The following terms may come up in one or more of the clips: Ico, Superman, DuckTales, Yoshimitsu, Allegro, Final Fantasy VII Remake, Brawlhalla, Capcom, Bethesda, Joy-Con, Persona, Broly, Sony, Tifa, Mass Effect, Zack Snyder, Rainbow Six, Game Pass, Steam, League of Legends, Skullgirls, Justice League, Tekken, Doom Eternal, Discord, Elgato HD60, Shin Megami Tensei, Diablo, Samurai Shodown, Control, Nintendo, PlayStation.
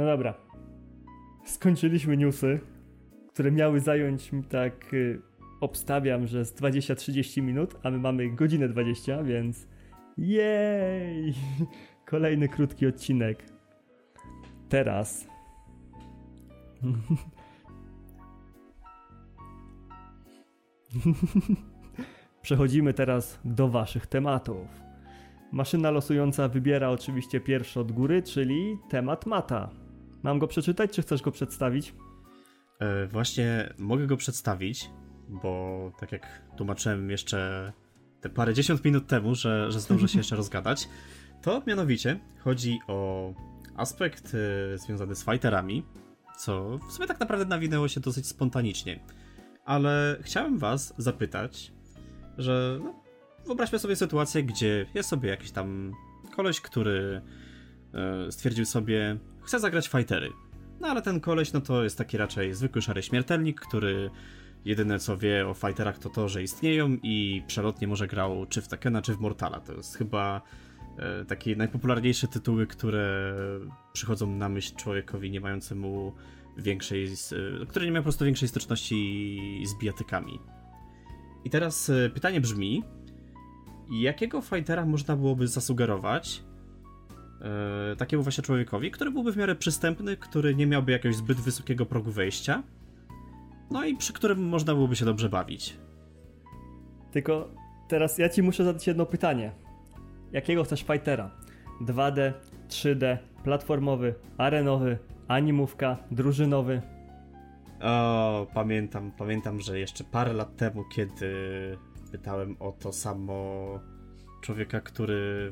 No dobra. Skończyliśmy newsy, które miały zająć tak, obstawiam, że z 20-30 minut, a my mamy godzinę 20, więc jej! Kolejny krótki odcinek. Teraz. Przechodzimy teraz do waszych tematów. Maszyna losująca wybiera oczywiście pierwszy od góry, czyli temat Mata. Mam go przeczytać, czy chcesz go przedstawić? Właśnie mogę go przedstawić, bo tak jak tłumaczyłem jeszcze te parędziesiąt minut temu, że zdążę się jeszcze rozgadać, to mianowicie chodzi o aspekt związany z fighterami, co w sumie tak naprawdę nawinęło się dosyć spontanicznie. Ale chciałem was zapytać, że no, wyobraźmy sobie sytuację, gdzie jest sobie jakiś tam koleś, który stwierdził sobie, chce zagrać fightery. No ale ten koleś, no to jest taki raczej zwykły szary śmiertelnik, który jedyne co wie o fighterach to to, że istnieją i przelotnie może grał czy w Tekkena, czy w Mortala. To jest chyba takie najpopularniejsze tytuły, które przychodzą na myśl człowiekowi nie mającemu większej, który nie miał po prostu większej styczności z bijatykami. I teraz pytanie brzmi, jakiego fightera można byłoby zasugerować takiemu właśnie człowiekowi, który byłby w miarę przystępny, który nie miałby jakiegoś zbyt wysokiego progu wejścia, no i przy którym można byłoby się dobrze bawić. Tylko teraz ja ci muszę zadać jedno pytanie. Jakiego chcesz fightera? 2D, 3D, platformowy, arenowy, animówka, drużynowy? O, pamiętam, że jeszcze parę lat temu, kiedy pytałem o to samo człowieka, który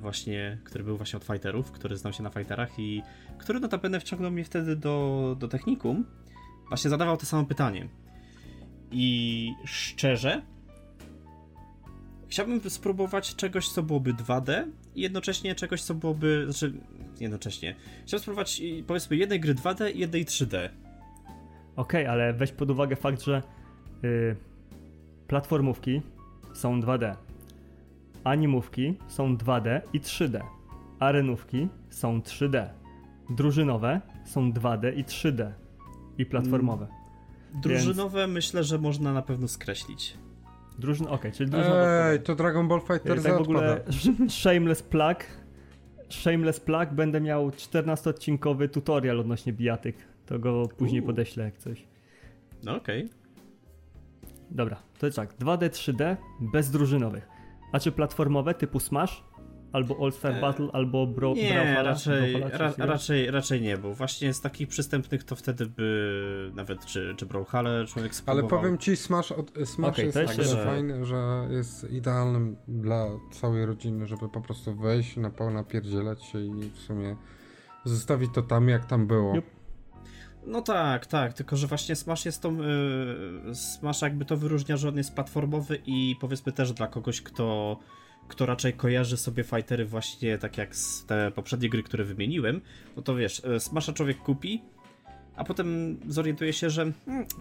był właśnie od fighterów, który znał się na fighterach i który notabene wciągnął mnie wtedy do technikum, właśnie zadawał to samo pytanie. I szczerze, chciałbym spróbować czegoś, co byłoby 2D i jednocześnie czegoś, co byłoby... Chciałbym spróbować, powiedzmy, jednej gry 2D i jednej 3D. Okej, ale weź pod uwagę fakt, że platformówki są 2D, animówki są 2D i 3D, arenówki są 3D, drużynowe są 2D i 3D i platformowe. Drużynowe więc... myślę, że można na pewno skreślić. Okej, czyli drużynowe. To Dragon Ball FighterZ tak w ogóle Shameless plug, będę miał 14-odcinkowy tutorial odnośnie bijatyk. To go później podeślę jak coś. No okej. Dobra, to jest tak, 2D, 3D bez drużynowych. A czy platformowe typu Smash? Albo All Star Battle, albo Brawlhalla? Raczej nie, bo właśnie z takich przystępnych to wtedy by nawet czy Brawlhalla człowiek spróbował. Ale powiem ci, Smash okay, jest tak fajny, że jest idealnym dla całej rodziny, żeby po prostu wejść, na pełna napierdzielać się i w sumie zostawić to tam, jak tam było. Yep. No tak, tylko że właśnie Smash jest Smash jakby to wyróżnia, że on jest platformowy i powiedzmy też dla kogoś, kto raczej kojarzy sobie fightery właśnie tak jak z te poprzednie gry, które wymieniłem, no to wiesz, Smasha człowiek kupi, a potem zorientuje się, że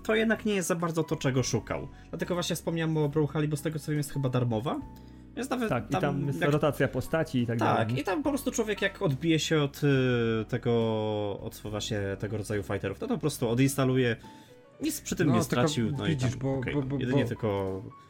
to jednak nie jest za bardzo to, czego szukał. Dlatego właśnie wspomniałem o Brawlhalli, bo z tego co wiem jest chyba darmowa. Jest nawet tak, tam, i tam jest rotacja postaci i tak dalej. Tak, i tam po prostu człowiek jak odbije się od właśnie tego rodzaju fighterów, to po prostu odinstaluje, nic przy tym nie stracił. No widzisz, i tam,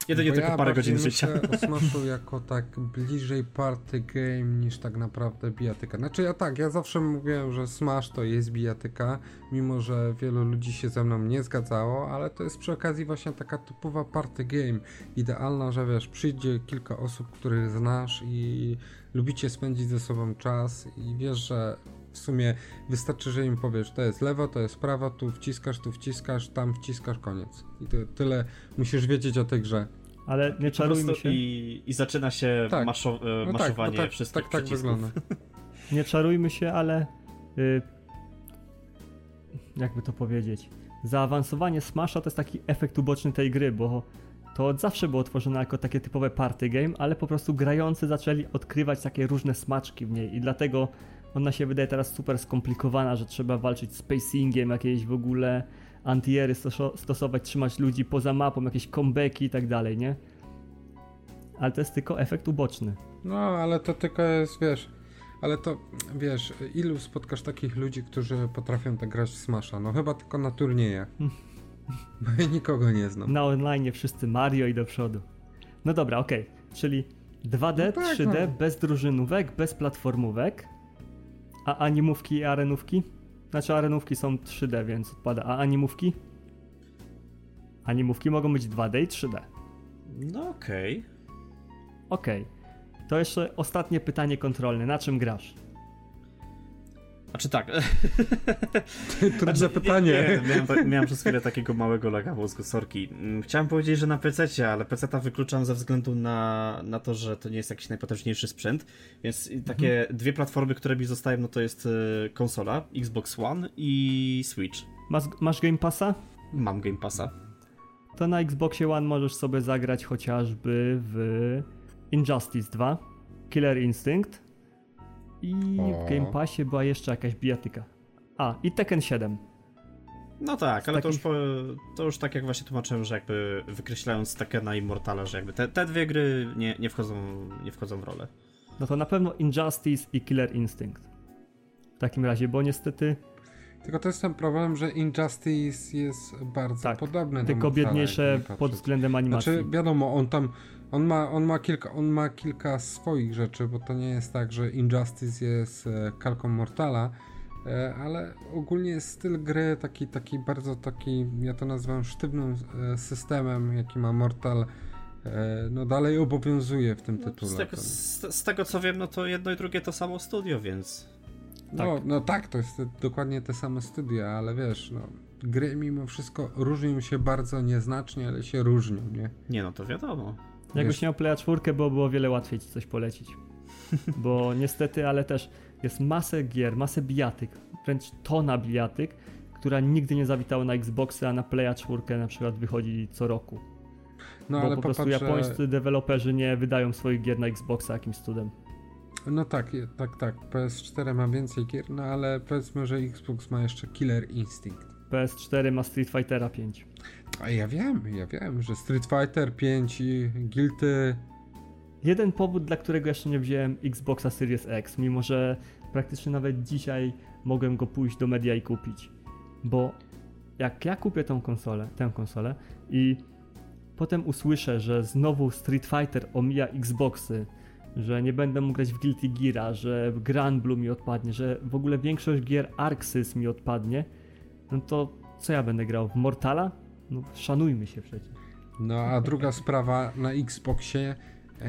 jedynie tylko parę godzin życia. Ja Smashu jako tak bliżej party game niż tak naprawdę bijatyka. Znaczy ja zawsze mówiłem, że Smash to jest bijatyka, mimo że wielu ludzi się ze mną nie zgadzało, ale to jest przy okazji właśnie taka typowa party game. Idealna, że wiesz, przyjdzie kilka osób, których znasz i lubicie spędzić ze sobą czas i wiesz, że w sumie wystarczy, że im powiesz, to jest lewo, to jest prawo, tu wciskasz, tam wciskasz, koniec. I tyle musisz wiedzieć o tej grze. Ale nie czarujmy się. I zaczyna się tak. Maszowanie wszystkich przycisków. Tak wygląda. Nie czarujmy się, ale jakby to powiedzieć, zaawansowanie Smasha to jest taki efekt uboczny tej gry, bo to zawsze było tworzone jako takie typowe party game, ale po prostu grający zaczęli odkrywać takie różne smaczki w niej i dlatego ona się wydaje teraz super skomplikowana, że trzeba walczyć z pacingiem, jakieś w ogóle antiery stosować, trzymać ludzi poza mapą, jakieś comebacki i tak dalej, nie? Ale to jest tylko efekt uboczny. No, ale to tylko jest, wiesz, ale to wiesz, ilu spotkasz takich ludzi, którzy potrafią tak grać w Smasha? No chyba tylko na turniejach. Nikogo nie znam. Na online wszyscy Mario i do przodu. No dobra, okej. Czyli 2D, no tak, 3D, no. Bez drużynówek, bez platformówek. A animówki i arenówki? Znaczy arenówki są 3D, więc odpada. A animówki? Animówki mogą być 2D i 3D. No okej. To jeszcze ostatnie pytanie kontrolne. Na czym grasz? Znaczy tak. Trudne pytanie. Miałem przez chwilę takiego małego laga w mózgu, sorki. Chciałem powiedzieć, że na PC-cie, ale PC-ta wykluczam ze względu na to, że to nie jest jakiś najpotężniejszy sprzęt, więc takie dwie platformy, które mi zostają, no to jest konsola, Xbox One i Switch. Masz Game Passa? Mam Game Passa. To na Xboxie One możesz sobie zagrać chociażby w Injustice 2, Killer Instinct i w Game Passie była jeszcze jakaś bijatyka. A, i Tekken 7. No tak, z ale takich... to już tak jak właśnie tłumaczyłem, że jakby wykreślając Tekkena i Mortala, że jakby te dwie gry nie wchodzą w rolę. No to na pewno Injustice i Killer Instinct. W takim razie, bo niestety... Tylko to jest ten problem, że Injustice jest bardzo podobny do Mortala. Tylko biedniejsze pod względem animacji. Znaczy wiadomo, on ma kilka swoich rzeczy, bo to nie jest tak, że Injustice jest kalką Mortala, ale ogólnie jest styl gry taki, ja to nazywam sztywnym systemem, jaki ma Mortal, no dalej obowiązuje w tym tytule. Z tego co wiem, no to jedno i drugie to samo studio, więc... No tak, to jest dokładnie te same studia, ale wiesz, no gry mimo wszystko różnią się bardzo nieznacznie, ale się różnią, nie? Nie, no to wiadomo. Jakbyś miał Playa 4, było wiele łatwiej ci coś polecić. Bo niestety, ale też jest masę gier, masę bijatyk, wręcz tona bijatyk, która nigdy nie zawitała na Xboxy, a na Playa 4 na przykład wychodzi co roku. No, bo ale po prostu japońscy deweloperzy nie wydają swoich gier na Xboxa jakimś cudem. No tak. PS4 ma więcej gier, no ale powiedzmy, że Xbox ma jeszcze Killer Instinct. PS4 ma Street Fightera 5. A ja wiem, że Street Fighter 5 i Guilty... Jeden powód, dla którego jeszcze nie wziąłem Xboxa Series X, mimo że praktycznie nawet dzisiaj mogłem go pójść do media i kupić. Bo jak ja kupię tę konsolę i potem usłyszę, że znowu Street Fighter omija Xboxy, że nie będę mógł grać w Guilty Geara, że Gran Blue mi odpadnie, że w ogóle większość gier Arxis mi odpadnie, no to co ja będę grał? W Mortala? No szanujmy się przecież. No a druga sprawa, na Xboxie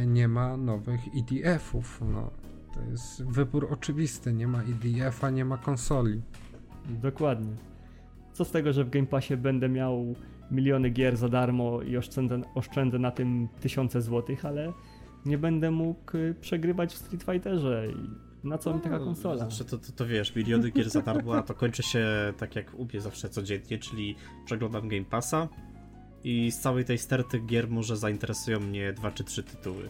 nie ma nowych EDF-ów, no to jest wybór oczywisty, nie ma EDF-a, nie ma konsoli. Dokładnie. Co z tego, że w Game Passie będę miał miliony gier za darmo i oszczędzę na tym tysiące złotych, ale nie będę mógł przegrywać w Street Fighterze i na co mi taka konsola? Znaczy to wiesz, miliony gier za darmo, a to kończy się tak jak ubie zawsze codziennie, czyli przeglądam Game Passa i z całej tej sterty gier może zainteresują mnie 2 czy 3 tytuły.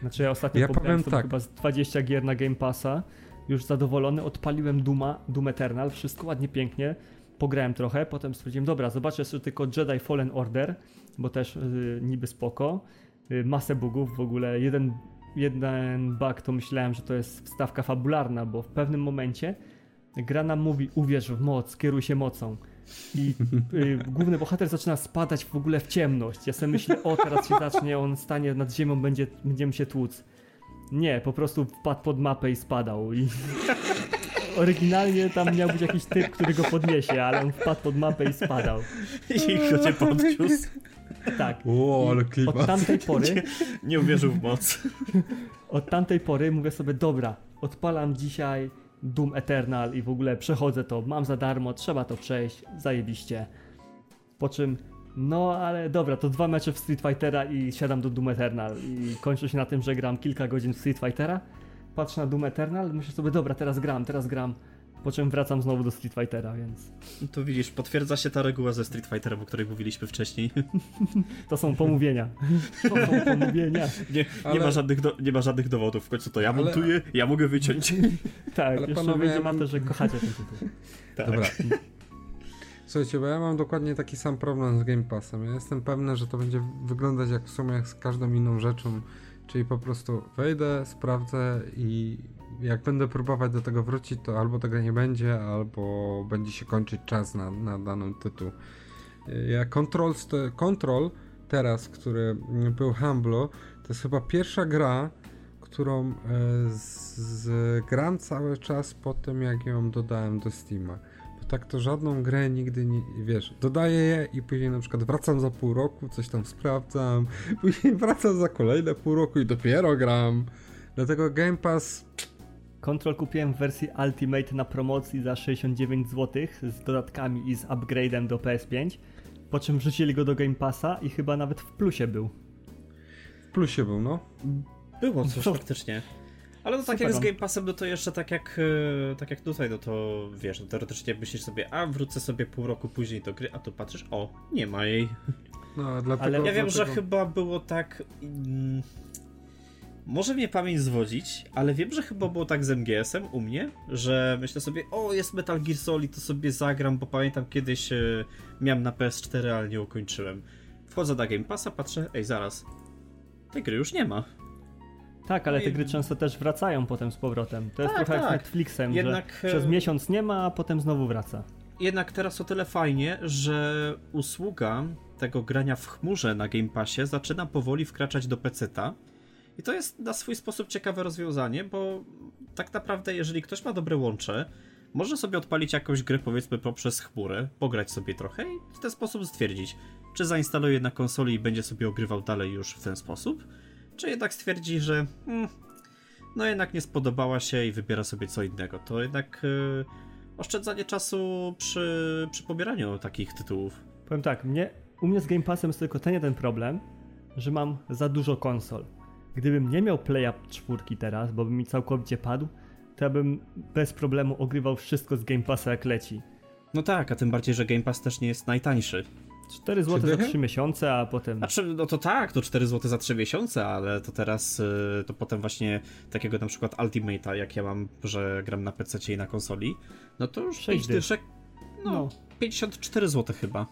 Znaczy ja ostatnio pobrałem sobie chyba z 20 gier na Game Passa, już zadowolony, odpaliłem Doom Eternal, wszystko ładnie, pięknie, pograłem trochę, potem stwierdziłem, dobra, zobaczę sobie tylko Jedi Fallen Order, bo też niby spoko. Masę bugów, w ogóle jeden bug to myślałem, że to jest wstawka fabularna, bo w pewnym momencie gra nam mówi, uwierz w moc, kieruj się mocą i główny bohater zaczyna spadać w ogóle w ciemność. Ja sobie myślę, teraz się zacznie, on stanie nad ziemią, będziemy się tłuc. Nie, po prostu wpadł pod mapę i spadał i oryginalnie tam miał być jakiś typ, który go podniesie, ale on wpadł pod mapę i spadał. I go cię podniósł. Tak. Wow, ale klimat. Od tamtej pory... Nie uwierzył w moc. Od tamtej pory mówię sobie, dobra, odpalam dzisiaj Doom Eternal i w ogóle przechodzę to, mam za darmo, trzeba to przejść, zajebiście. Po czym, no ale dobra, to 2 mecze w Street Fightera i siadam do Doom Eternal i kończę się na tym, że gram kilka godzin w Street Fightera, patrzę na Doom Eternal, myślę sobie, dobra, teraz gram. Po czym wracam znowu do Street Fightera, więc... To widzisz, potwierdza się ta reguła ze Street Fighterem, o której mówiliśmy wcześniej. To są pomówienia. Nie ma żadnych dowodów, w końcu to ja montuję, ja mogę wyciąć. Tak, ale jeszcze panowie... będzie na to, że kochacie ten tytuł. Tak. Dobra. Słuchajcie, bo ja mam dokładnie taki sam problem z Game Passem. Ja jestem pewny, że to będzie wyglądać jak w sumie jak z każdą inną rzeczą, czyli po prostu wejdę, sprawdzę i jak będę próbować do tego wrócić, to albo tego nie będzie, albo będzie się kończyć czas na daną tytuł. Ja Control teraz, który był Humble, to jest chyba pierwsza gra, którą gram cały czas po tym, jak ją dodałem do Steama. Bo tak to żadną grę nigdy nie, wiesz, dodaję je i później na przykład wracam za pół roku, coś tam sprawdzam, później wracam za kolejne pół roku i dopiero gram. Dlatego Game Pass... Control kupiłem w wersji Ultimate na promocji za 69 zł z dodatkami i z upgrade'em do PS5, po czym wrzucili go do Game Passa i chyba nawet w plusie był. W plusie był, no. Było coś faktycznie. Ale no tak jak z Game Passem, no to jeszcze tak jak tutaj, no to wiesz, no teoretycznie myślisz sobie, a wrócę sobie pół roku później do gry, a tu patrzysz, o, nie ma jej. No, dlatego, ale ja wiem, że chyba było tak... Może mnie pamięć zwodzić, ale wiem, że chyba było tak z MGS-em u mnie, że myślę sobie, o, jest Metal Gear Solid, to sobie zagram, bo pamiętam kiedyś miałem na PS4, ale nie ukończyłem. Wchodzę na Game Passa, patrzę, ej, zaraz, tej gry już nie ma. Tak, ale te gry często też wracają potem z powrotem. To jest trochę jak z Netflixem, jednak, że przez miesiąc nie ma, a potem znowu wraca. Jednak teraz o tyle fajnie, że usługa tego grania w chmurze na Game Passie zaczyna powoli wkraczać do peceta. I to jest na swój sposób ciekawe rozwiązanie, bo tak naprawdę jeżeli ktoś ma dobre łącze, może sobie odpalić jakąś grę, powiedzmy, poprzez chmurę, pograć sobie trochę i w ten sposób stwierdzić, czy zainstaluje na konsoli i będzie sobie ogrywał dalej już w ten sposób, czy jednak stwierdzi, że no jednak nie spodobała się i wybiera sobie co innego. To jednak oszczędzanie czasu przy pobieraniu takich tytułów. Powiem tak, u mnie z Game Passem jest tylko ten problem, że mam za dużo konsol. Gdybym nie miał Playa 4 teraz, bo by mi całkowicie padł, to ja bym bez problemu ogrywał wszystko z Game Passa jak leci. No tak, a tym bardziej, że Game Pass też nie jest najtańszy. 4 zł za 3 miesiące, a potem... No to tak, to 4 zł za 3 miesiące, ale to teraz, to potem właśnie takiego na przykład Ultimate'a, jak ja mam, że gram na PC i na konsoli, no to już 6 dyszek, no 54 zł chyba.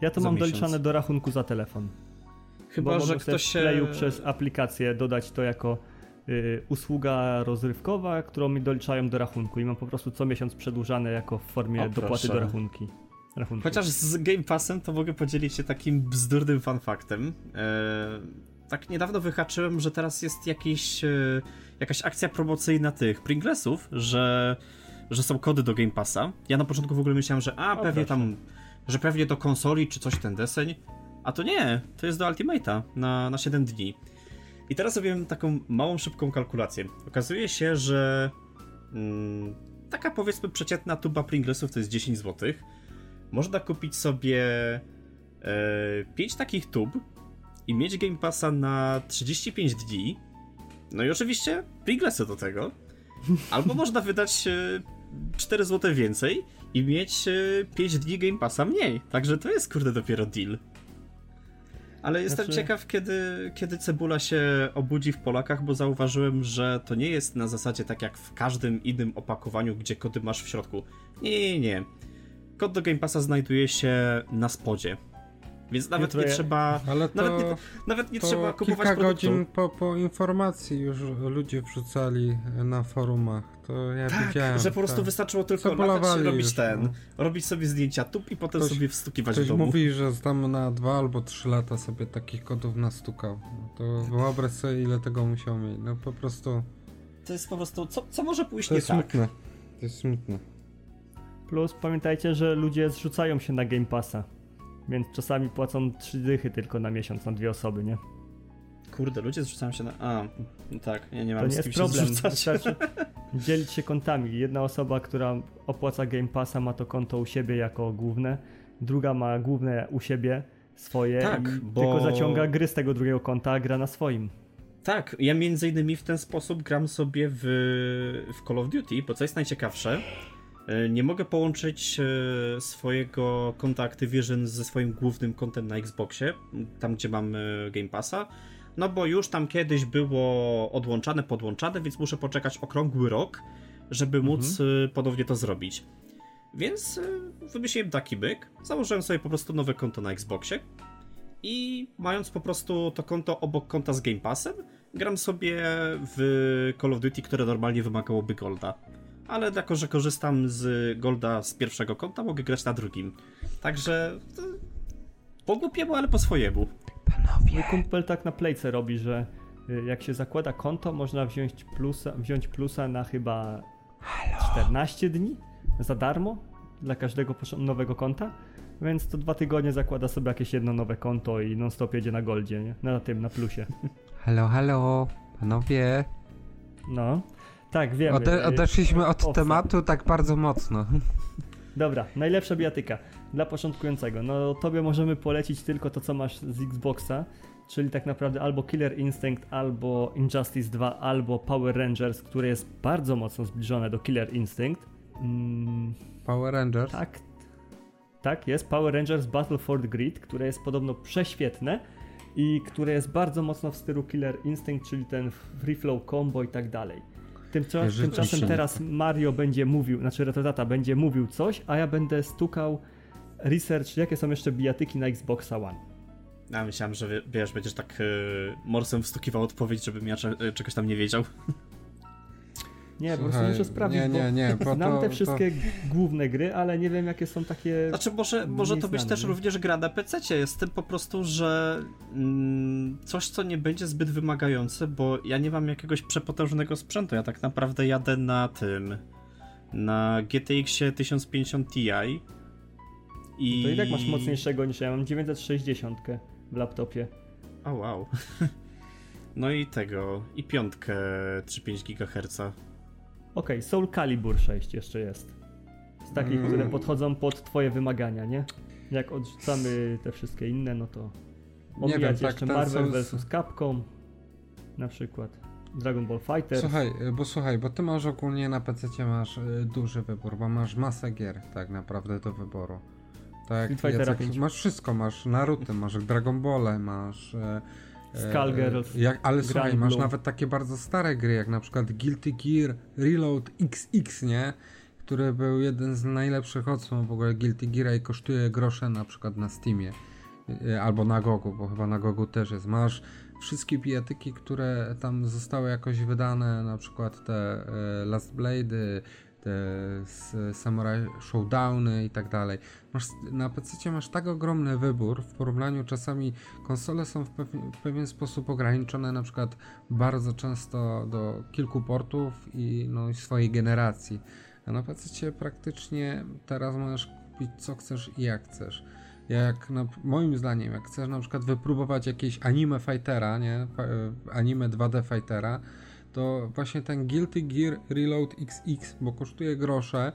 Ja to mam doliczane do rachunku za telefon. Chyba, że ktoś się... Playu przez aplikację dodać to jako usługa rozrywkowa, którą mi doliczają do rachunku i mam po prostu co miesiąc przedłużane jako w formie dopłaty do rachunku. Chociaż z Game Passem to mogę podzielić się takim bzdurnym fanfaktem. Tak niedawno wyhaczyłem, że teraz jest jakaś akcja promocyjna tych Pringlesów, że są kody do Game Passa. Ja na początku w ogóle myślałem, że pewnie do konsoli czy coś ten deseń. A to nie, to jest do Ultimate'a na 7 dni. I teraz robiłem taką małą, szybką kalkulację. Okazuje się, że taka powiedzmy przeciętna tuba Pringlesów to jest 10 zł. Można kupić sobie 5 takich tub i mieć Game Passa na 35 dni. No i oczywiście Pringlesy do tego. Albo można wydać 4 zł więcej i mieć 5 dni Game Passa mniej. Także to jest kurde dopiero deal. Ale jestem ciekaw, kiedy cebula się obudzi w Polakach, bo zauważyłem, że to nie jest na zasadzie tak jak w każdym innym opakowaniu, gdzie kody masz w środku. Nie. Kod do Game Passa znajduje się na spodzie. Więc nawet nie trzeba... Ale to, nawet nie trzeba kupować kilka produktu. Godzin po informacji już ludzie wrzucali na forumach. To ja widziałem. Że po prostu wystarczyło tylko latać, robić sobie zdjęcia tub i potem sobie wstukiwać w domu. Ktoś mówi, że tam na 2 albo 3 lata sobie takich kodów nastukał. To wyobraź sobie, ile tego musiał mieć. No po prostu... To jest po prostu... Co może pójść nie tak? To jest smutne. Plus pamiętajcie, że ludzie zrzucają się na Game Passa. Więc czasami płacą 3 dychy tylko na miesiąc, na 2 osoby, nie? Kurde, ludzie zrzucają się na... A, tak, ja nie mam z kim się zrzucać. Dzielić się kontami. Jedna osoba, która opłaca Game Passa, ma to konto u siebie jako główne, druga ma główne u siebie swoje, tylko zaciąga gry z tego drugiego konta, a gra na swoim. Tak, ja między innymi w ten sposób gram sobie w Call of Duty, bo co jest najciekawsze, nie mogę połączyć swojego konta Activision ze swoim głównym kontem na Xboxie, tam gdzie mam Game Passa, no bo już tam kiedyś było odłączane, podłączane, więc muszę poczekać okrągły rok, żeby móc ponownie to zrobić. Więc wymyśliłem taki byk, założyłem sobie po prostu nowe konto na Xboxie i mając po prostu to konto obok konta z Game Passem, gram sobie w Call of Duty, które normalnie wymagałoby golda. Ale jako, że korzystam z golda z pierwszego konta, mogę grać na drugim. Także po głupiemu, ale po swojemu. Panowie. Mój kumpel tak na playce robi, że jak się zakłada konto, można wziąć plusa na chyba 14 dni za darmo dla każdego nowego konta. Więc to 2 tygodnie zakłada sobie jakieś jedno nowe konto i non stop jedzie na goldzie, nie? Na plusie. Halo, panowie. No, tak, wiemy. Odeszliśmy od tematu tak bardzo mocno. Dobra, najlepsza bijatyka dla początkującego. No tobie możemy polecić tylko to, co masz z Xboxa, czyli tak naprawdę albo Killer Instinct, albo Injustice 2, albo Power Rangers, które jest bardzo mocno zbliżone do Killer Instinct. Power Rangers? Tak, jest Power Rangers Battle for the Grid, które jest podobno prześwietne i które jest bardzo mocno w stylu Killer Instinct, czyli ten free flow combo i tak dalej. Tymczasem teraz Mario będzie mówił, znaczy Retrodata będzie mówił coś, a ja będę stukał research, jakie są jeszcze bijatyki na Xboxa One. Ja myślałem, że wiesz, będziesz tak morsem wstukiwał odpowiedź, żebym ja czegoś tam nie wiedział. Nie, słuchaj, po prostu muszę sprawdzić, bo znam te wszystkie główne gry, ale nie wiem, jakie są takie... Znaczy, może to być też również gra na PC-cie, z tym po prostu, że coś, co nie będzie zbyt wymagające, bo ja nie mam jakiegoś przepotężnego sprzętu, ja tak naprawdę jadę na tym, na GTX-ie 1050 Ti i... To i tak masz mocniejszego niż ja, mam 960 w laptopie. O, wow. No i tego, i 5 3,5 GHz. Okej, Soul Calibur 6 jeszcze jest. Z takich, które podchodzą pod twoje wymagania, nie? Jak odrzucamy te wszystkie inne, no to omijać jeszcze tak, Marvel vs. Capcom, na przykład Dragon Ball FighterZ. Słuchaj, bo ty masz ogólnie na PC-cie masz duży wybór, bo masz masę gier tak naprawdę do wyboru. Tak, masz wszystko, masz Naruto, masz Dragon Ball, masz... Skullgirls, ale słuchaj, masz nawet takie bardzo stare gry, jak na przykład Guilty Gear Reload XX, nie? Który był jeden z najlepszych odsłon w ogóle Guilty Geara i kosztuje grosze na przykład na Steamie albo na GOG-u, bo chyba na GOG-u też jest. Masz wszystkie bijatyki, które tam zostały jakoś wydane, na przykład te Last Blade'y, te Samurai Showdowny i tak dalej. Na PC masz tak ogromny wybór, w porównaniu czasami konsole są w pewien sposób ograniczone na przykład bardzo często do kilku portów i swojej generacji. A na PC praktycznie teraz możesz kupić co chcesz i jak chcesz. Moim zdaniem, jak chcesz na przykład wypróbować jakieś anime fightera, nie? Anime 2D fightera, to właśnie ten Guilty Gear Reload XX, bo kosztuje grosze,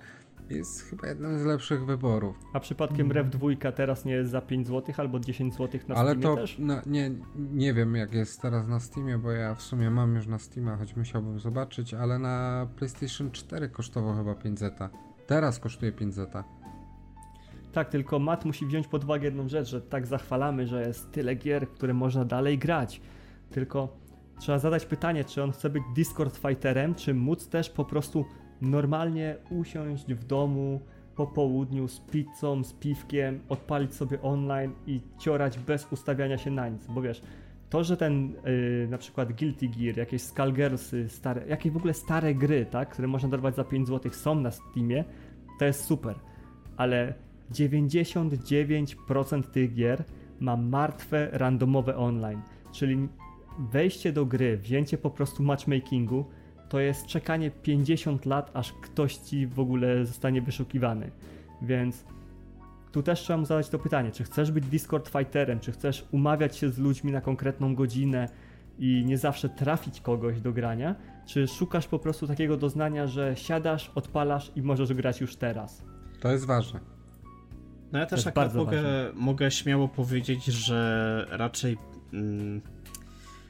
jest chyba jednym z lepszych wyborów. A przypadkiem Rev 2 teraz nie jest za 5 zł albo 10 zł na Steamie też? Ale to nie wiem, jak jest teraz na Steamie, bo ja w sumie mam już na Steama, choć musiałbym zobaczyć, ale na PlayStation 4 kosztował chyba 5 zeta. Teraz kosztuje 5 zeta. Tak, tylko Matt musi wziąć pod uwagę jedną rzecz, że tak zachwalamy, że jest tyle gier, które można dalej grać. Tylko trzeba zadać pytanie, czy on chce być Discord Fighterem, czy móc też po prostu normalnie usiąść w domu po południu z pizzą, z piwkiem, odpalić sobie online i ciorać bez ustawiania się na nic, bo wiesz, to, że ten na przykład Guilty Gear, jakieś Skullgirlsy, jakieś w ogóle stare gry, tak, które można dorwać za 5 zł są na Steamie, to jest super, ale 99% tych gier ma martwe, randomowe online, czyli wejście do gry, wzięcie po prostu matchmakingu, to jest czekanie 50 lat, aż ktoś ci w ogóle zostanie wyszukiwany. Więc tu też trzeba mu zadać to pytanie, czy chcesz być Discord Fighterem, czy chcesz umawiać się z ludźmi na konkretną godzinę i nie zawsze trafić kogoś do grania, czy szukasz po prostu takiego doznania, że siadasz, odpalasz i możesz grać już teraz. To jest ważne. No ja też akurat mogę śmiało powiedzieć, że raczej...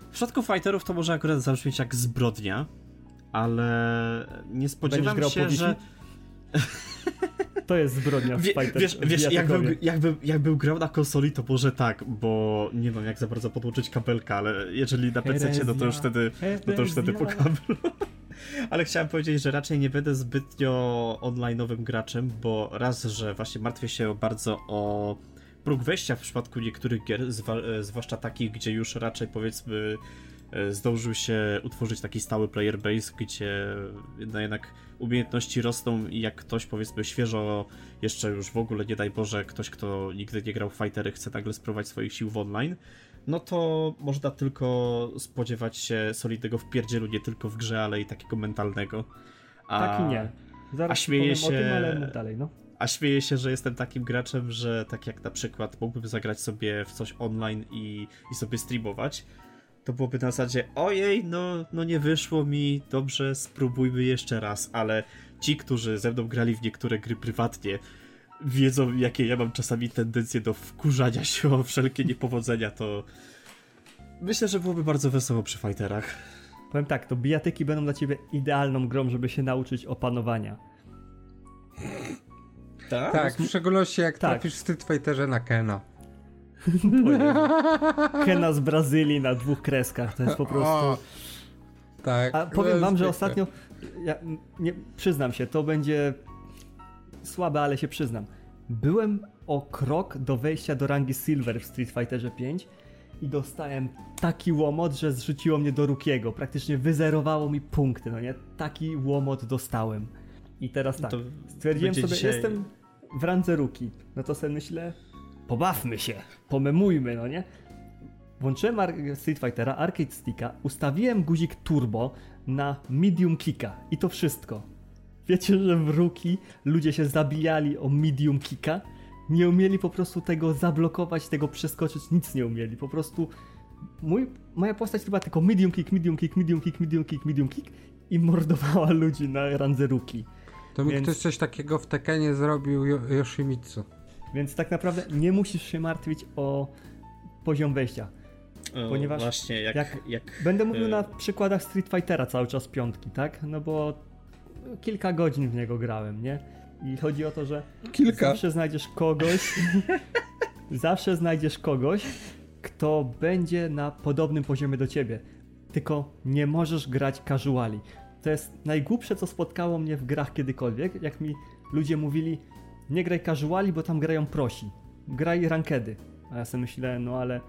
W przypadku fighterów to może akurat zabrzmieć jak zbrodnia, ale nie spodziewam się, że... To jest zbrodnia w fighterach. Wiesz, jakbym grał na konsoli, to może tak, bo nie wiem jak za bardzo podłączyć kabelka, ale jeżeli na PC-cie, no to już wtedy po kablu. Ale chciałem powiedzieć, że raczej nie będę zbytnio online'owym graczem, bo raz, że właśnie martwię się bardzo o próg wejścia w przypadku niektórych gier, zwłaszcza takich, gdzie już raczej powiedzmy zdążył się utworzyć taki stały player base, gdzie jednak umiejętności rosną i jak ktoś, powiedzmy, świeżo, jeszcze już w ogóle, nie daj Boże, ktoś, kto nigdy nie grał w fightery, chce nagle spróbować swoich sił w online, no to można tylko spodziewać się solidnego wpierdzielu, nie tylko w grze, ale i takiego mentalnego. Tak i nie. Zaraz śmieję się o tym, ale mów dalej, no. A śmieję się, że jestem takim graczem, że tak jak na przykład mógłbym zagrać sobie w coś online i sobie streamować, to byłoby na zasadzie, ojej, no nie wyszło mi, dobrze, spróbujmy jeszcze raz, ale ci, którzy ze mną grali w niektóre gry prywatnie, wiedzą, jakie ja mam czasami tendencje do wkurzania się o wszelkie niepowodzenia, to myślę, że byłoby bardzo wesoło przy fighterach. Powiem tak, to bijatyki będą dla ciebie idealną grą, żeby się nauczyć opanowania. Tak? Tak, w szczególności jak trafisz w Street Fighterze na Kena. Kena z Brazylii na 2 kreskach, to jest po prostu... O, tak. A powiem wam, że ostatnio, przyznam się, to będzie słabe, ale się przyznam. Byłem o krok do wejścia do rangi Silver w Street Fighterze 5 i dostałem taki łomot, że zrzuciło mnie do Rukiego. Praktycznie wyzerowało mi punkty, no nie? Taki łomot dostałem. I teraz tak, stwierdziłem sobie, dzisiaj... jestem w randze Ruki. No to sobie myślę, pobawmy się, pomemujmy, no nie? Włączyłem Street Fightera, Arcade Sticka, ustawiłem guzik turbo na medium kicka i to wszystko. Wiecie, że w Ruki ludzie się zabijali o medium kicka? Nie umieli po prostu tego zablokować, tego przeskoczyć, nic nie umieli. Po prostu moja postać chyba tylko medium kick, medium kick, medium kick, medium kick, medium kick i mordowała ludzi na randze Ruki. To mi ktoś coś takiego w Tekenie zrobił Yoshimitsu. Więc tak naprawdę nie musisz się martwić o poziom wejścia. Ponieważ właśnie, jak będę mówił na przykładach Street Fightera cały czas piątki, tak? No bo kilka godzin w niego grałem, nie? I chodzi o to, że zawsze znajdziesz kogoś, kto będzie na podobnym poziomie do ciebie. Tylko nie możesz grać casuali. To jest najgłupsze, co spotkało mnie w grach kiedykolwiek, jak mi ludzie mówili, nie graj casuali, bo tam grają prosi. Graj rankedy. A ja sobie myślę, no ale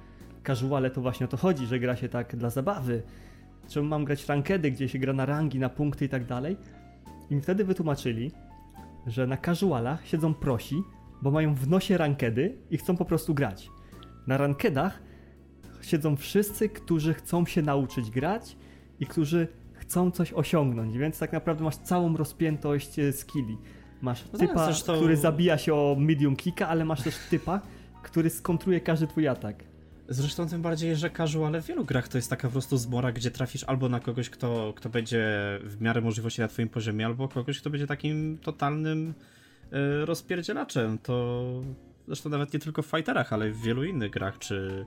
casuale to właśnie o to chodzi, że gra się tak dla zabawy. Czemu mam grać rankedy, gdzie się gra na rangi, na punkty i tak dalej? I mi wtedy wytłumaczyli, że na casualach siedzą prosi, bo mają w nosie rankedy i chcą po prostu grać. Na rankedach siedzą wszyscy, którzy chcą się nauczyć grać i którzy chcą coś osiągnąć, więc tak naprawdę masz całą rozpiętość skilli. Masz typa, który zabija się o medium kicka, ale masz też typa, który skontruje każdy twój atak. Zresztą tym bardziej, że casuale w wielu grach to jest taka po prostu zmora, gdzie trafisz albo na kogoś, kto będzie w miarę możliwości na twoim poziomie, albo kogoś, kto będzie takim totalnym rozpierdzielaczem. To zresztą nawet nie tylko w fighterach, ale w wielu innych grach, czy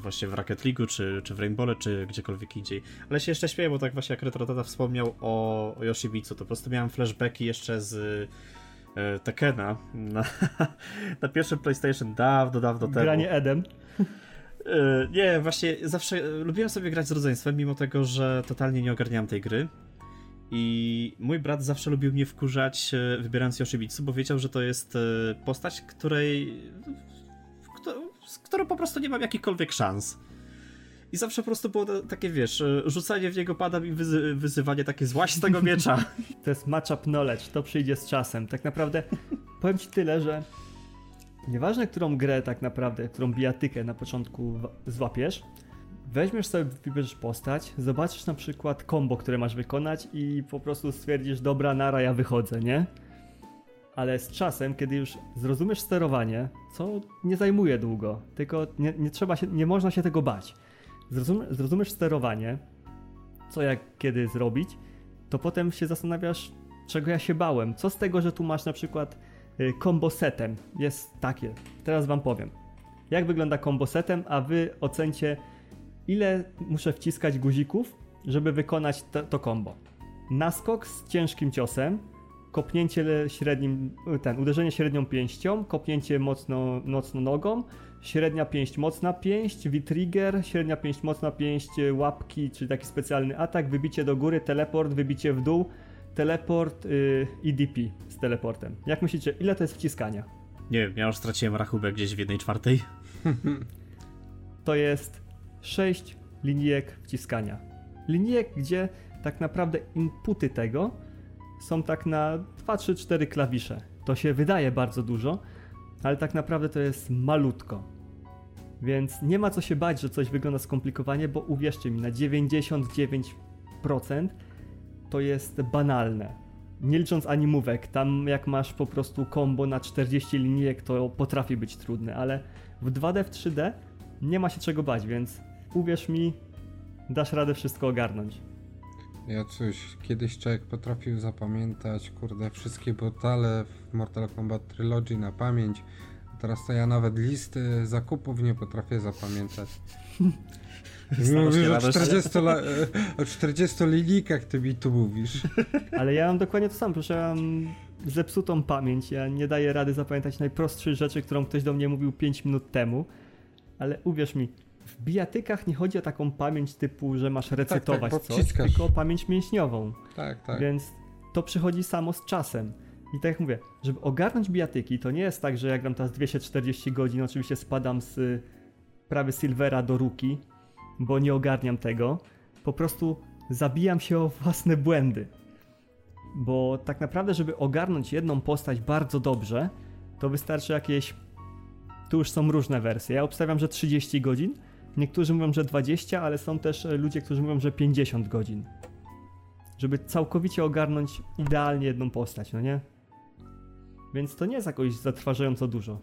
właśnie w Rocket League'u, czy w Rainbow'e, czy gdziekolwiek indziej. Ale się jeszcze śmieję, bo tak właśnie jak Retro wspomniał o Yoshimitsu, to po prostu miałem flashbacki jeszcze z Tekena na pierwszym PlayStation dawno temu. Granie Edem. Nie, właśnie zawsze lubiłem sobie grać z rodzeństwem, mimo tego, że totalnie nie ogarniałem tej gry. I mój brat zawsze lubił mnie wkurzać, wybierając Yoshimitsu, bo wiedział, że to jest postać, z którą po prostu nie mam jakichkolwiek szans. I zawsze po prostu było takie, wiesz, rzucanie w niego padam i wyzywanie takie złaś z tego miecza. To jest matchup knowledge, to przyjdzie z czasem. Tak naprawdę powiem ci tyle, że nieważne którą grę tak naprawdę, którą bijatykę na początku złapiesz, weźmiesz sobie, wybierzesz postać, zobaczysz na przykład combo, które masz wykonać i po prostu stwierdzisz, dobra, nara, ja wychodzę, nie? Ale z czasem, kiedy już zrozumiesz sterowanie, co nie zajmuje długo, tylko nie można się tego bać. Zrozumiesz sterowanie, co jak kiedy zrobić, to potem się zastanawiasz, czego ja się bałem. Co z tego, że tu masz na przykład combo setem? Jest takie. Teraz wam powiem, jak wygląda combo setem, a wy ocencie, ile muszę wciskać guzików, żeby wykonać to combo. Naskok z ciężkim ciosem, kopnięcie średnim, uderzenie średnią pięścią, kopnięcie mocno nogą, średnia pięść, mocna pięść, V-trigger, średnia pięść, mocna pięść, łapki, czyli taki specjalny atak, wybicie do góry, teleport, wybicie w dół, teleport i DP z teleportem. Jak myślicie, ile to jest wciskania? Nie wiem, ja już straciłem rachubę gdzieś w 1/4. To jest 6 linijek wciskania. Linijek, gdzie tak naprawdę inputy tego są tak na 2, 3, 4 klawisze. To się wydaje bardzo dużo, ale tak naprawdę to jest malutko. Więc nie ma co się bać, że coś wygląda skomplikowanie, bo uwierzcie mi, na 99% to jest banalne. Nie licząc animówek, tam jak masz po prostu combo na 40 linijek, to potrafi być trudne, ale w 2D, w 3D nie ma się czego bać, więc uwierz mi, dasz radę wszystko ogarnąć. Ja cóż, kiedyś człowiek potrafił zapamiętać, wszystkie brutale w Mortal Kombat Trilogy na pamięć. Teraz to ja nawet listy zakupów nie potrafię zapamiętać. Mówisz o 40 linijkach, ty mi tu mówisz. Ale ja mam dokładnie to samo, proszę, ja mam zepsutą pamięć. Ja nie daję rady zapamiętać najprostszych rzeczy, którą ktoś do mnie mówił 5 minut temu. Ale uwierz mi, w bijatykach nie chodzi o taką pamięć typu, że masz recytować coś, tylko o pamięć mięśniową. Tak, tak. Więc to przychodzi samo z czasem. I tak jak mówię, żeby ogarnąć bijatyki, to nie jest tak, że ja gram teraz 240 godzin, oczywiście spadam z prawie Silvera do Rookie, bo nie ogarniam tego. Po prostu zabijam się o własne błędy. Bo tak naprawdę, żeby ogarnąć jedną postać bardzo dobrze, to wystarczy jakieś... Tu już są różne wersje. Ja obstawiam, że 30 godzin. Niektórzy mówią, że 20, ale są też ludzie, którzy mówią, że 50 godzin. Żeby całkowicie ogarnąć idealnie jedną postać, no nie? Więc to nie jest jakoś zatrważająco dużo.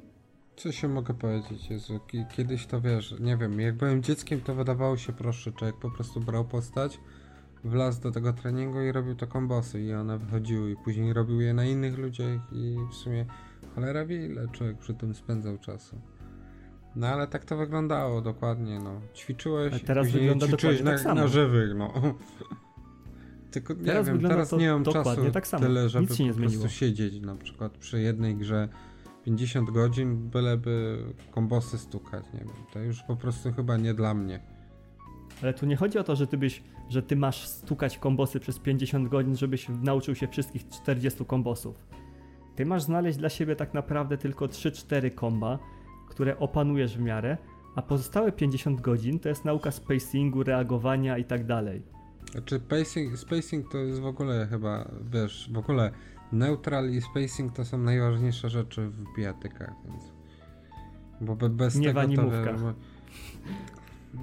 Co się mogę powiedzieć, Jezu? Kiedyś to wiesz, nie wiem, jak byłem dzieckiem, to wydawało się proszę, człowiek po prostu brał postać, wlazł do tego treningu i robił to kombosy i one wychodziły i później robił je na innych ludziach i w sumie cholera wie ile człowiek przy tym spędzał czasu. No ale tak to wyglądało dokładnie, no. Ćwiczyłeś, a teraz wygląda ćwiczyłeś dokładnie tak na żywych, no. Tylko nie teraz wiem, teraz to, nie mam czasu tak samo. Tyle, żeby po prostu siedzieć na przykład przy jednej grze 50 godzin, byleby kombosy stukać, nie wiem, to już po prostu chyba nie dla mnie. Ale tu nie chodzi o to, że ty masz stukać kombosy przez 50 godzin, żebyś nauczył się wszystkich 40 kombosów. Ty masz znaleźć dla siebie tak naprawdę tylko 3-4 komba, które opanujesz w miarę, a pozostałe 50 godzin to jest nauka spacingu, reagowania i tak dalej. Znaczy spacing to jest w ogóle chyba, wiesz, w ogóle neutral i spacing to są najważniejsze rzeczy w bijatykach, więc... Bo bez nie tego w animówkach. To...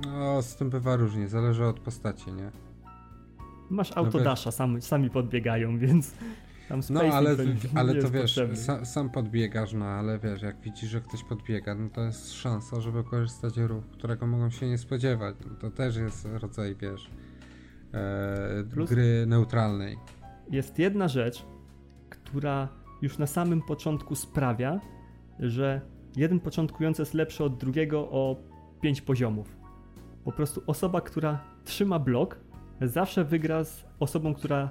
No, z tym bywa różnie, zależy od postaci, nie? Masz autodasha, sami podbiegają, więc tam spacing... No, ale to wiesz, sam podbiegasz, no, ale wiesz, jak widzisz, że ktoś podbiega, no to jest szansa, żeby korzystać z ruchu, którego mogą się nie spodziewać, no, to też jest rodzaj, wiesz... gry neutralnej. Jest jedna rzecz, która już na samym początku sprawia, że jeden początkujący jest lepszy od drugiego o 5 poziomów. Po prostu osoba, która trzyma blok, zawsze wygra z osobą, która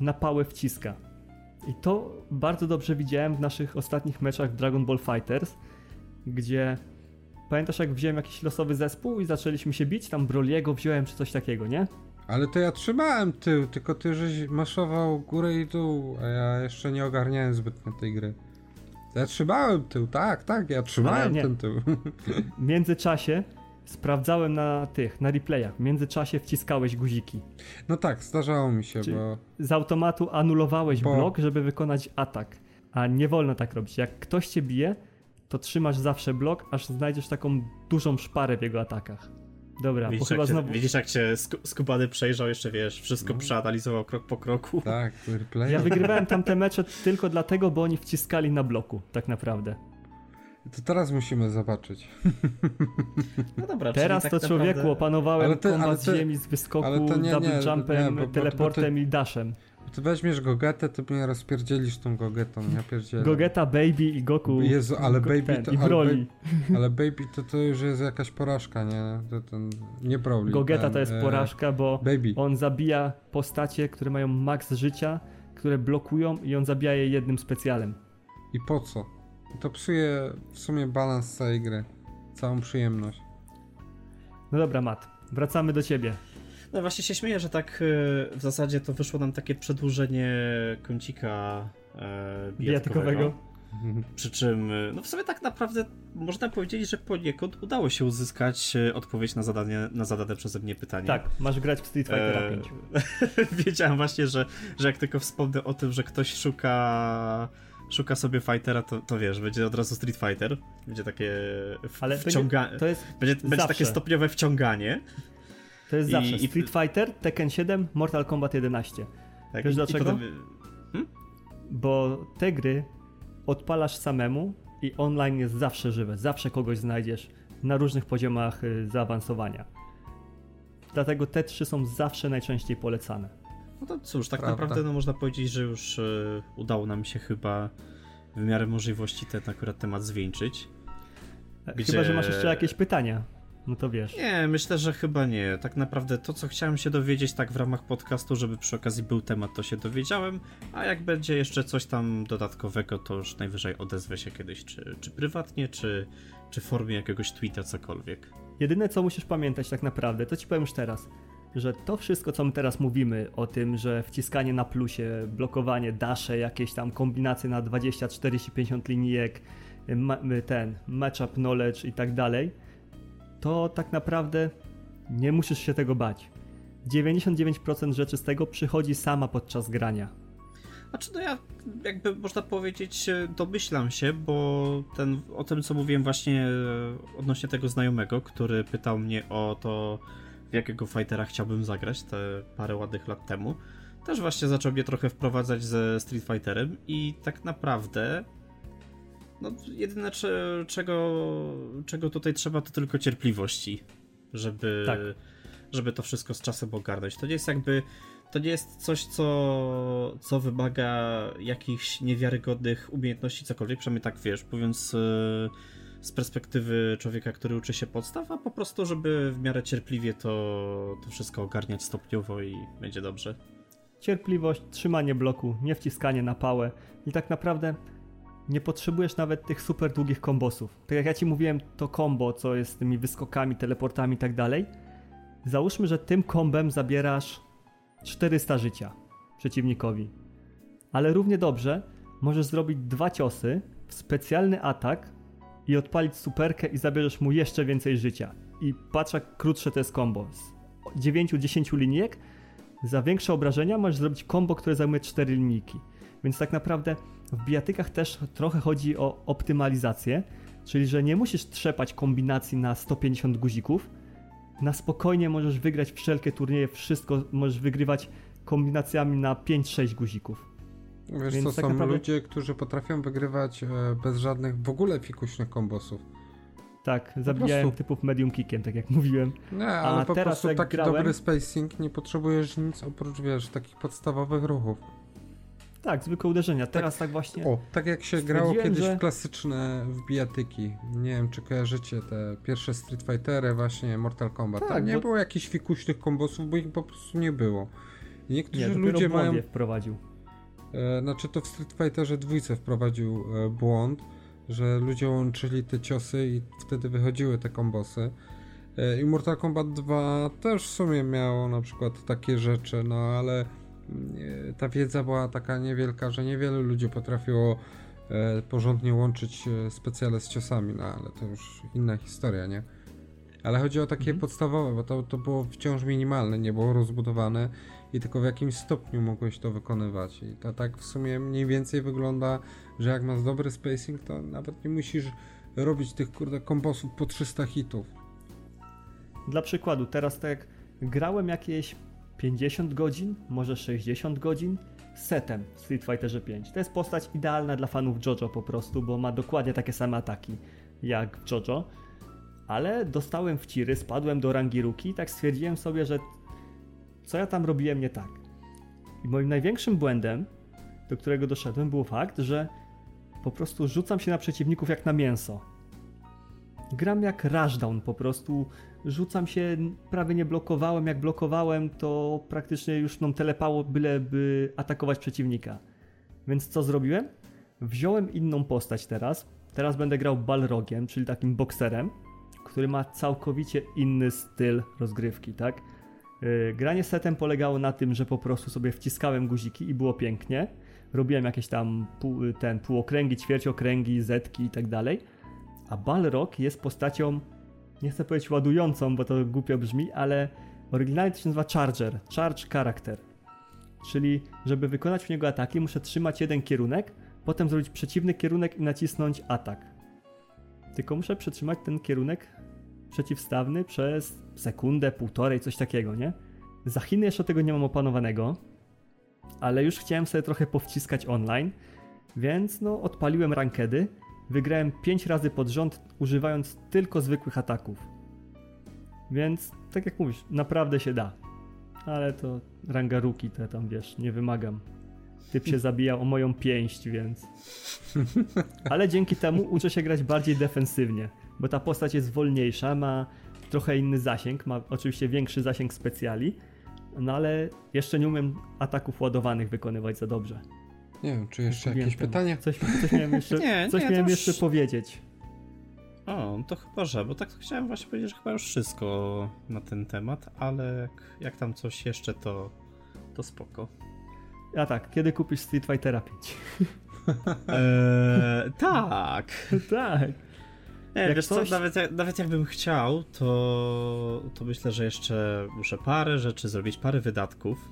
na pałę wciska. I to bardzo dobrze widziałem w naszych ostatnich meczach w Dragon Ball FighterZ, gdzie pamiętasz, jak wziąłem jakiś losowy zespół i zaczęliśmy się bić, tam Broly'ego wziąłem czy coś takiego, nie? Ale to ja trzymałem tył, tylko ty żeś maszował górę i dół, a ja jeszcze nie ogarniałem zbytnio tej gry. Ja trzymałem tył, tak, ja trzymałem ten tył. W międzyczasie sprawdzałem na replayach, w międzyczasie wciskałeś guziki. No tak, zdarzało mi się, czyli bo... Z automatu anulowałeś blok, żeby wykonać atak, a nie wolno tak robić. Jak ktoś cię bije, to trzymasz zawsze blok, aż znajdziesz taką dużą szparę w jego atakach. Dobra, widzisz jak cię skupany przejrzał, jeszcze wiesz, wszystko przeanalizował krok po kroku. Tak, replay. Ja wygrywałem tamte mecze tylko dlatego, bo oni wciskali na bloku, tak naprawdę. To teraz musimy zobaczyć. No dobra, teraz to tak człowieku naprawdę... opanowałem kombat z ziemi, z wyskoku, double jumpem, teleportem i dashem. Ty weźmiesz Gogetę, ty mnie rozpierdzielisz tą Gogetą, ja pierdzielę. Gogeta, Baby i Goku. Jezu, ale Baby to... Ale Baby to już jest jakaś porażka, nie? Nie Broly. Gogeta to jest porażka, bo Baby. On zabija postacie, które mają maks życia, które blokują i on zabija je jednym specjalem. I po co? To psuje w sumie balans całej gry. Całą przyjemność. No dobra, Mat, wracamy do ciebie. No właśnie się śmieję, że tak w zasadzie to wyszło nam takie przedłużenie kącika bijatkowego. Przy czym, no w sumie tak naprawdę można powiedzieć, że poniekąd udało się uzyskać odpowiedź na zadane przeze mnie pytanie. Tak, masz grać w Street Fightera 5. Wiedziałem właśnie, że jak tylko wspomnę o tym, że ktoś szuka sobie fightera, to wiesz, będzie od razu Street Fighter, będzie takie wciąganie, będzie takie stopniowe wciąganie. To jest zawsze Street Fighter, Tekken 7, Mortal Kombat 11. Tak, wiesz dlaczego? Bo te gry odpalasz samemu i online jest zawsze żywe, zawsze kogoś znajdziesz na różnych poziomach zaawansowania. Dlatego te trzy są zawsze najczęściej polecane. No to cóż, tak naprawdę no, można powiedzieć, że już udało nam się chyba w miarę możliwości ten akurat temat zwieńczyć. Chyba, że masz jeszcze jakieś pytania. No to wiesz. Nie, myślę, że chyba nie. Tak naprawdę to, co chciałem się dowiedzieć tak w ramach podcastu, żeby przy okazji był temat, to się dowiedziałem, a jak będzie jeszcze coś tam dodatkowego, to już najwyżej odezwę się kiedyś, czy prywatnie, czy w formie jakiegoś tweeta, cokolwiek. Jedyne, co musisz pamiętać tak naprawdę, to ci powiem już teraz, że to wszystko, co my teraz mówimy o tym, że wciskanie na plusie, blokowanie, dasze, jakieś tam kombinacje na 20, 40, 50 linijek, matchup knowledge i tak dalej, to tak naprawdę nie musisz się tego bać. 99% rzeczy z tego przychodzi sama podczas grania. Znaczy no ja jakby można powiedzieć domyślam się, bo o tym co mówiłem właśnie odnośnie tego znajomego, który pytał mnie o to, w jakiego fightera chciałbym zagrać te parę ładnych lat temu, też właśnie zaczął mnie trochę wprowadzać ze Street Fighterem i tak naprawdę no jedyne czego tutaj trzeba to tylko cierpliwości, żeby to wszystko z czasem ogarnąć. To nie jest jakby, to nie jest coś co wymaga jakichś niewiarygodnych umiejętności cokolwiek, przynajmniej tak wiesz, mówiąc z perspektywy człowieka, który uczy się podstaw, a po prostu żeby w miarę cierpliwie to wszystko ogarniać stopniowo i będzie dobrze. Cierpliwość, trzymanie bloku, nie wciskanie na pałę i tak naprawdę nie potrzebujesz nawet tych super długich kombosów. Tak jak ja ci mówiłem, to kombo, co jest z tymi wyskokami, teleportami i tak dalej. Załóżmy, że tym kombem zabierasz 400 życia przeciwnikowi. Ale równie dobrze możesz zrobić 2 ciosy w specjalny atak i odpalić superkę i zabierzesz mu jeszcze więcej życia. I patrz jak krótsze to jest kombo. Z 9-10 linijek za większe obrażenia możesz zrobić kombo, które zajmuje 4 linijki. Więc tak naprawdę w bijatykach też trochę chodzi o optymalizację, czyli że nie musisz trzepać kombinacji na 150 guzików. Na spokojnie możesz wygrać wszelkie turnieje, wszystko możesz wygrywać kombinacjami na 5-6 guzików. Wiesz więc co, tak są naprawdę ludzie, którzy potrafią wygrywać bez żadnych w ogóle fikuśnych kombosów. Tak, zabijałem typów medium kickiem, tak jak mówiłem. Nie, ale po prostu taki dobry spacing, nie potrzebujesz nic oprócz, wiesz, takich podstawowych ruchów. Tak, zwykłe uderzenia. Teraz tak właśnie. O, tak jak się grało kiedyś w klasyczne wbijatyki. Nie wiem, czy kojarzycie te pierwsze Street Fightery, właśnie Mortal Kombat. Tak, tam nie było jakichś fikuśnych kombosów, bo ich po prostu nie było. I niektórzy ludzie mają. Wprowadził. Znaczy to w Street Fighterze 2 wprowadził błąd, że ludzie łączyli te ciosy i wtedy wychodziły te kombosy. I Mortal Kombat 2 też w sumie miało na przykład takie rzeczy, no ale ta wiedza była taka niewielka, że niewielu ludzi potrafiło porządnie łączyć specjale z ciosami, no ale to już inna historia, nie? Ale chodzi o takie podstawowe, bo to było wciąż minimalne, nie było rozbudowane i tylko w jakimś stopniu mogłeś to wykonywać. I to tak w sumie mniej więcej wygląda, że jak masz dobry spacing, to nawet nie musisz robić tych kurde kombosów po 300 hitów. Dla przykładu, teraz tak grałem jakieś 50 godzin, może 60 godzin setem w Street Fighterze 5. To jest postać idealna dla fanów JoJo po prostu, bo ma dokładnie takie same ataki jak JoJo, ale dostałem wciry, spadłem do rangi rookie i tak stwierdziłem sobie, że co ja tam robiłem nie tak. I moim największym błędem, do którego doszedłem, był fakt, że po prostu rzucam się na przeciwników jak na mięso. Gram jak rushdown, po prostu rzucam się, prawie nie blokowałem, jak blokowałem to praktycznie już mną telepało, byleby atakować przeciwnika. Więc co zrobiłem? Wziąłem inną postać teraz będę grał balrogiem, czyli takim bokserem, który ma całkowicie inny styl rozgrywki, tak? Granie setem polegało na tym, że po prostu sobie wciskałem guziki i było pięknie, robiłem jakieś tam półokręgi, ćwierciokręgi, zetki i tak dalej, a Balrog jest postacią, nie chcę powiedzieć ładującą, bo to głupio brzmi, ale oryginalnie to się nazywa Charger, Charge Character, czyli żeby wykonać w niego ataki, muszę trzymać jeden kierunek, potem zrobić przeciwny kierunek i nacisnąć atak. Tylko muszę przetrzymać ten kierunek przeciwstawny przez sekundę, półtorej, coś takiego, nie? Za Chiny jeszcze tego nie mam opanowanego, ale już chciałem sobie trochę powciskać online, więc no odpaliłem rankedy, wygrałem 5 razy pod rząd, używając tylko zwykłych ataków. Więc, tak jak mówisz, naprawdę się da. Ale to rangaruki te tam, wiesz, nie wymagam. Typ się zabijał o moją pięść, więc... Ale dzięki temu uczę się grać bardziej defensywnie, bo ta postać jest wolniejsza, ma trochę inny zasięg, ma oczywiście większy zasięg specjali, no ale jeszcze nie umiem ataków ładowanych wykonywać za dobrze. Nie wiem, czy jeszcze jakieś pytanie? Coś miałem jeszcze, jeszcze powiedzieć. O, to chyba, że, bo tak chciałem właśnie powiedzieć, że chyba już wszystko na ten temat, ale jak tam coś jeszcze, to spoko. A tak, kiedy kupisz Street Fightera 5? Tak. Nie, wiesz coś... co, nawet jakbym chciał, to myślę, że jeszcze muszę parę rzeczy zrobić, parę wydatków.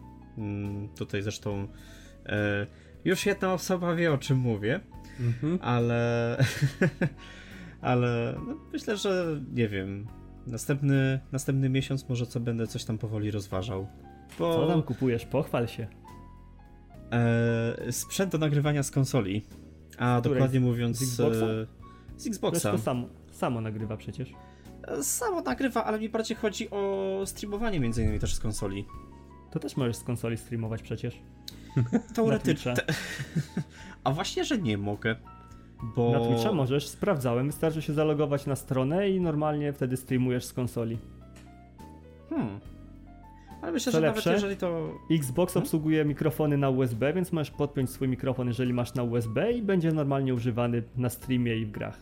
Tutaj zresztą już jedna osoba wie, o czym mówię, ale no, myślę, że nie wiem, następny miesiąc może co będę coś tam powoli rozważał. Bo... Co tam kupujesz? Pochwal się. Sprzęt do nagrywania z konsoli, a dokładnie mówiąc z Xboxa. To samo nagrywa przecież. Samo nagrywa, ale mi bardziej chodzi o streamowanie między innymi też z konsoli. To też możesz z konsoli streamować przecież. Teoretycznie. A właśnie, że nie mogę, bo... Na Twitcha możesz, sprawdzałem, wystarczy się zalogować na stronę i normalnie wtedy streamujesz z konsoli. Ale myślę, co że lepsze, nawet jeżeli to... Xbox obsługuje mikrofony na USB, więc możesz podpiąć swój mikrofon, jeżeli masz na USB i będzie normalnie używany na streamie i w grach.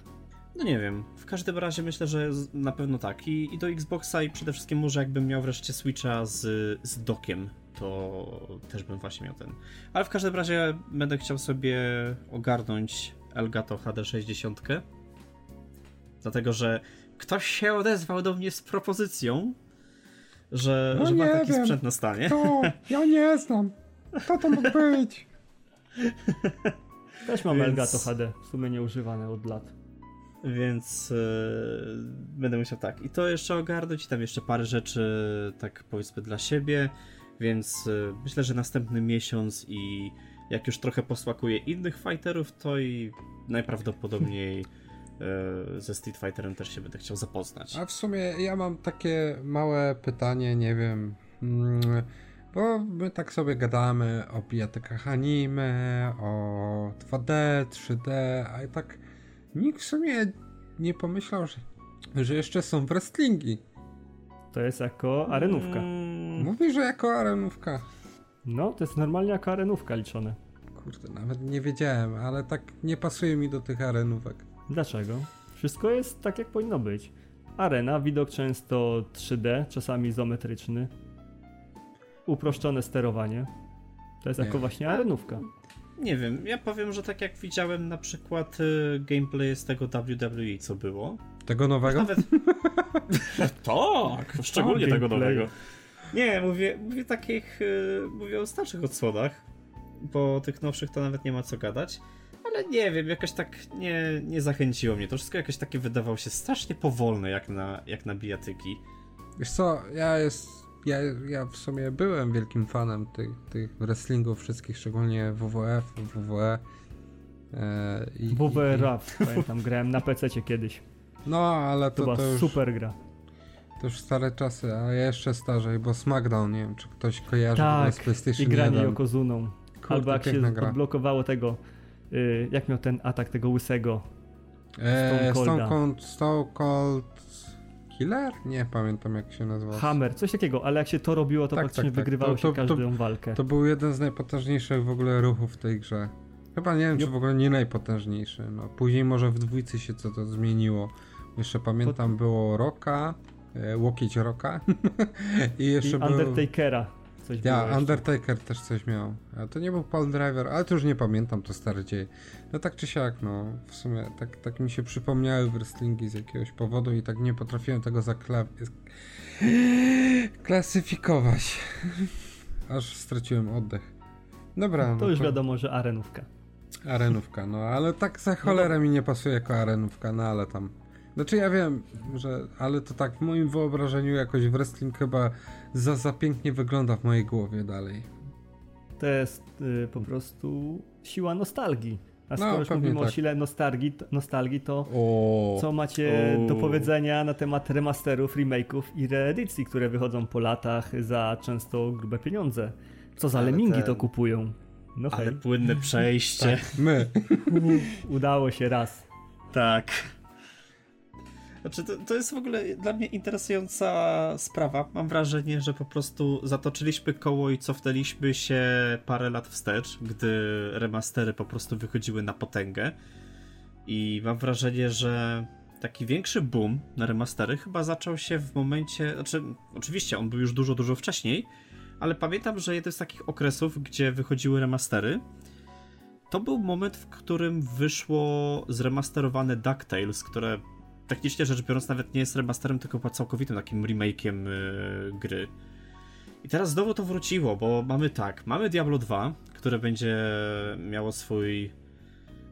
No nie wiem, w każdym razie myślę, że na pewno tak. I do Xboxa i przede wszystkim może jakbym miał wreszcie Switcha z dockiem, to też bym właśnie miał ten. Ale w każdym razie będę chciał sobie ogarnąć Elgato HD60, dlatego że ktoś się odezwał do mnie z propozycją, że ma taki sprzęt na stanie. To ja nie znam. Kto to mógł być? Też mam Elgato HD, w sumie nieużywane od lat. Więc będę musiał tak. I to jeszcze ogarnąć, i tam jeszcze parę rzeczy, tak powiedzmy, dla siebie. Więc myślę, że następny miesiąc i jak już trochę posłakuję innych fighterów, to i najprawdopodobniej ze Street Fighterem też się będę chciał zapoznać. A w sumie ja mam takie małe pytanie, nie wiem, bo my tak sobie gadamy o bijatykach anime, o 2D, 3D, a tak nikt w sumie nie pomyślał, że jeszcze są wrestlingi. To jest jako arenówka. Mówi, że jako arenówka. No, to jest normalnie jako arenówka liczone. Kurde, nawet nie wiedziałem, ale tak nie pasuje mi do tych arenówek. Dlaczego? Wszystko jest tak, jak powinno być. Arena, widok często 3D, czasami izometryczny. Uproszczone sterowanie. To jest jako właśnie arenówka. Nie wiem, ja powiem, że tak jak widziałem na przykład gameplay z tego WWE, co było. Tego nowego? Nawet... Tak, szczególnie tego nowego. Nie, mówię takich, mówię o starszych odsłonach, bo tych nowszych to nawet nie ma co gadać. Ale nie wiem, jakoś tak nie zachęciło mnie. To wszystko jakieś takie wydawało się strasznie powolne, jak na bijatyki. Wiesz co, ja w sumie byłem wielkim fanem tych wrestlingów wszystkich, szczególnie WWF, WWE. WWE RAF, pamiętam, grałem na PC-cie kiedyś. No, ale to już, super gra. To już stare czasy, a jeszcze starzej, bo SmackDown, nie wiem, czy ktoś kojarzy z PlayStation 1. Tak, i granie Yokozuną. Albo jak się odblokowało tego... Jak miał ten atak tego łysego? Stone Cold Killer? Nie pamiętam, jak się nazywał. Hammer, coś takiego, ale jak się to robiło, to praktycznie wygrywało się każdą walkę. To był jeden z najpotężniejszych w ogóle ruchów w tej grze. Chyba nie wiem, czy w ogóle nie najpotężniejszy. No, później może w dwójce się co to zmieniło. Jeszcze pamiętam, było Rocka, łokieć Rocka i jeszcze był... Undertakera. Coś ja, Undertaker też coś miał. A to nie był Paul Driver, ale to już nie pamiętam, to stary dzieje. No tak czy siak, no. W sumie tak mi się przypomniały wrestlingi z jakiegoś powodu i tak nie potrafiłem tego klasyfikować. Aż straciłem oddech. Dobra. No to już wiadomo, że arenówka. Arenówka, no ale tak za cholerę mi nie pasuje jako arenówka, no ale tam... Znaczy ja wiem, że... Ale to tak w moim wyobrażeniu jakoś wrestling chyba za pięknie wygląda w mojej głowie dalej. To jest po prostu siła nostalgii. A skoro już mówimy o sile nostalgii, to co macie do powiedzenia na temat remasterów, remake'ów i reedycji, które wychodzą po latach za często grube pieniądze? Co za lemingi to kupują? No hej. Ale płynne przejście. Tak, my. Udało się raz. Tak. Znaczy, to jest w ogóle dla mnie interesująca sprawa. Mam wrażenie, że po prostu zatoczyliśmy koło i cofnęliśmy się parę lat wstecz, gdy remastery po prostu wychodziły na potęgę. I mam wrażenie, że taki większy boom na remastery chyba zaczął się w momencie... Znaczy, oczywiście on był już dużo, dużo wcześniej, ale pamiętam, że jeden z takich okresów, gdzie wychodziły remastery, to był moment, w którym wyszło zremasterowane DuckTales, które technicznie rzecz biorąc nawet nie jest remasterem, tylko całkowitym takim remake'iem gry. I teraz znowu to wróciło, bo mamy Diablo 2, które będzie miało swój...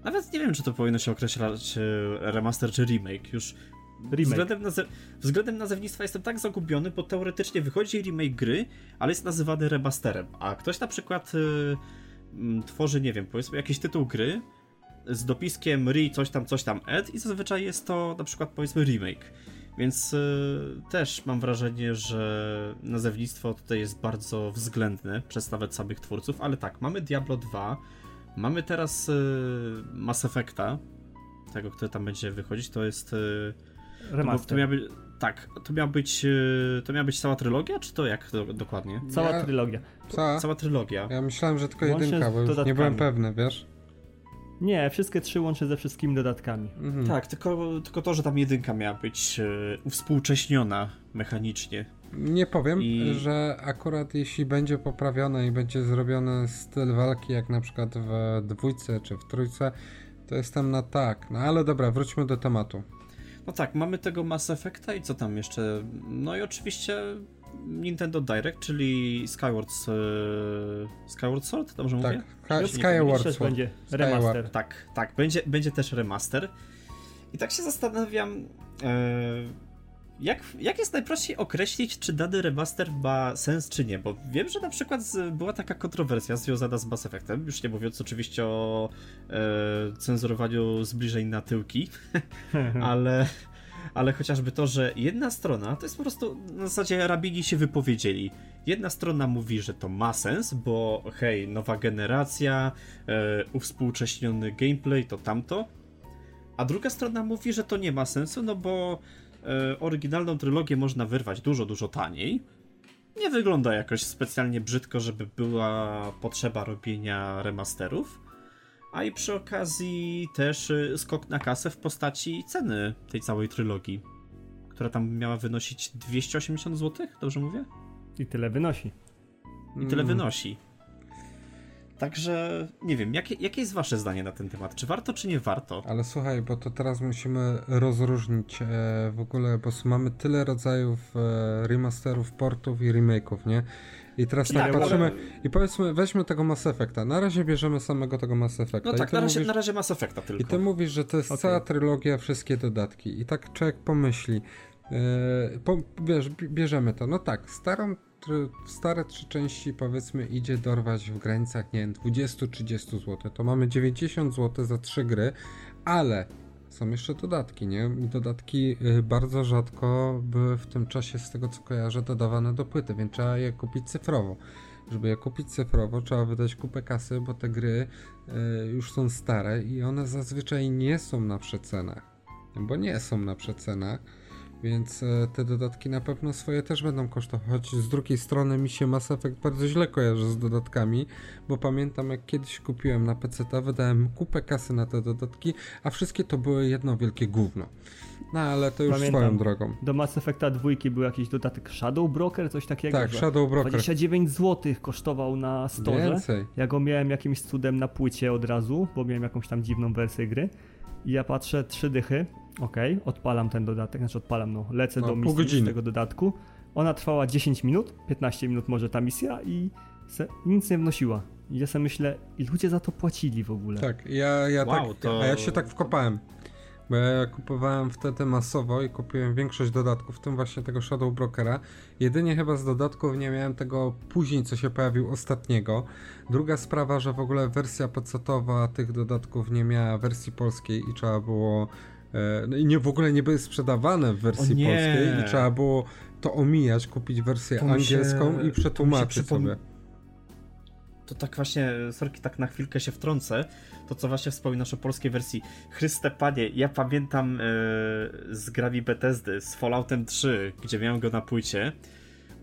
Nawet nie wiem, czy to powinno się określać remaster czy remake, już... Względem nazewnictwa jestem tak zagubiony, bo teoretycznie wychodzi remake gry, ale jest nazywany remasterem, a ktoś na przykład tworzy, nie wiem, powiedzmy jakiś tytuł gry z dopiskiem coś tam ed i zazwyczaj jest to na przykład powiedzmy remake, więc też mam wrażenie, że nazewnictwo tutaj jest bardzo względne przez nawet samych twórców, ale tak, mamy Diablo 2, mamy teraz Mass Effecta, tego, który tam będzie wychodzić, to jest... To miała być cała trylogia, czy to jak dokładnie? Cała trylogia. Ja myślałem, że tylko jedynka, bo już nie byłem pewny, wiesz? Nie, wszystkie trzy łączę ze wszystkimi dodatkami. Mhm. Tak, tylko to, że tam jedynka miała być uwspółcześniona mechanicznie. Nie powiem, że akurat jeśli będzie poprawione i będzie zrobiony styl walki, jak na przykład w dwójce czy w trójce, to jestem na tak. No ale dobra, wróćmy do tematu. No tak, mamy tego Mass Effecta i co tam jeszcze? No i oczywiście Nintendo Direct, czyli Skyward Sword, dobrze mówię? Tak, Skyward Sword. Będzie remaster. Tak, będzie też remaster. I tak się zastanawiam, jak jest najprościej określić, czy dany remaster ma sens, czy nie, bo wiem, że na przykład była taka kontrowersja związana z Mass Effectem, już nie mówiąc oczywiście o cenzurowaniu zbliżeń na tyłki, ale chociażby to, że jedna strona, to jest po prostu na zasadzie rabini się wypowiedzieli. Jedna strona mówi, że to ma sens, bo hej, nowa generacja, uwspółcześniony gameplay, to tamto, a druga strona mówi, że to nie ma sensu, no bo oryginalną trylogię można wyrwać dużo, dużo taniej. Nie wygląda jakoś specjalnie brzydko, żeby była potrzeba robienia remasterów. A i przy okazji też skok na kasę w postaci ceny tej całej trylogii, która tam miała wynosić 280 zł, dobrze mówię? I tyle wynosi. Także nie wiem, jakie jest wasze zdanie na ten temat? Czy warto, czy nie warto? Ale słuchaj, bo to teraz musimy rozróżnić w ogóle, bo mamy tyle rodzajów remasterów, portów i remake'ów, nie? I teraz tak patrzymy i powiedzmy, weźmy tego Mass Effecta. Na razie bierzemy samego tego Mass Effecta. No tak, na razie Mass Effecta tylko. I ty mówisz, że to jest cała trylogia, wszystkie dodatki. I tak człowiek pomyśli. Bierzemy to. No tak, stare trzy części powiedzmy idzie dorwać w granicach, nie wiem, 20-30 zł. To mamy 90 zł za trzy gry, ale są jeszcze dodatki, nie? Dodatki bardzo rzadko były w tym czasie, z tego co kojarzę, dodawane do płyty, więc trzeba je kupić cyfrowo. Żeby je kupić cyfrowo, trzeba wydać kupę kasy, bo te gry już są stare i one zazwyczaj nie są na przecenach. Więc te dodatki na pewno swoje też będą kosztować, choć z drugiej strony mi się Mass Effect bardzo źle kojarzy z dodatkami, bo pamiętam, jak kiedyś kupiłem na PC-ta, wydałem kupę kasy na te dodatki, a wszystkie to były jedno wielkie gówno. No ale to już pamiętam, swoją drogą. Do Mass Effecta 2 był jakiś dodatek Shadow Broker, coś takiego. Tak, Shadow Broker. 29 zł kosztował na storze. Więcej. Ja go miałem jakimś cudem na płycie od razu, bo miałem jakąś tam dziwną wersję gry. I ja patrzę, 3 dychy, okej, odpalam ten dodatek, znaczy odpalam, no, lecę do misji z tego dodatku. Ona trwała 10 minut, 15 minut może ta misja i nic nie wnosiła. I ja sobie myślę, i ludzie za to płacili w ogóle. Tak, a ja się tak wkopałem. Bo ja kupowałem wtedy masowo i kupiłem większość dodatków, w tym właśnie tego Shadow Brokera. Jedynie chyba z dodatków nie miałem tego później, co się pojawił ostatniego. Druga sprawa, że w ogóle wersja PC-towa tych dodatków nie miała wersji polskiej i trzeba było... w ogóle nie były sprzedawane w wersji polskiej i trzeba było to omijać, kupić wersję angielską i przetłumaczyć sobie. To tak właśnie, sorki, tak na chwilkę się wtrącę, to co właśnie wspominasz o polskiej wersji. Chryste panie, ja pamiętam z grami Bethesdy, z Falloutem 3, gdzie miałem go na płycie.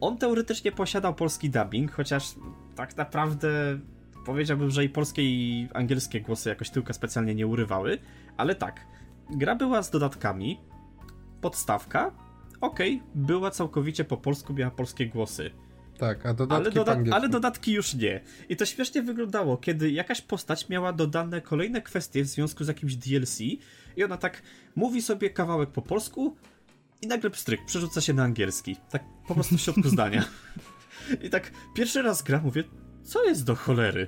On teoretycznie posiadał polski dubbing, chociaż tak naprawdę powiedziałbym, że i polskie i angielskie głosy jakoś tyłka specjalnie nie urywały, ale tak, gra była z dodatkami, podstawka, okej, była całkowicie po polsku, miała polskie głosy. Tak, a dodatki ale dodatki już nie. I to śmiesznie wyglądało, kiedy jakaś postać miała dodane kolejne kwestie w związku z jakimś DLC i ona tak mówi sobie kawałek po polsku i nagle pstryk, przerzuca się na angielski. Tak po prostu w środku zdania. I tak pierwszy raz gra, mówię, co jest do cholery?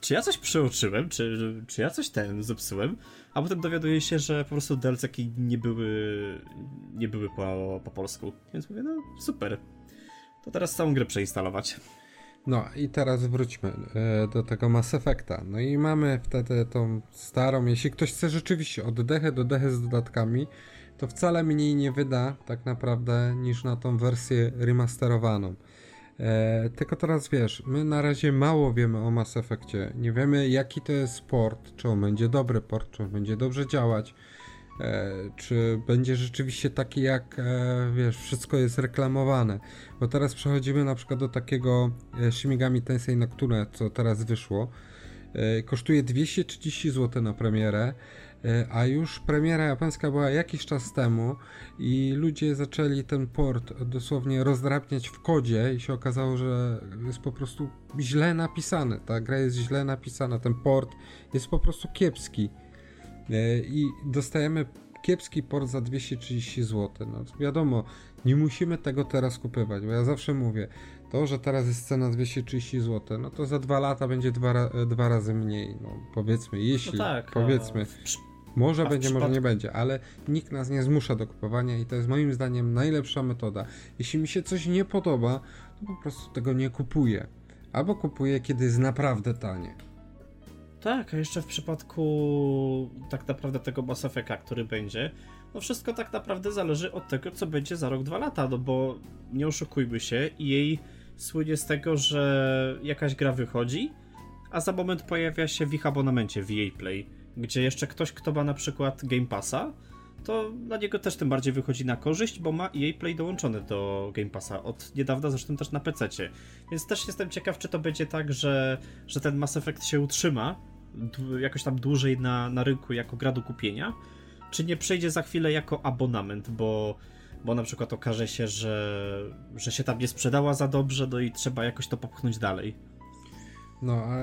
Czy ja coś przeoczyłem? Czy ja coś zepsułem? A potem dowiaduję się, że po prostu DLC-ki nie były po polsku. Więc mówię, no super. To teraz całą grę przeinstalować. No i teraz wróćmy do tego Mass Effecta. No i mamy wtedy tą starą, jeśli ktoś chce rzeczywiście od dechy do dechy z dodatkami, to wcale mniej nie wyda tak naprawdę niż na tą wersję remasterowaną. Tylko teraz wiesz, my na razie mało wiemy o Mass Effectie. Nie wiemy, jaki to jest port, czy on będzie dobry port, czy on będzie dobrze działać. Czy będzie rzeczywiście taki jak, wiesz, wszystko jest reklamowane, bo teraz przechodzimy na przykład do takiego Shin Megami Tensei Nocturne, co teraz wyszło, kosztuje 230 zł na premierę, a już premiera japońska była jakiś czas temu i ludzie zaczęli ten port dosłownie rozdrabniać w kodzie i się okazało, że jest po prostu źle napisany, ta gra jest źle napisana, ten port jest po prostu kiepski. I dostajemy kiepski port za 230 zł. No wiadomo, nie musimy tego teraz kupywać, bo ja zawsze mówię, to, że teraz jest cena 230 zł, no to za 2 lata będzie dwa razy mniej. No powiedzmy, jeśli, no tak, powiedzmy, może nie będzie, ale nikt nas nie zmusza do kupowania i to jest moim zdaniem najlepsza metoda. Jeśli mi się coś nie podoba, to po prostu tego nie kupuję. Albo kupuję, kiedy jest naprawdę tanie. Tak, a jeszcze w przypadku tak naprawdę tego Mass Effecta, który będzie, no wszystko tak naprawdę zależy od tego, co będzie za rok, 2 lata, no bo nie oszukujmy się, EA słynie z tego, że jakaś gra wychodzi, a za moment pojawia się w ich abonamencie w EA Play, gdzie jeszcze ktoś, kto ma na przykład Game Passa, to dla niego też tym bardziej wychodzi na korzyść, bo ma EA Play dołączone do Game Passa od niedawna, zresztą też na PC-cie. Więc też jestem ciekaw, czy to będzie tak, że ten Mass Effect się utrzyma jakoś tam dłużej na rynku jako gra do kupienia, czy nie przejdzie za chwilę jako abonament, bo na przykład okaże się, że się tam nie sprzedała za dobrze, no i trzeba jakoś to popchnąć dalej. No, a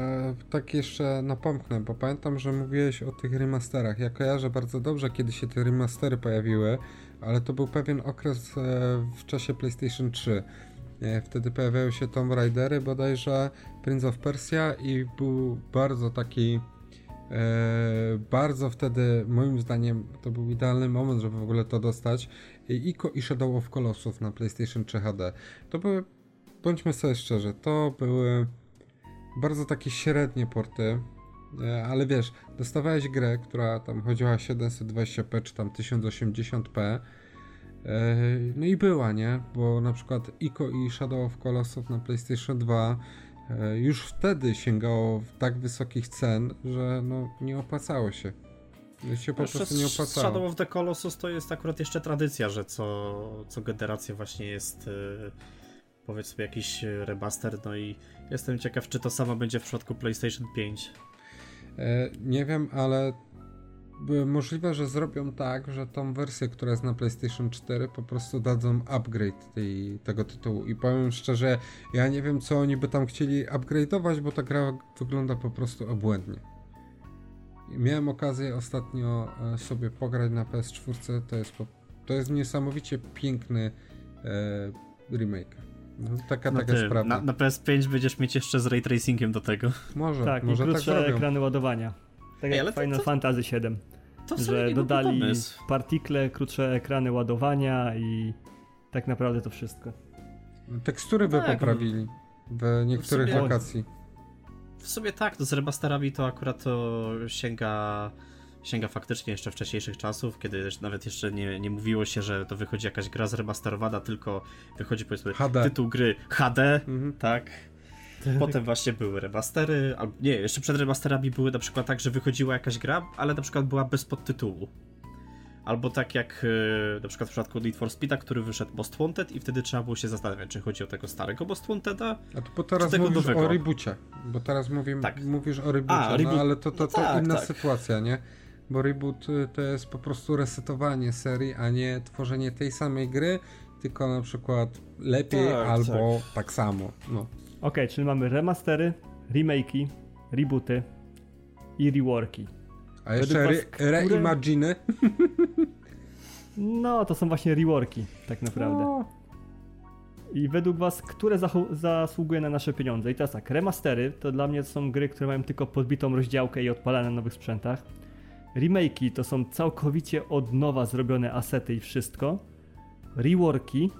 tak jeszcze napomknę, bo pamiętam, że mówiłeś o tych remasterach. Ja kojarzę bardzo dobrze, kiedy się te remastery pojawiły, ale to był pewien okres w czasie PlayStation 3. Wtedy pojawiały się Tomb Raidery, bodajże Prince of Persia i był bardzo taki... bardzo wtedy, moim zdaniem, to był idealny moment, żeby w ogóle to dostać. I Shadow of Colossus na PlayStation 3 HD. To były, bądźmy sobie szczerzy, to były... bardzo takie średnie porty, ale wiesz, dostawałeś grę, która tam chodziła 720p czy tam 1080p, no i była, nie? Bo na przykład Ico i Shadow of Colossus na PlayStation 2 już wtedy sięgało tak wysokich cen, że no nie opłacało się. się po prostu nie opłacało. Shadow of the Colossus to jest akurat jeszcze tradycja, że co generacja właśnie jest powiedz sobie jakiś remaster, no i jestem ciekaw, czy to samo będzie w przypadku PlayStation 5. Nie wiem, ale możliwe, że zrobią tak, że tą wersję, która jest na PlayStation 4, po prostu dadzą upgrade tego tytułu. I powiem szczerze, ja nie wiem, co oni by tam chcieli upgrade'ować, bo ta gra wygląda po prostu obłędnie. Miałem okazję ostatnio sobie pograć na PS4, to jest niesamowicie piękny remake. No, taka jest prawda. Na PS5 będziesz mieć jeszcze z ray tracingiem do tego. Może, tak, może i krótsze tak ekrany ładowania. Tak jak Final Fantasy VII. To że dodali partikle, krótsze ekrany ładowania i tak naprawdę to wszystko. Tekstury by poprawili w niektórych lokacji. W sumie tak, z remasterami to akurat to sięga faktycznie jeszcze wcześniejszych czasów, kiedy nawet jeszcze nie mówiło się, że to wychodzi jakaś gra zremasterowana, tylko wychodzi powiedzmy HD. Tytuł gry HD, tak. Potem właśnie były remastery, albo nie, jeszcze przed remasterami były na przykład tak, że wychodziła jakaś gra, ale na przykład była bez podtytułu. Albo tak jak na przykład w przypadku Need for Speeda, który wyszedł Most Wanted i wtedy trzeba było się zastanawiać, czy chodzi o tego starego Most Wanteda, bo teraz czy tego nowego. O reboocie, bo teraz mówisz o reboocie, ale to inna sytuacja, nie? Bo reboot to jest po prostu resetowanie serii, a nie tworzenie tej samej gry, tylko na przykład lepiej albo tak samo. No. Okej, czyli mamy remastery, remake'i, rebooty i reworki. A jeszcze reimaginy? No, to są właśnie reworki, tak naprawdę. No. I według was, które zasługuje na nasze pieniądze? I teraz tak, remastery to dla mnie są gry, które mają tylko podbitą rozdziałkę i odpalane na nowych sprzętach. Remake'i to są całkowicie od nowa zrobione asety i wszystko. Reworki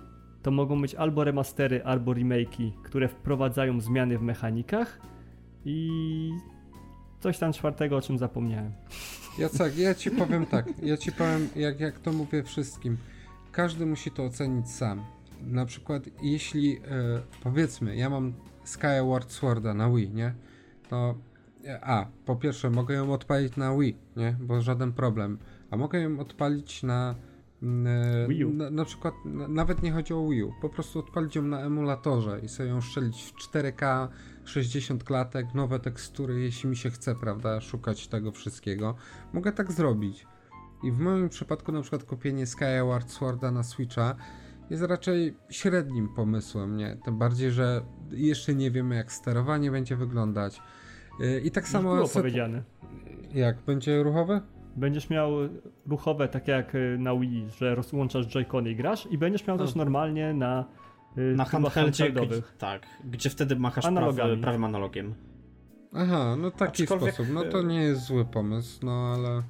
to mogą być albo remastery, albo remake'i, które wprowadzają zmiany w mechanikach i coś tam czwartego, o czym zapomniałem. Jacek, ja ci powiem, jak to mówię wszystkim. Każdy musi to ocenić sam. Na przykład jeśli, powiedzmy, ja mam Skyward Sworda na Wii, nie? To po pierwsze mogę ją odpalić na Wii, nie? Bo żaden problem. A mogę ją odpalić na Wii U. Na przykład, nawet nie chodzi o Wii U, po prostu odpalić ją na emulatorze i sobie ją szczelić w 4K, 60 klatek, nowe tekstury, jeśli mi się chce, prawda, szukać tego wszystkiego. Mogę tak zrobić. I w moim przypadku na przykład kupienie Skyward Sworda na Switcha jest raczej średnim pomysłem, nie? Tym bardziej, że jeszcze nie wiemy, jak sterowanie będzie wyglądać. I tak samo... Już było powiedziane. Jak? Będzie ruchowe? Będziesz miał ruchowe, tak jak na Wii, że rozłączasz Joy-Con i grasz, i będziesz miał też normalnie na handheldzie, gdzie wtedy machasz prawym analogiem. Aha, no taki sposób. No to nie jest zły pomysł, no ale...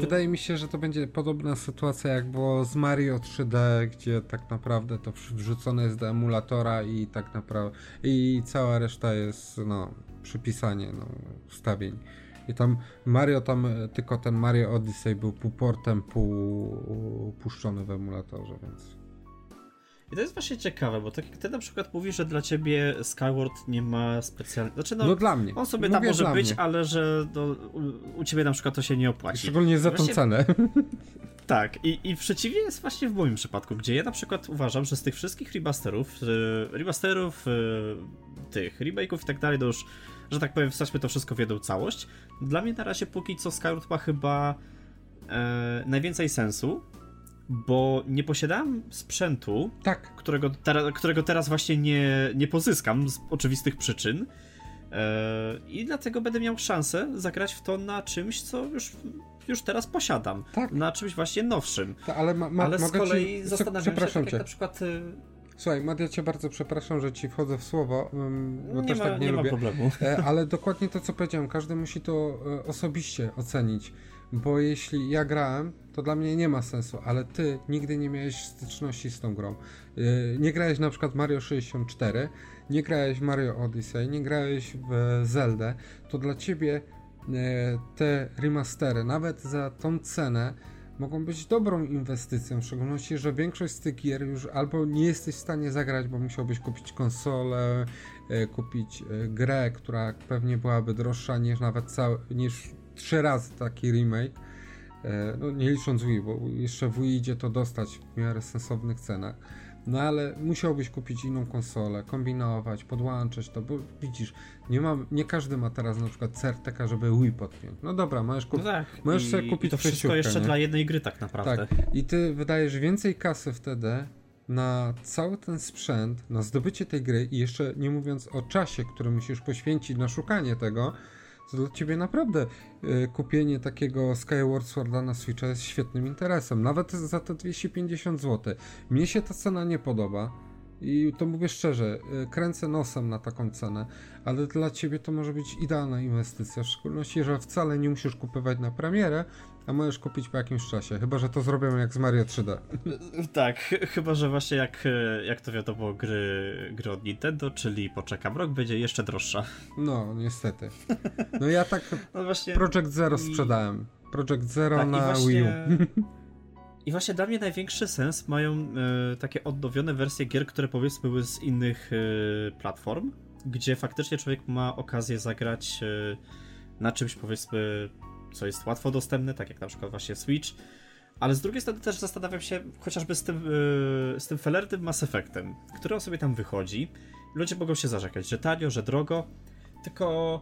wydaje mi się, że to będzie podobna sytuacja, jak było z Mario 3D, gdzie tak naprawdę to wrzucone jest do emulatora i tak naprawdę... I cała reszta jest, przypisanie, ustawień. I tam Mario, tylko ten Mario Odyssey był pół portem, pół puszczony w emulatorze, więc... I to jest właśnie ciekawe, bo tak jak ty na przykład mówisz, że dla ciebie Skyward nie ma specjalnie... Znaczy dla mnie. On sobie tam może być, ale że u ciebie na przykład to się nie opłaci. Szczególnie za tą cenę. Tak, i przeciwnie jest właśnie w moim przypadku, gdzie ja na przykład uważam, że z tych wszystkich remasterów, remake'ów i tak dalej, że tak powiem, wstaćmy to wszystko w jedną całość. Dla mnie na razie póki co Skyward ma chyba najwięcej sensu, bo nie posiadałem sprzętu, którego teraz właśnie nie pozyskam z oczywistych przyczyn i dlatego będę miał szansę zagrać w to na czymś, co już teraz posiadam. Tak. Na czymś właśnie nowszym. Ale z kolei zastanawiam się, jak na przykład... Słuchaj, Matt, ja cię bardzo przepraszam, że ci wchodzę w słowo, bo też tak nie lubię. Nie ma problemu. Ale dokładnie to, co powiedziałem, każdy musi to osobiście ocenić, bo jeśli ja grałem, to dla mnie nie ma sensu, ale ty nigdy nie miałeś styczności z tą grą. Nie grałeś na przykład Mario 64, nie grałeś Mario Odyssey, nie grałeś w Zeldę, to dla ciebie te remastery, nawet za tą cenę, mogą być dobrą inwestycją, w szczególności, że większość z tych gier już albo nie jesteś w stanie zagrać, bo musiałbyś kupić konsolę, kupić grę, która pewnie byłaby droższa niż trzy razy taki remake, no nie licząc Wii, bo jeszcze w Wii idzie to dostać w miarę sensownych cenach, no ale musiałbyś kupić inną konsolę, kombinować, podłączać to, bo widzisz, nie każdy ma teraz na przykład certeka, żeby Wii podpiąć. No dobra, możesz kupić, no tak, możesz sobie kupić i to wszystko jeszcze nie? Dla jednej gry tak naprawdę. Tak. I ty wydajesz więcej kasy wtedy na cały ten sprzęt, na zdobycie tej gry i jeszcze nie mówiąc o czasie, który musisz poświęcić na szukanie tego, to dla ciebie naprawdę kupienie takiego Skyward Sworda na Switcha jest świetnym interesem. Nawet za te 250 zł. Mnie się ta cena nie podoba i to mówię szczerze, kręcę nosem na taką cenę, ale dla ciebie to może być idealna inwestycja, w szczególności, że wcale nie musisz kupować na premierę, a możesz kupić po jakimś czasie, chyba że to zrobią jak z Mario 3D. Tak, chyba że właśnie jak to wiadomo gry od Nintendo, czyli poczekam rok, będzie jeszcze droższa. No, niestety. No ja tak no właśnie... Project Zero sprzedałem. Project Zero tak, na właśnie... Wii U. I właśnie dla mnie największy sens mają takie odnowione wersje gier, które powiedzmy były z innych platform, gdzie faktycznie człowiek ma okazję zagrać na czymś powiedzmy, co jest łatwo dostępne, tak jak na przykład właśnie Switch, ale z drugiej strony też zastanawiam się chociażby z tym felernym Mass Effectem, który on sobie tam wychodzi. Ludzie mogą się zarzekać, że tanio, że drogo, tylko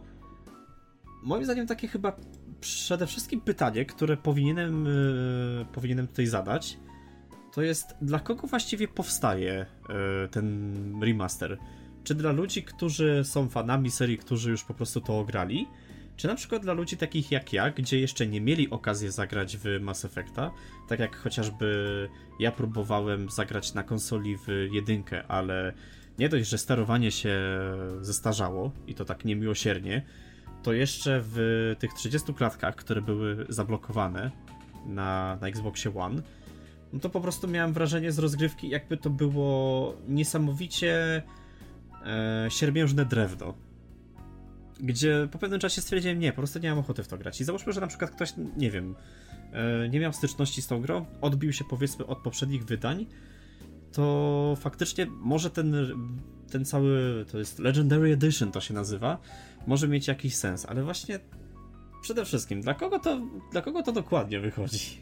moim zdaniem takie chyba przede wszystkim pytanie, które powinienem tutaj zadać, to jest dla kogo właściwie powstaje ten remaster? Czy dla ludzi, którzy są fanami serii, którzy już po prostu to ograli? Czy na przykład dla ludzi takich jak ja, gdzie jeszcze nie mieli okazji zagrać w Mass Effecta, tak jak chociażby ja próbowałem zagrać na konsoli w jedynkę, ale nie dość, że sterowanie się zestarzało i to tak niemiłosiernie, to jeszcze w tych 30 klatkach, które były zablokowane na Xboxie One, no to po prostu miałem wrażenie z rozgrywki, jakby to było niesamowicie siermiężne drewno. Gdzie po pewnym czasie stwierdziłem, nie, po prostu nie mam ochoty w to grać. I załóżmy, że na przykład ktoś, nie wiem, nie miał styczności z tą grą, odbił się powiedzmy od poprzednich wydań, to faktycznie może ten cały, to jest Legendary Edition to się nazywa, może mieć jakiś sens, ale właśnie przede wszystkim, dla kogo to dokładnie wychodzi?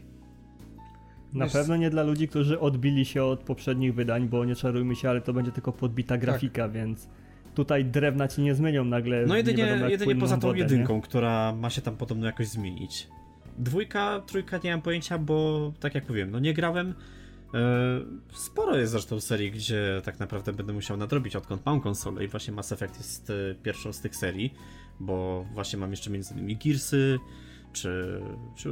Na pewno nie dla ludzi, którzy odbili się od poprzednich wydań, bo nie czarujmy się, ale to będzie tylko podbita grafika, tak. Więc... Tutaj drewna ci nie zmienią nagle. No jedynie poza tą jedynką, nie? Która ma się tam podobno jakoś zmienić. Dwójka, trójka nie mam pojęcia, bo tak jak mówiłem, no nie grałem. Sporo jest zresztą serii, gdzie tak naprawdę będę musiał nadrobić, odkąd mam konsolę i właśnie Mass Effect jest pierwszą z tych serii, bo właśnie mam jeszcze między innymi Gearsy, czy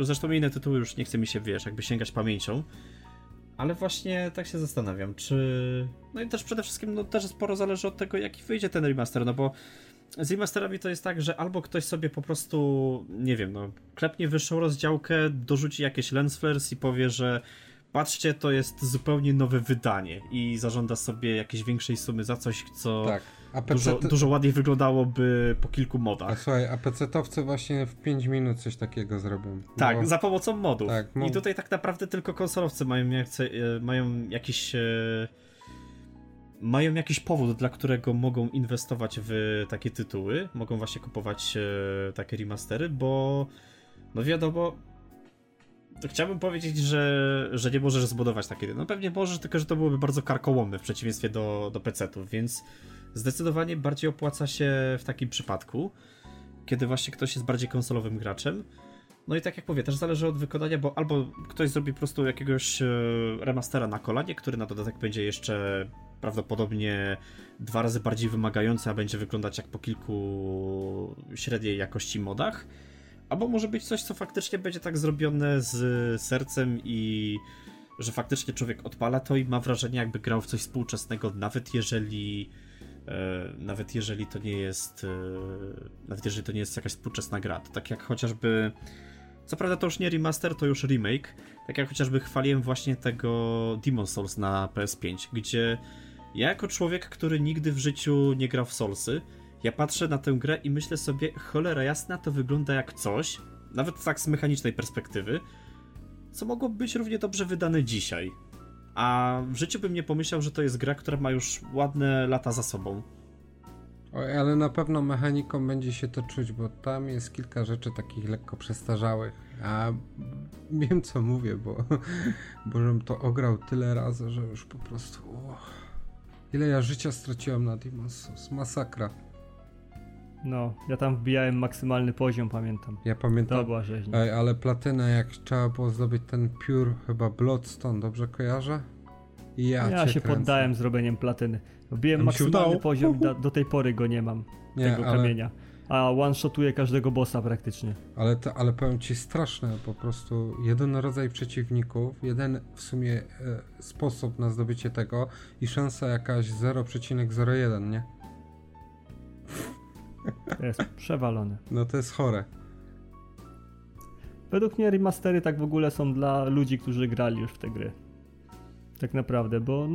zresztą inne tytuły, już nie chce mi się, wiesz, jakby sięgać pamięcią. Ale właśnie tak się zastanawiam, czy... No i też przede wszystkim, no też sporo zależy od tego, jaki wyjdzie ten remaster, no bo z remasterami to jest tak, że albo ktoś sobie po prostu, nie wiem, no klepnie wyższą rozdziałkę, dorzuci jakieś lens flares i powie, że patrzcie, to jest zupełnie nowe wydanie i zażąda sobie jakiejś większej sumy za coś, co tak, dużo ładniej wyglądałoby po kilku modach. A słuchaj, a PC-towcy właśnie w 5 minut coś takiego zrobią. Tak, bo... za pomocą modów. Tak, I tutaj tak naprawdę tylko konsolowcy mają jakiś powód, dla którego mogą inwestować w takie tytuły, mogą właśnie kupować takie remastery, bo no wiadomo, chciałbym powiedzieć, że nie możesz zbudować takiej. No pewnie możesz, tylko że to byłoby bardzo karkołomne w przeciwieństwie do PC-ów, więc zdecydowanie bardziej opłaca się w takim przypadku, kiedy właśnie ktoś jest bardziej konsolowym graczem. No i tak jak mówię, też zależy od wykonania, bo albo ktoś zrobi po prostu jakiegoś remastera na kolanie, który na dodatek będzie jeszcze prawdopodobnie 2 razy bardziej wymagający, a będzie wyglądać jak po kilku średniej jakości modach. Albo może być coś, co faktycznie będzie tak zrobione z sercem i że faktycznie człowiek odpala to i ma wrażenie, jakby grał w coś współczesnego, nawet jeżeli to nie jest jakaś współczesna gra. To tak jak chociażby, co prawda to już nie remaster, to już remake, tak jak chociażby chwaliłem właśnie tego Demon's Souls na PS5, gdzie ja jako człowiek, który nigdy w życiu nie grał w Soulsy, ja patrzę na tę grę i myślę sobie, cholera jasna, to wygląda jak coś, nawet tak z mechanicznej perspektywy, co mogło być równie dobrze wydane dzisiaj. A w życiu bym nie pomyślał, że to jest gra, która ma już ładne lata za sobą. Oj, ale na pewno mechaniką będzie się to czuć, bo tam jest kilka rzeczy takich lekko przestarzałych. A wiem co mówię, bo żem to ograł tyle razy, że już po prostu... Ile ja życia straciłem na Demon's Souls, masakra. No, ja tam wbijałem maksymalny poziom, pamiętam. Ja pamiętam, to była rzeźnia. Ej, ale platynę, jak trzeba było zdobyć ten piór, chyba Bloodstone, dobrze kojarzę? Ja się kręcę. Poddałem zrobieniem platyny. Wbiłem maksymalny poziom, do tej pory go nie mam, kamienia. A one-shotuje każdego bossa praktycznie. Ale powiem ci, straszne po prostu. Jeden rodzaj przeciwników, jeden w sumie sposób na zdobycie tego i szansa jakaś 0,01, nie? To jest przewalone. No to jest chore. Według mnie remastery tak w ogóle są dla ludzi, którzy grali już w te gry. Tak naprawdę, bo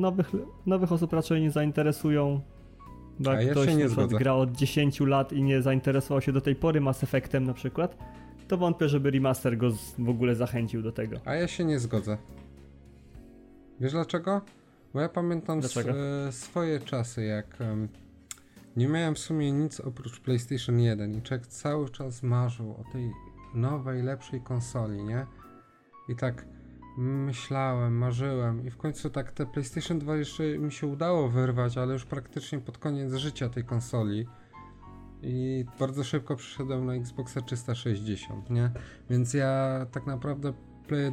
nowych osób raczej nie zainteresują. Bo jak ktoś na przykład gra od 10 lat i nie zainteresował się do tej pory Mass Effectem na przykład, to wątpię, żeby remaster go w ogóle zachęcił do tego. A ja się nie zgodzę. Wiesz dlaczego? Bo ja pamiętam swoje czasy, jak nie miałem w sumie nic oprócz PlayStation 1 i człowiek cały czas marzył o tej nowej, lepszej konsoli, nie? I tak myślałem, marzyłem i w końcu tak te PlayStation 2 jeszcze mi się udało wyrwać, ale już praktycznie pod koniec życia tej konsoli i bardzo szybko przyszedłem na Xboxa 360, nie? Więc ja tak naprawdę Play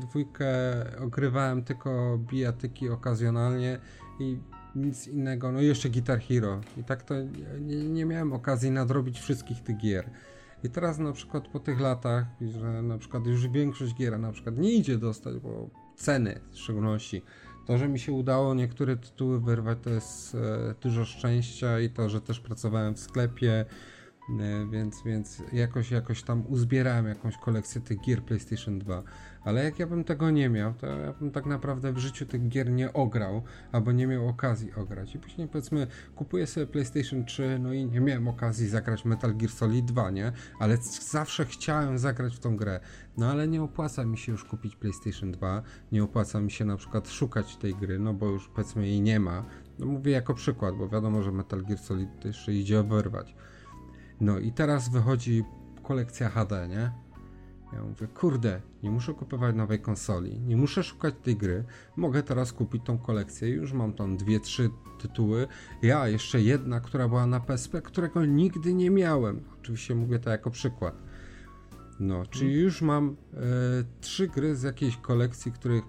2 ogrywałem tylko bijatyki okazjonalnie i nic innego, no jeszcze Guitar Hero i tak to nie miałem okazji nadrobić wszystkich tych gier. I teraz na przykład po tych latach, że na przykład już większość gier na przykład nie idzie dostać, bo ceny w szczególności. To, że mi się udało niektóre tytuły wyrwać, to jest dużo szczęścia i to, że też pracowałem w sklepie, więc jakoś tam uzbierałem jakąś kolekcję tych gier PlayStation 2. Ale jak ja bym tego nie miał, to ja bym tak naprawdę w życiu tych gier nie ograł, albo nie miał okazji ograć. I później powiedzmy, kupuję sobie PlayStation 3, no i nie miałem okazji zagrać Metal Gear Solid 2, nie? Ale zawsze chciałem zagrać w tą grę. No ale nie opłaca mi się już kupić PlayStation 2, nie opłaca mi się na przykład szukać tej gry, no bo już powiedzmy jej nie ma. No mówię jako przykład, bo wiadomo, że Metal Gear Solid jeszcze idzie wyrwać. No i teraz wychodzi kolekcja HD, nie? Ja mówię, kurde, nie muszę kupować nowej konsoli, nie muszę szukać tej gry, mogę teraz kupić tą kolekcję, już mam tam 2-3 tytuły, ja jeszcze jedna, która była na PSP, którego nigdy nie miałem, oczywiście mówię to jako przykład. No, czyli już mam 3 gry z jakiejś kolekcji, których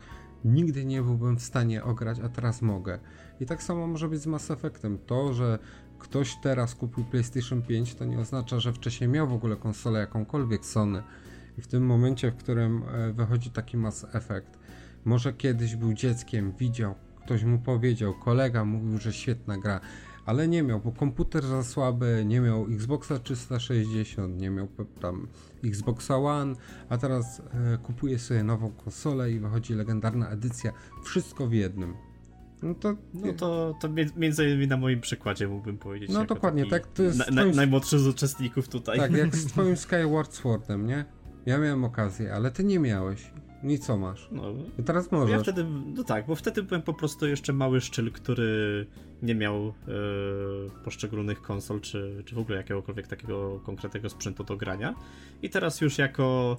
nigdy nie byłbym w stanie ograć, a teraz mogę. I tak samo może być z Mass Effectem, to, że ktoś teraz kupił PlayStation 5, to nie oznacza, że wcześniej miał w ogóle konsolę jakąkolwiek Sony. I w tym momencie, w którym wychodzi taki Mass Effect, może kiedyś był dzieckiem, widział, ktoś mu powiedział, kolega mówił, że świetna gra, ale nie miał, bo komputer za słaby, nie miał Xboxa 360, nie miał tam Xboxa One, a teraz kupuje sobie nową konsolę i wychodzi legendarna edycja, wszystko w jednym. No to między innymi na moim przykładzie mógłbym powiedzieć. No dokładnie, tak to jest najmłodszy z uczestników tutaj. Tak, jak z twoim Skyward Swordem, nie? Ja miałem okazję, ale ty nie miałeś. Nic co masz. No, i teraz możesz. Ja wtedy, no tak, bo wtedy byłem po prostu jeszcze mały szczyl, który nie miał poszczególnych konsol, czy w ogóle jakiegokolwiek takiego konkretnego sprzętu do grania. I teraz już jako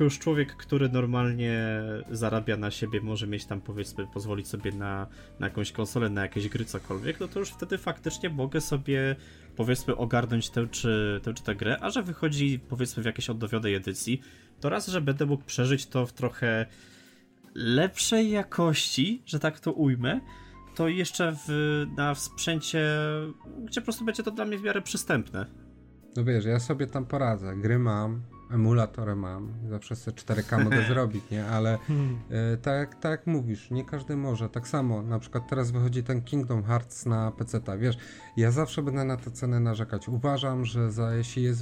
już człowiek, który normalnie zarabia na siebie, może mieć tam powiedzmy, pozwolić sobie na jakąś konsolę, na jakieś gry, cokolwiek, no to już wtedy faktycznie mogę sobie powiedzmy ogarnąć tę czy tę grę, a że wychodzi powiedzmy w jakiejś odnowionej edycji, to raz, że będę mógł przeżyć to w trochę lepszej jakości, że tak to ujmę, to jeszcze w sprzęcie, gdzie po prostu będzie to dla mnie w miarę przystępne. No wiesz, ja sobie tam poradzę, gry mam, emulatory mam, zawsze sobie 4K mogę zrobić, nie? Ale tak jak mówisz, nie każdy może. Tak samo, na przykład teraz wychodzi ten Kingdom Hearts na PC-ta, wiesz, ja zawsze będę na tę cenę narzekać. Uważam, że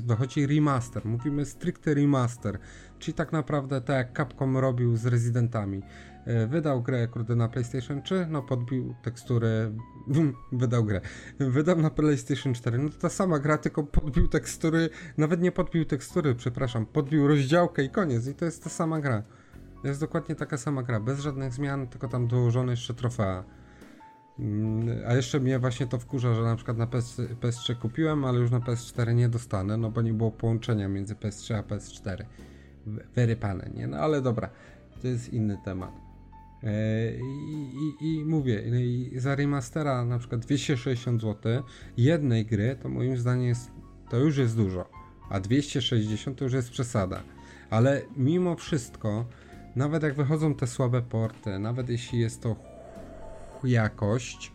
wychodzi remaster, mówimy stricte remaster, czyli tak naprawdę tak jak Capcom robił z Residentami. Wydał grę, kurde, na PlayStation 3, no podbił tekstury, wydał grę. Wydał na PlayStation 4, no to ta sama gra, tylko podbił tekstury, nawet nie podbił tekstury, przepraszam, podbił rozdziałkę i koniec. I to jest ta sama gra. To jest dokładnie taka sama gra, bez żadnych zmian, tylko tam dołożone jeszcze trofea. A jeszcze mnie właśnie to wkurza, że na przykład na PS3 kupiłem, ale już na PS4 nie dostanę, no bo nie było połączenia między PS3 a PS4. Wyrypane, nie? No ale dobra, to jest inny temat. I mówię, za remastera na przykład 260 zł jednej gry, to moim zdaniem jest, to już jest dużo, a 260 to już jest przesada. Ale mimo wszystko, nawet jak wychodzą te słabe porty, nawet jeśli jest to jakość,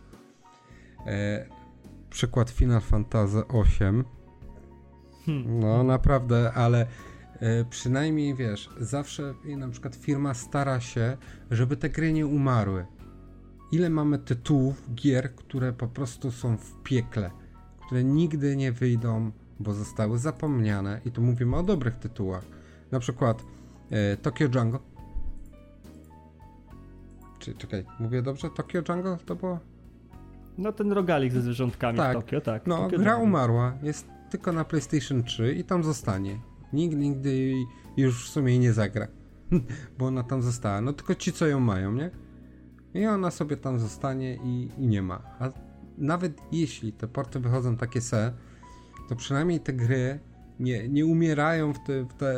przykład Final Fantasy VIII, no naprawdę, ale przynajmniej wiesz, zawsze na przykład firma stara się, żeby te gry nie umarły. Ile mamy tytułów, gier, które po prostu są w piekle, które nigdy nie wyjdą, bo zostały zapomniane, i tu mówimy o dobrych tytułach. Na przykład Tokyo Jungle. Czekaj, mówię dobrze? Tokyo Jungle to było? No ten rogalik ze zwierzątkami tak. W Tokio, tak. No Tokio gra umarła, jest tylko na PlayStation 3 i tam zostanie. Nikt nigdy już w sumie nie zagra, bo ona tam została. No tylko ci, co ją mają, nie? I ona sobie tam zostanie i nie ma. A nawet jeśli te porty wychodzą takie se, to przynajmniej te gry nie umierają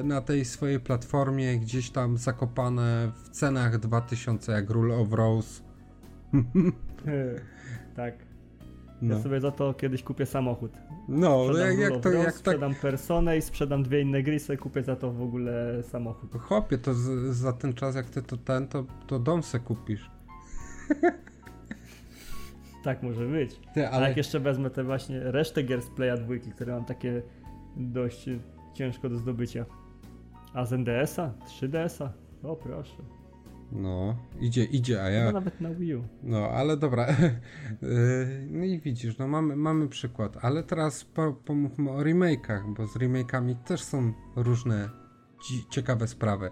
na tej swojej platformie gdzieś tam zakopane w cenach 2000 jak Rule of Rose. Tak. Ja sobie za to kiedyś kupię samochód. No, jak sprzedam Personę i sprzedam dwie inne gry i sobie kupię za to w ogóle samochód. Chłopie, to za ten czas jak ty to dom se kupisz. Tak może być. Ale jak jeszcze wezmę te właśnie resztę gier z Playa 2, które mam takie dość ciężko do zdobycia. A z NDS-a? 3DS-a? O proszę. No, idzie, a ja... No nawet na Wii U. No, ale dobra. No i widzisz, no mamy przykład. Ale teraz pomówmy o remake'ach, bo z remake'ami też są różne ciekawe sprawy.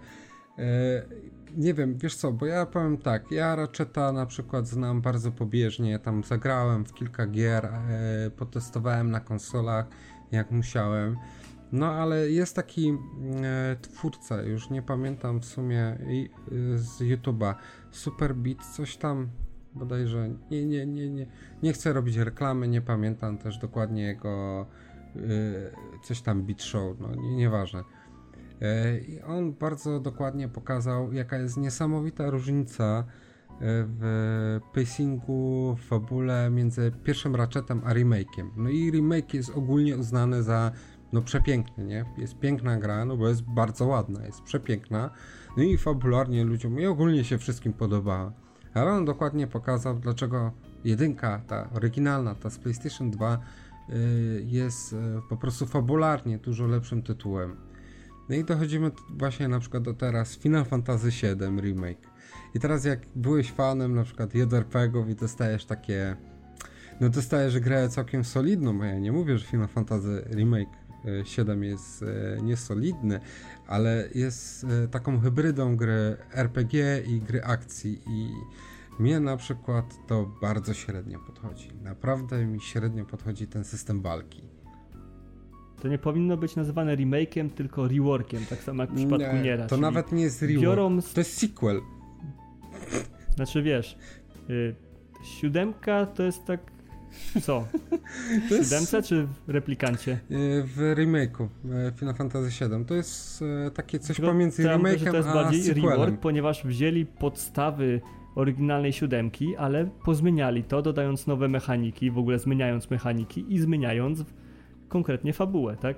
Nie wiem, wiesz co, bo ja powiem tak, ja Ratcheta na przykład znam bardzo pobieżnie, tam zagrałem w kilka gier, potestowałem na konsolach, jak musiałem. No ale jest taki twórca, już nie pamiętam w sumie, z YouTube'a, Superbeat, coś tam bodajże, nie chcę robić reklamy, nie pamiętam też dokładnie jego, coś tam Beat Show, no nieważne. I on bardzo dokładnie pokazał, jaka jest niesamowita różnica w pacingu, w fabule między pierwszym Ratchetem a remake'iem. No i remake jest ogólnie uznany za przepiękny, nie? Jest piękna gra, bo jest bardzo ładna, jest przepiękna. No i fabularnie ludziom i ogólnie się wszystkim podobała. Ale on dokładnie pokazał, dlaczego jedynka, ta oryginalna, ta z PlayStation 2 jest po prostu fabularnie dużo lepszym tytułem. No i dochodzimy właśnie na przykład do teraz Final Fantasy VII Remake. I teraz jak byłeś fanem na przykład JRPG-ów i dostajesz takie... No dostajesz grę całkiem solidną, bo ja nie mówię, że Final Fantasy Remake 7 jest niesolidny, ale jest taką hybrydą gry RPG i gry akcji i mnie na przykład to bardzo średnio podchodzi. Naprawdę mi średnio podchodzi ten system walki. To nie powinno być nazywane remake'iem, tylko reworkiem, tak samo jak w przypadku Niera. To nawet nie jest rework, to jest sequel. Znaczy wiesz, siódemka to jest tak, co? W siódemce czy w replikancie? W remake'u Final Fantasy VII. To jest takie coś tylko pomiędzy remake'em a sequelem. To jest bardziej rework, ponieważ wzięli podstawy oryginalnej siódemki, ale pozmieniali to, dodając nowe mechaniki, w ogóle zmieniając mechaniki i zmieniając konkretnie fabułę, tak?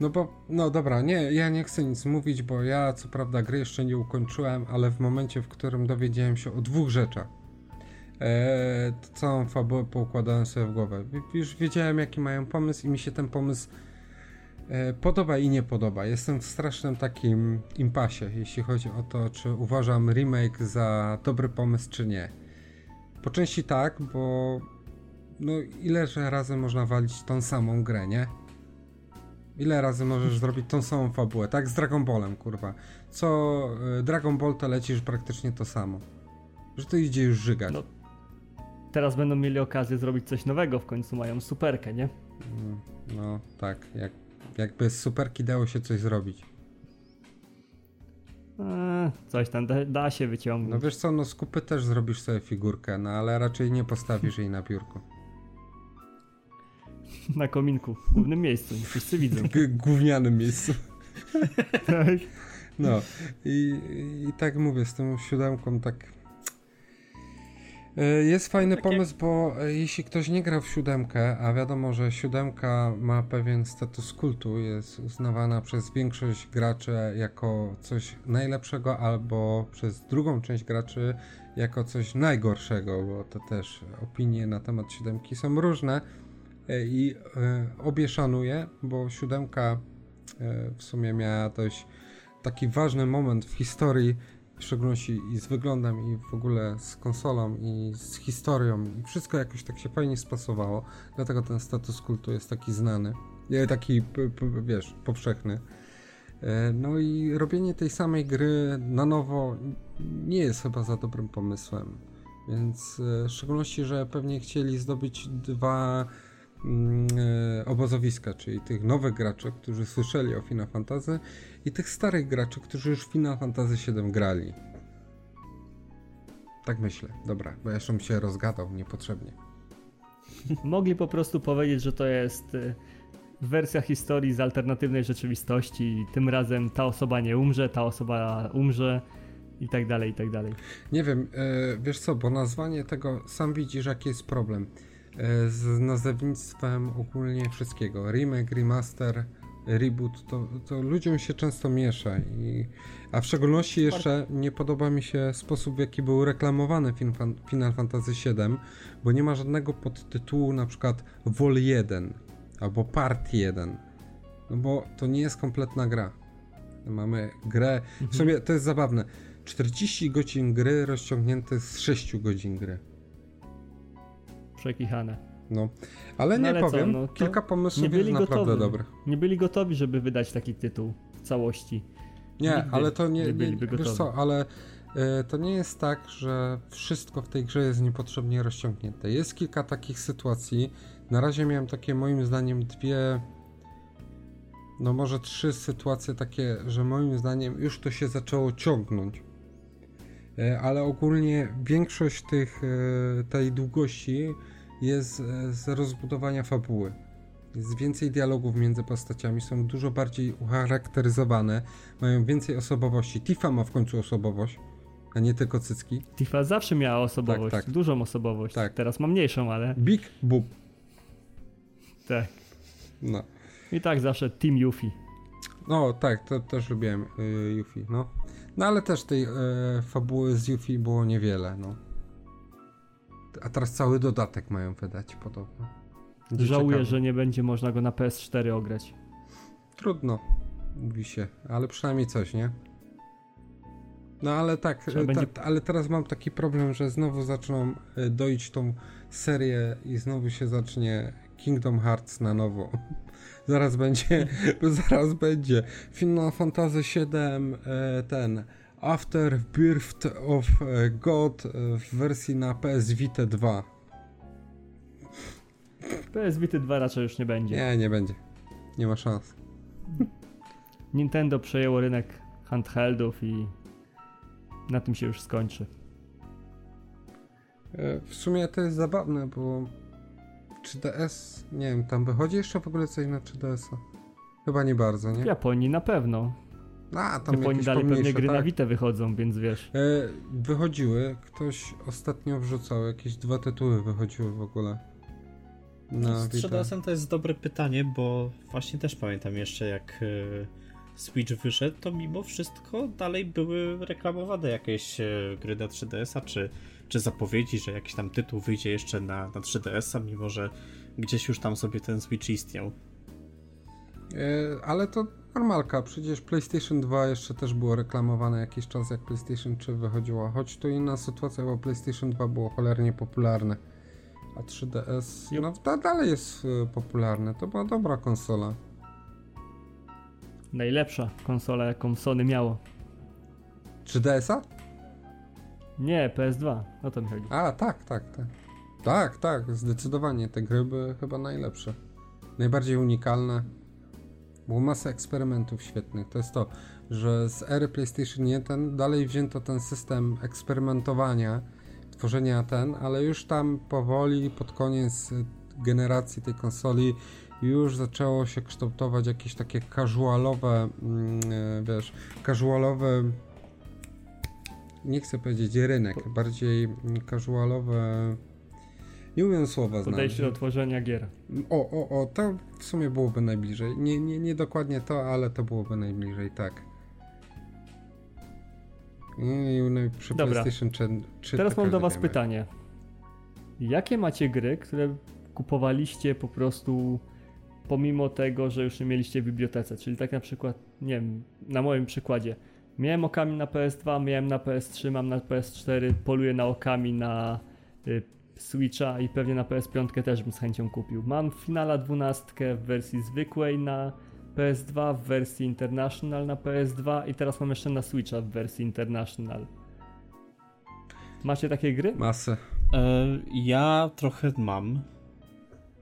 No bo, no dobra, nie, ja nie chcę nic mówić, bo ja co prawda gry jeszcze nie ukończyłem, ale w momencie, w którym dowiedziałem się o dwóch rzeczach, całą fabułę poukładałem sobie w głowę. Już wiedziałem, jaki mają pomysł i mi się ten pomysł podoba i nie podoba. Jestem w strasznym takim impasie, jeśli chodzi o to, czy uważam remake za dobry pomysł, czy nie. Po części tak, bo no ileż razy można walić tą samą grę, nie? Ile razy możesz zrobić tą samą fabułę? Tak z Dragon Ballem, kurwa. Co Dragon Ball to lecisz praktycznie to samo. Że to idzie już żygać. No, teraz będą mieli okazję zrobić coś nowego, w końcu mają superkę, nie? No tak, jakby z superki dało się coś zrobić. Coś tam da się wyciągnąć. No wiesz co, no z kupy też zrobisz sobie figurkę, no ale raczej nie postawisz jej na biurku. Na kominku, w głównym miejscu, wszyscy widzą. Gównianym miejscu. Tak. No i tak mówię, z tą siódemką tak... Jest fajny pomysł, bo jeśli ktoś nie gra w siódemkę, a wiadomo, że siódemka ma pewien status kultu, jest uznawana przez większość graczy jako coś najlepszego, albo przez drugą część graczy jako coś najgorszego, bo to też opinie na temat siódemki są różne i obie szanuję, bo siódemka w sumie miała dość taki ważny moment w historii, w szczególności i z wyglądem, i w ogóle z konsolą, i z historią. Wszystko jakoś tak się fajnie spasowało, dlatego ten status kultu jest taki znany, taki, wiesz, powszechny. No i robienie tej samej gry na nowo nie jest chyba za dobrym pomysłem, więc w szczególności, że pewnie chcieli zdobyć dwa obozowiska, czyli tych nowych graczy, którzy słyszeli o Final Fantasy, i tych starych graczy, którzy już Final Fantasy VII grali. Tak myślę. Dobra, bo jeszcze mi się rozgadał niepotrzebnie. Mogli po prostu powiedzieć, że to jest wersja historii z alternatywnej rzeczywistości i tym razem ta osoba nie umrze, ta osoba umrze i tak dalej, i tak dalej. Nie wiem, wiesz co, bo nazwanie tego, sam widzisz jaki jest problem z nazewnictwem ogólnie wszystkiego. Remake, remaster, reboot, to ludziom się często miesza. A w szczególności jeszcze nie podoba mi się sposób, w jaki był reklamowany Final Fantasy VII, bo nie ma żadnego podtytułu, na przykład Vol 1 albo Part 1, no bo to nie jest kompletna gra. Mamy grę, w sumie to jest zabawne, 40 godzin gry rozciągnięte z 6 godzin gry. Przekichane. No, ale nie, ale powiem, co, no, kilka pomysłów jest naprawdę dobrych. Nie byli gotowi, żeby wydać taki tytuł w całości. Nie, nigdy ale to nie wiesz co, ale to nie jest tak, że wszystko w tej grze jest niepotrzebnie rozciągnięte. Jest kilka takich sytuacji. Na razie miałem takie, moim zdaniem, dwie, no może trzy sytuacje takie, że moim zdaniem już to się zaczęło ciągnąć. Ale ogólnie większość tej długości jest z rozbudowania fabuły. Jest więcej dialogów między postaciami, są dużo bardziej ucharakteryzowane, mają więcej osobowości. Tifa ma w końcu osobowość, a nie tylko cycki. Tifa zawsze miała osobowość, tak. Dużą osobowość, tak. Teraz ma mniejszą, ale... Big Bub. Tak. No. I tak zawsze Team Yuffie. No tak, to też lubiłem Yuffie, no. No ale też tej fabuły z Yuffie było niewiele, no. A teraz cały dodatek mają wydać podobno. Żałuję, że nie będzie można go na PS4 ograć. Trudno, mówi się, ale przynajmniej coś, nie? No ale tak, ale teraz mam taki problem, że znowu zaczną doić tą serię i znowu się zacznie Kingdom Hearts na nowo. Zaraz będzie. Final Fantasy VII, ten After Birth of God w wersji na PS Vita 2. PS Vita 2 raczej już nie będzie. Nie będzie. Nie ma szans. Nintendo przejęło rynek handheldów i na tym się już skończy. W sumie to jest zabawne, bo 3DS, nie wiem, tam wychodzi jeszcze w ogóle coś na 3DS-a? Chyba nie bardzo, nie? W Japonii na pewno. W Japonii dalej pewnie gry, tak? Na Vita wychodzą, więc wiesz. Wychodziły, ktoś ostatnio wrzucał, jakieś 2 tytuły wychodziły w ogóle. Z 3DS-em to jest dobre pytanie, bo właśnie też pamiętam jeszcze, jak Switch wyszedł, to mimo wszystko dalej były reklamowane jakieś gry na 3DS-a, czy zapowiedzi, że jakiś tam tytuł wyjdzie jeszcze na 3DS-a, mimo że gdzieś już tam sobie ten Switch istniał. Ale to normalka, przecież PlayStation 2 jeszcze też było reklamowane jakiś czas, jak PlayStation 3 wychodziła, choć to inna sytuacja, bo PlayStation 2 było cholernie popularne, a 3DS dalej jest popularne, to była dobra konsola. Najlepsza konsola, jaką Sony miało. 3DS-a? Nie, PS2, o to mi chodzi. A, tak. Tak, zdecydowanie. Te gry były chyba najlepsze. Najbardziej unikalne. Było masa eksperymentów świetnych. To jest to, że z ery PlayStation 1 dalej wzięto ten system eksperymentowania, tworzenia ale już tam powoli pod koniec generacji tej konsoli już zaczęło się kształtować jakieś takie casualowe, wiesz, casualowe, nie chcę powiedzieć rynek, bardziej casualowe, nie umiem słowa znaleźć. Podejście do tworzenia gier. O, to w sumie byłoby najbliżej. Nie dokładnie to, ale to byłoby najbliżej, tak. Przy dobra, PlayStation 3 teraz mam do was pytanie. Jakie macie gry, które kupowaliście po prostu pomimo tego, że już nie mieliście w bibliotece? Czyli tak na przykład, nie wiem, na moim przykładzie. Miałem Okami na PS2, miałem na PS3, mam na PS4, poluję na Okami, na Switcha i pewnie na PS5 też bym z chęcią kupił. Mam Finala 12 w wersji zwykłej na PS2, w wersji International na PS2 i teraz mam jeszcze na Switcha w wersji International. Macie takie gry? Masę. Ja trochę mam.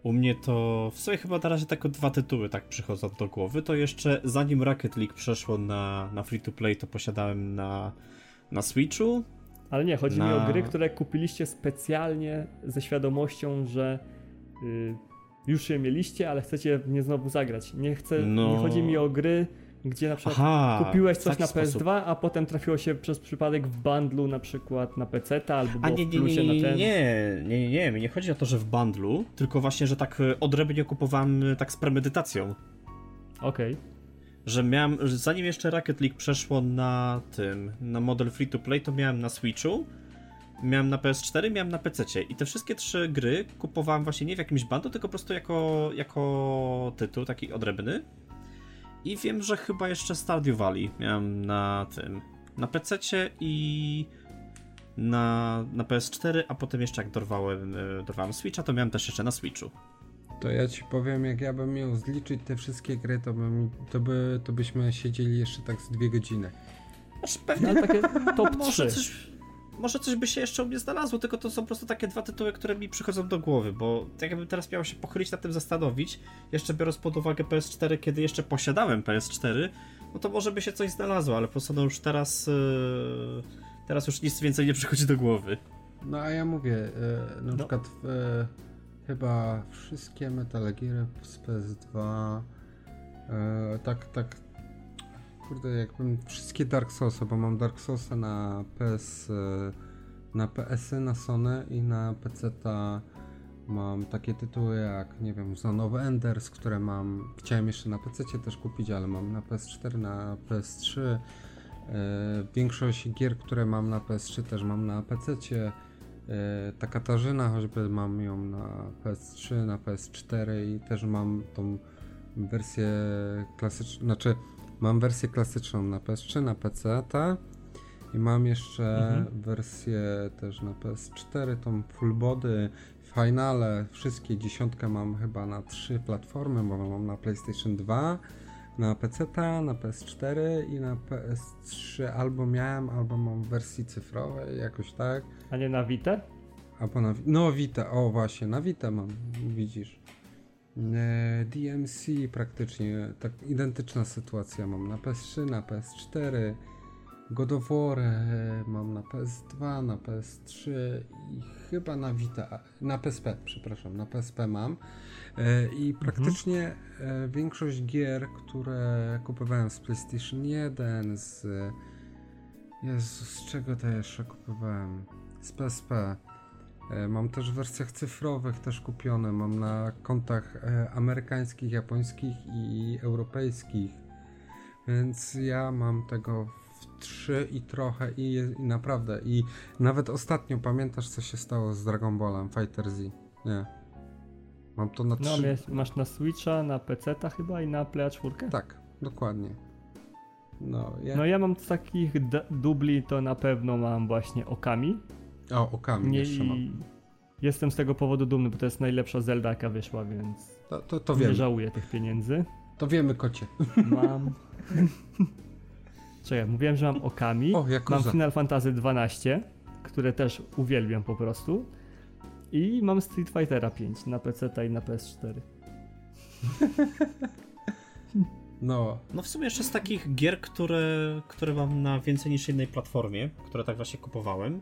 U mnie to w sobie chyba na razie tylko dwa tytuły tak przychodzą do głowy. To jeszcze zanim Rocket League przeszło na free to play, to posiadałem na Switchu. Ale nie, chodzi mi o gry, które kupiliście specjalnie ze świadomością, że już je mieliście, ale chcecie w nie znowu zagrać. Nie chodzi mi o gry, gdzie na przykład kupiłeś coś na PS2, a potem trafiło się przez przypadek w bundlu na przykład na PC-ta albo było w plusie na ten... Nie, mi nie chodzi o to, że w bundlu, tylko właśnie, że tak odrębnie kupowałem tak z premedytacją. Okej. Że miałem, zanim jeszcze Rocket League przeszło na model free to play, to miałem na Switchu, miałem na PS4, miałem na PC-cie i te wszystkie trzy gry kupowałem właśnie nie w jakimś bundle, tylko po prostu jako tytuł taki odrębny. I wiem, że chyba jeszcze Stardew Valley miałem na PC-cie i na PS4, a potem jeszcze jak dorwałem Switcha, to miałem też jeszcze na Switchu. To ja ci powiem, jak ja bym miał zliczyć te wszystkie gry, to byśmy siedzieli jeszcze tak z 2 godziny. Znaczy pewnie takie top 3. Może coś by się jeszcze u mnie znalazło, tylko to są po prostu takie dwa tytuły, które mi przychodzą do głowy, bo tak jakbym teraz miał się pochylić nad tym, zastanowić, jeszcze biorąc pod uwagę PS4, kiedy jeszcze posiadałem PS4, no to może by się coś znalazło, ale po prostu no już teraz już nic więcej nie przychodzi do głowy. No a ja mówię, na przykład chyba wszystkie Metal Gear z PS2, tak, kurde, jakbym wszystkie Dark Souls'y, bo mam Dark Souls'a na PS-y, na Sony i na PC-ta mam takie tytuły jak, nie wiem, Zone of Enders, które mam, chciałem jeszcze na PC-cie też kupić, ale mam na PS4, na PS3, większość gier, które mam na PS3 też mam na PC-cie, ta Katarzyna choćby mam ją na PS3, na PS4 i też mam tą wersję klasyczną, znaczy mam wersję klasyczną na PS3, na PC-ta i mam jeszcze wersję też na PS4, tą Full Body, Finale, wszystkie 10 mam chyba na 3 platformy, bo mam na PlayStation 2, na PC-ta, na PS4 i na PS3 albo miałem, albo mam w wersji cyfrowej, jakoś tak. A nie na Vita? No Vita, o właśnie, na Vita mam, widzisz. DMC praktycznie, tak identyczna sytuacja, mam na PS3, na PS4, God of War mam na PS2, na PS3 i chyba na Vita, na PSP, przepraszam, na PSP mam i praktycznie większość gier, które kupowałem z PlayStation 1, z... Jezu, z czego to jeszcze kupowałem? Z PSP. Mam też w wersjach cyfrowych też kupione, mam na kontach amerykańskich, japońskich i europejskich, więc ja mam tego w 3 i trochę i naprawdę i nawet ostatnio pamiętasz co się stało z Dragon Ballem FighterZ? Nie. Mam to na 3. No, masz na Switcha, na PC-ta chyba i na Playa 4? Tak, dokładnie. Ja mam z takich dubli, to na pewno mam właśnie Okami. Okami jeszcze mam. Jestem z tego powodu dumny, bo to jest najlepsza Zelda, jaka wyszła, więc to nie żałuję tych pieniędzy. To wiemy, kocie. Mam... Czekaj, mówiłem, że mam Okami. Mam Final Fantasy XII, które też uwielbiam po prostu. I mam Street Fightera 5 na PC i na PS4. No. No w sumie jeszcze z takich gier, które mam na więcej niż jednej platformie, które tak właśnie kupowałem,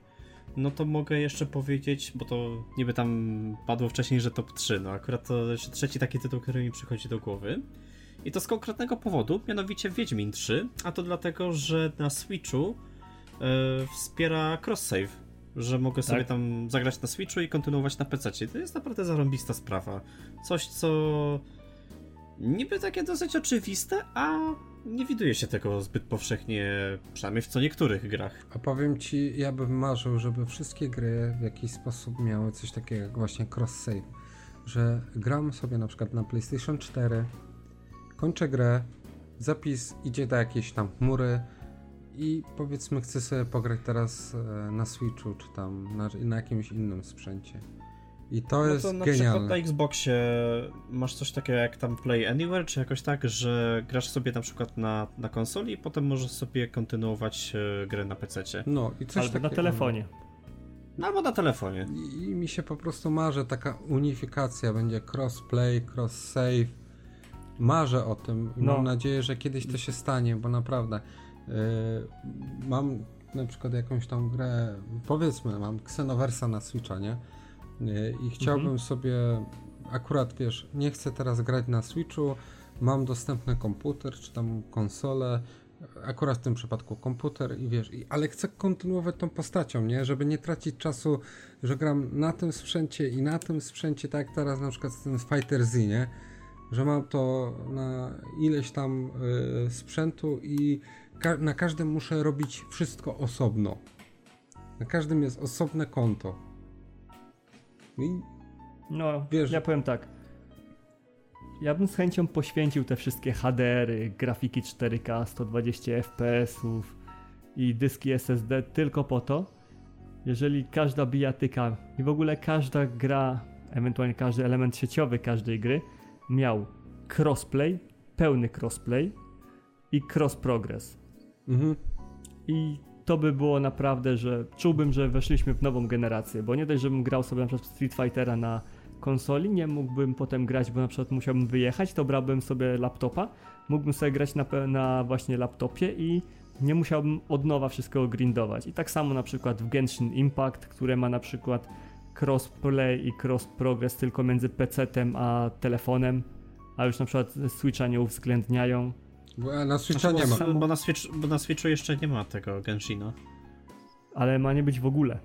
no to mogę jeszcze powiedzieć, bo to niby tam padło wcześniej, że top 3, no akurat to jeszcze trzeci taki tytuł, który mi przychodzi do głowy. I to z konkretnego powodu, mianowicie Wiedźmin 3, a to dlatego, że na Switchu wspiera cross-save, że mogę sobie tam zagrać na Switchu i kontynuować na PC. To jest naprawdę zarąbista sprawa. Coś, co niby takie dosyć oczywiste, a nie widuje się tego zbyt powszechnie, przynajmniej w co niektórych grach. A powiem ci, ja bym marzył, żeby wszystkie gry w jakiś sposób miały coś takiego jak właśnie cross-save, że gram sobie na przykład na PlayStation 4, kończę grę, zapis idzie do jakiejś tam chmury i powiedzmy chcę sobie pograć teraz na Switchu czy tam na jakimś innym sprzęcie. I to no jest to na genialne. Przykład na Xboxie masz coś takiego jak tam Play Anywhere, czy jakoś tak, że grasz sobie na przykład na konsoli i potem możesz sobie kontynuować grę na PC-cie. No i coś albo na telefonie. No, albo na telefonie. I mi się po prostu marzy taka unifikacja, będzie cross-play, cross-save. Marzę o tym i mam nadzieję, że kiedyś to się stanie, bo naprawdę mam na przykład jakąś tam grę, powiedzmy mam Xenoversa na Switcha, nie? I chciałbym sobie, akurat wiesz, nie chcę teraz grać na Switchu, mam dostępny komputer czy tam konsolę, akurat w tym przypadku komputer i wiesz, ale chcę kontynuować tą postacią, nie? Żeby nie tracić czasu, że gram na tym sprzęcie i na tym sprzęcie, tak jak teraz na przykład z tym FighterZ, nie? Że mam to na ileś tam sprzętu i na każdym muszę robić wszystko osobno. Na każdym jest osobne konto. I no, wiesz, ja powiem tak. Ja bym z chęcią poświęcił te wszystkie HDR-y, grafiki 4K, 120 FPS-ów i dyski SSD tylko po to, jeżeli każda bijatyka i w ogóle każda gra, ewentualnie każdy element sieciowy każdej gry miał crossplay, pełny crossplay i cross progress. I to by było naprawdę, że czułbym, że weszliśmy w nową generację, bo nie dość, żebym grał sobie na przykład Street Fightera na konsoli, nie mógłbym potem grać, bo na przykład musiałbym wyjechać, to brałbym sobie laptopa, mógłbym sobie grać na właśnie laptopie i nie musiałbym od nowa wszystkiego grindować. I tak samo na przykład w Genshin Impact, które ma na przykład crossplay i cross progress tylko między PC-tem a telefonem, a już na przykład Switcha nie uwzględniają. Bo na Switcha nie ma. Bo na Switchu jeszcze nie ma tego Genshina. Ale ma nie być w ogóle.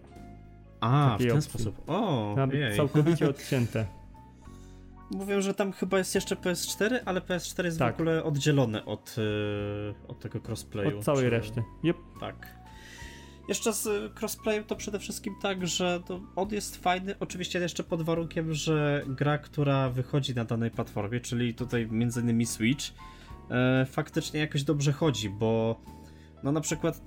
A, w ten sposób. O, ma być całkowicie odcięte. Mówią, że tam chyba jest jeszcze PS4, ale PS4 jest w ogóle oddzielone od tego crossplayu. Od całej reszty. Yep. Tak. Jeszcze z crossplayem to przede wszystkim tak, że to on jest fajny, oczywiście jeszcze pod warunkiem, że gra, która wychodzi na danej platformie, czyli tutaj m.in. Switch, faktycznie jakoś dobrze chodzi, bo no na przykład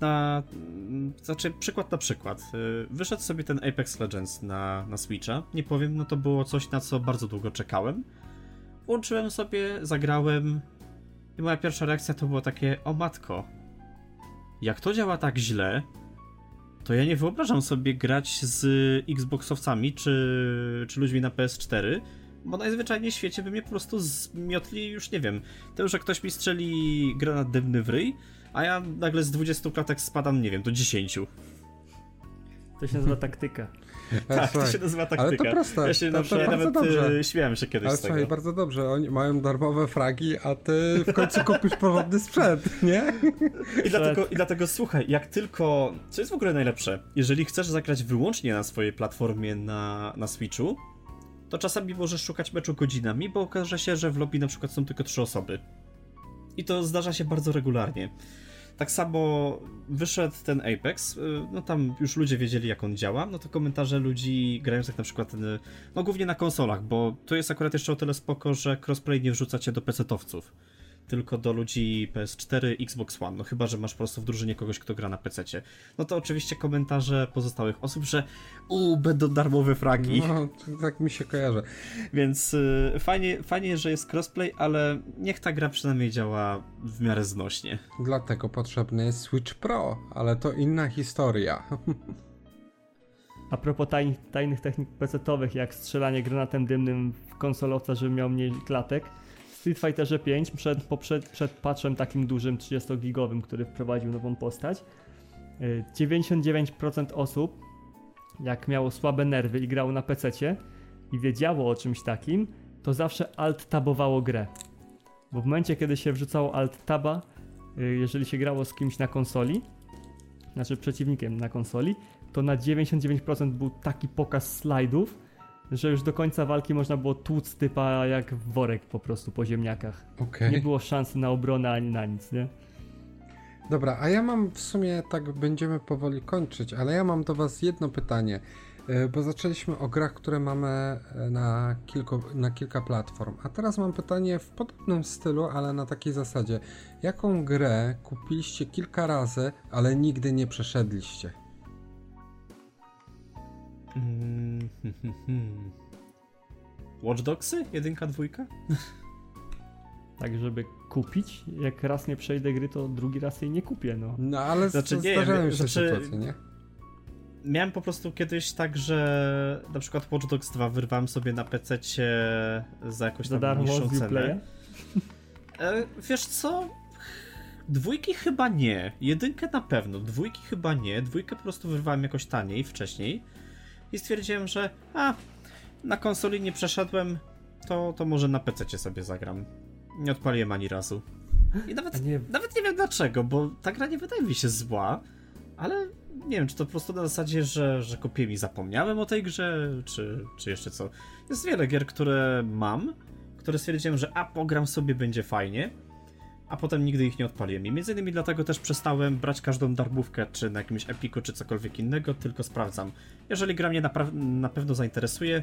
wyszedł sobie ten Apex Legends na Switcha, nie powiem, no to było coś, na co bardzo długo czekałem. Włączyłem sobie, zagrałem i moja pierwsza reakcja to było takie, o matko, jak to działa tak źle, to ja nie wyobrażam sobie grać z Xboxowcami czy ludźmi na PS4, bo najzwyczajniej w świecie by mnie po prostu zmiotli, już nie wiem, to że ktoś mi strzeli granat dymny w ryj, a ja nagle z 20 klatek spadam, nie wiem, do 10. To się nazywa taktyka. Tak, słuchaj, to się nazywa taktyka. Ale to proste. Ja się nawet śmiałem się kiedyś z tego. Ale słuchaj, bardzo dobrze, oni mają darmowe fragi, a ty w końcu kupisz porządny sprzęt, nie? I dlatego słuchaj, jak tylko... Co jest w ogóle najlepsze? Jeżeli chcesz zagrać wyłącznie na swojej platformie na Switchu, to czasami możesz szukać meczu godzinami, bo okaże się, że w lobby na przykład są tylko 3 osoby. I to zdarza się bardzo regularnie. Tak samo wyszedł ten Apex, no tam już ludzie wiedzieli jak on działa, no to komentarze ludzi grających na przykład, no głównie na konsolach, bo to jest akurat jeszcze o tyle spoko, że crossplay nie wrzuca cię do PC-towców, tylko do ludzi PS4, Xbox One, no chyba, że masz po prostu w drużynie kogoś, kto gra na PC-cie. No to oczywiście komentarze pozostałych osób, że będą darmowe fragi. No, tak mi się kojarzy. Więc fajnie, że jest crossplay, ale niech ta gra przynajmniej działa w miarę znośnie. Dlatego potrzebny jest Switch Pro, ale to inna historia. A propos tajnych technik PC-towych, jak strzelanie granatem dymnym w konsolowca, żeby miał mniej klatek, z Street Fighterze 5 przed patchem takim dużym 30-gigowym, który wprowadził nową postać, 99% osób, jak miało słabe nerwy i grało na pececie i wiedziało o czymś takim, to zawsze alt-tabowało grę. Bo w momencie, kiedy się wrzucało alt-taba, jeżeli się grało z kimś na konsoli, znaczy przeciwnikiem na konsoli, to na 99% był taki pokaz slajdów, że już do końca walki można było tłuc typa jak worek po prostu po ziemniakach. Okay. Nie było szansy na obronę ani na nic, nie? Dobra, a ja mam w sumie, tak będziemy powoli kończyć, ale ja mam do was jedno pytanie, bo zaczęliśmy o grach, które mamy na kilka platform, a teraz mam pytanie w podobnym stylu, ale na takiej zasadzie. Jaką grę kupiliście kilka razy, ale nigdy nie przeszedliście? Watch Dogsy? 1, 2? Tak, żeby kupić, jak raz nie przejdę gry, to drugi raz jej nie kupię, no. No ale zdarzają się sytuacje, nie? Miałem po prostu kiedyś tak, że na przykład Watch Dogs 2 wyrwałem sobie na PC-cie za jakąś tam niższą cenę. Wiesz co? 2 chyba nie, 1 na pewno, 2 chyba nie, 2 po prostu wyrwałem jakoś taniej wcześniej i stwierdziłem, że na konsoli nie przeszedłem, to może na PC-cie sobie zagram. Nie odpaliłem ani razu. I nawet nie wiem dlaczego, bo ta gra nie wydaje mi się zła, ale nie wiem, czy to po prostu na zasadzie, że kupiłem i zapomniałem o tej grze, czy jeszcze co. Jest wiele gier, które mam, które stwierdziłem, że pogram sobie, będzie fajnie, a potem nigdy ich nie odpaliłem. I między innymi dlatego też przestałem brać każdą darbówkę, czy na jakimś epiku, czy cokolwiek innego, tylko sprawdzam. Jeżeli gra mnie na pewno zainteresuje,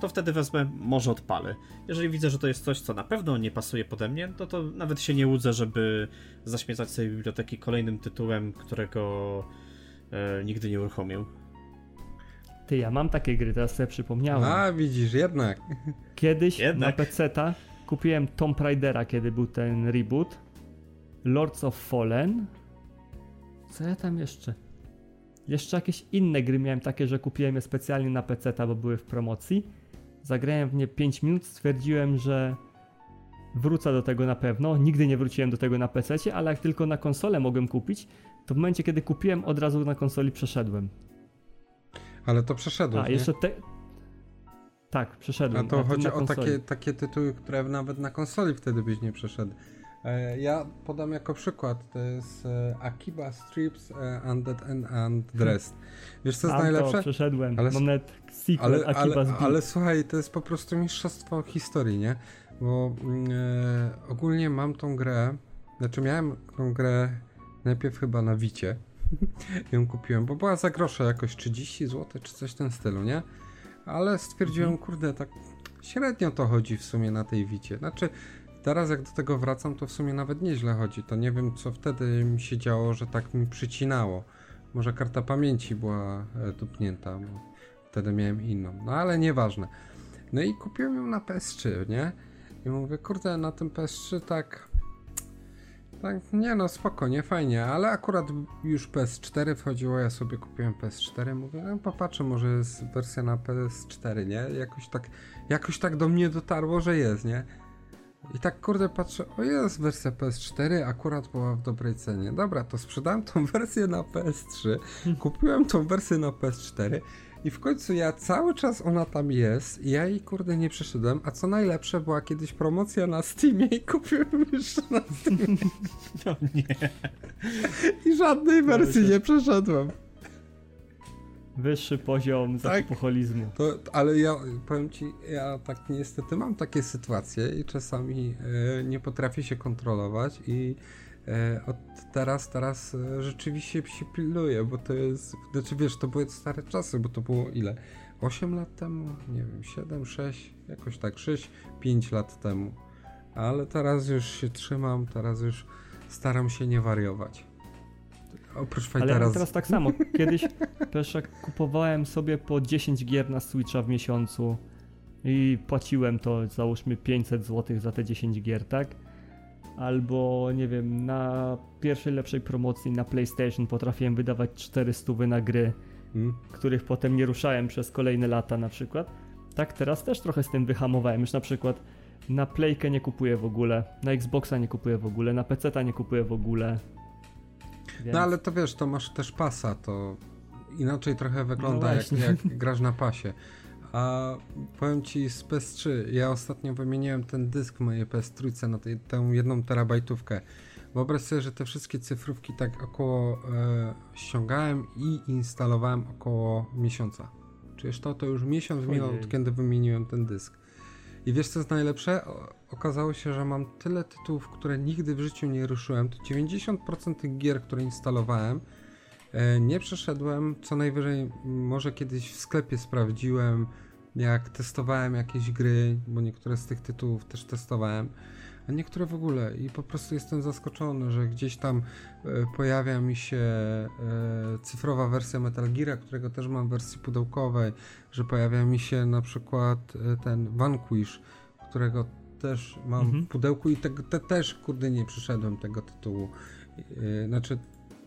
to wtedy wezmę, może odpalę. Jeżeli widzę, że to jest coś, co na pewno nie pasuje pode mnie, to nawet się nie łudzę, żeby zaśmiecać sobie biblioteki kolejnym tytułem, którego nigdy nie uruchomił. Ty, ja mam takie gry, teraz sobie przypomniałem. Widzisz, jednak. Kiedyś na PC-ta kupiłem Tomb Raidera, kiedy był ten reboot. Lords of Fallen. Co ja tam jeszcze? Jeszcze jakieś inne gry miałem takie, że kupiłem je specjalnie na PC-ta, bo były w promocji. Zagrałem w nie 5 minut, stwierdziłem, że wrócę do tego na pewno. Nigdy nie wróciłem do tego na PC-cie, ale jak tylko na konsolę mogłem kupić, to w momencie, kiedy kupiłem, od razu na konsoli przeszedłem. Ale to przeszedłem, jeszcze te... Tak, przeszedłem. A to chodzi o takie tytuły, które nawet na konsoli wtedy byś nie przeszedł. Ja podam jako przykład, to jest Akiba Strips Undead and Dressed. Wiesz co jest najlepsze? To przeszedłem, ale słuchaj, to jest po prostu mistrzostwo historii, nie? Bo ogólnie mam tą grę, miałem tą grę najpierw chyba na Wicie, ją kupiłem, bo była za grosze jakoś 30 zł czy coś w tym stylu, nie? Ale stwierdziłem, kurde, tak średnio to chodzi w sumie na tej Wicie, teraz jak do tego wracam, to w sumie nawet nieźle chodzi. To nie wiem, co wtedy mi się działo, że tak mi przycinało. Może karta pamięci była tupnięta, bo wtedy miałem inną. No ale nieważne. No i kupiłem ją na PS3, nie? I mówię, kurde, na tym PS3 tak, nie no, spokojnie, fajnie, ale akurat już PS4 wchodziło, ja sobie kupiłem PS4, mówię, popatrzę, może jest wersja na PS4, nie? Jakoś tak do mnie dotarło, że jest, nie? I tak, kurde, patrzę, jest wersja PS4, akurat była w dobrej cenie. Dobra, to sprzedałem tą wersję na PS3, kupiłem tą wersję na PS4 i w końcu cały czas ona tam jest i ja jej, kurde, nie przeszedłem, a co najlepsze, była kiedyś promocja na Steamie i kupiłem jeszcze na Steamie. No nie. I żadnej wersji nie przeszedłem. Wyższy poziom zakupoholizmu. Ale ja powiem ci, ja tak niestety mam takie sytuacje i czasami nie potrafię się kontrolować i od teraz rzeczywiście się pilnuję, bo to jest, wiesz, to były stare czasy, bo to było ile? 8 lat temu? Nie wiem, 7, 6, jakoś tak, 6, 5 lat temu. Ale teraz już się trzymam, teraz już staram się nie wariować. Oprócz Fightera. Ale ja teraz tak samo. Kiedyś też kupowałem sobie po 10 gier na Switcha w miesiącu i płaciłem to, załóżmy 500 zł za te 10 gier, tak? Albo, nie wiem, na pierwszej lepszej promocji na PlayStation potrafiłem wydawać 400 na gry, których potem nie ruszałem przez kolejne lata na przykład. Tak, teraz też trochę z tym wyhamowałem. Już na przykład na Playkę nie kupuję w ogóle, na Xboxa nie kupuję w ogóle, na PC-ta nie kupuję w ogóle. Więc... No ale to wiesz, to masz też pasa, to inaczej trochę wygląda, no jak grasz na pasie. A powiem ci z PS3, ja ostatnio wymieniłem ten dysk w mojej PS3 na tę 1 terabajtówkę. Wyobraź sobie, że te wszystkie cyfrówki tak około ściągałem i instalowałem około miesiąca. Czyż to już miesiąc minął, od kiedy wymieniłem ten dysk. I wiesz co jest najlepsze? Okazało się, że mam tyle tytułów, które nigdy w życiu nie ruszyłem. To 90% tych gier, które instalowałem, nie przeszedłem. Co najwyżej może kiedyś w sklepie sprawdziłem, jak testowałem jakieś gry, bo niektóre z tych tytułów też testowałem, a niektóre w ogóle. I po prostu jestem zaskoczony, że gdzieś tam pojawia mi się cyfrowa wersja Metal Gear'a, którego też mam w wersji pudełkowej, że pojawia mi się na przykład ten Vanquish, którego też mam w pudełku i też kurde nie przyszedłem tego tytułu. Znaczy,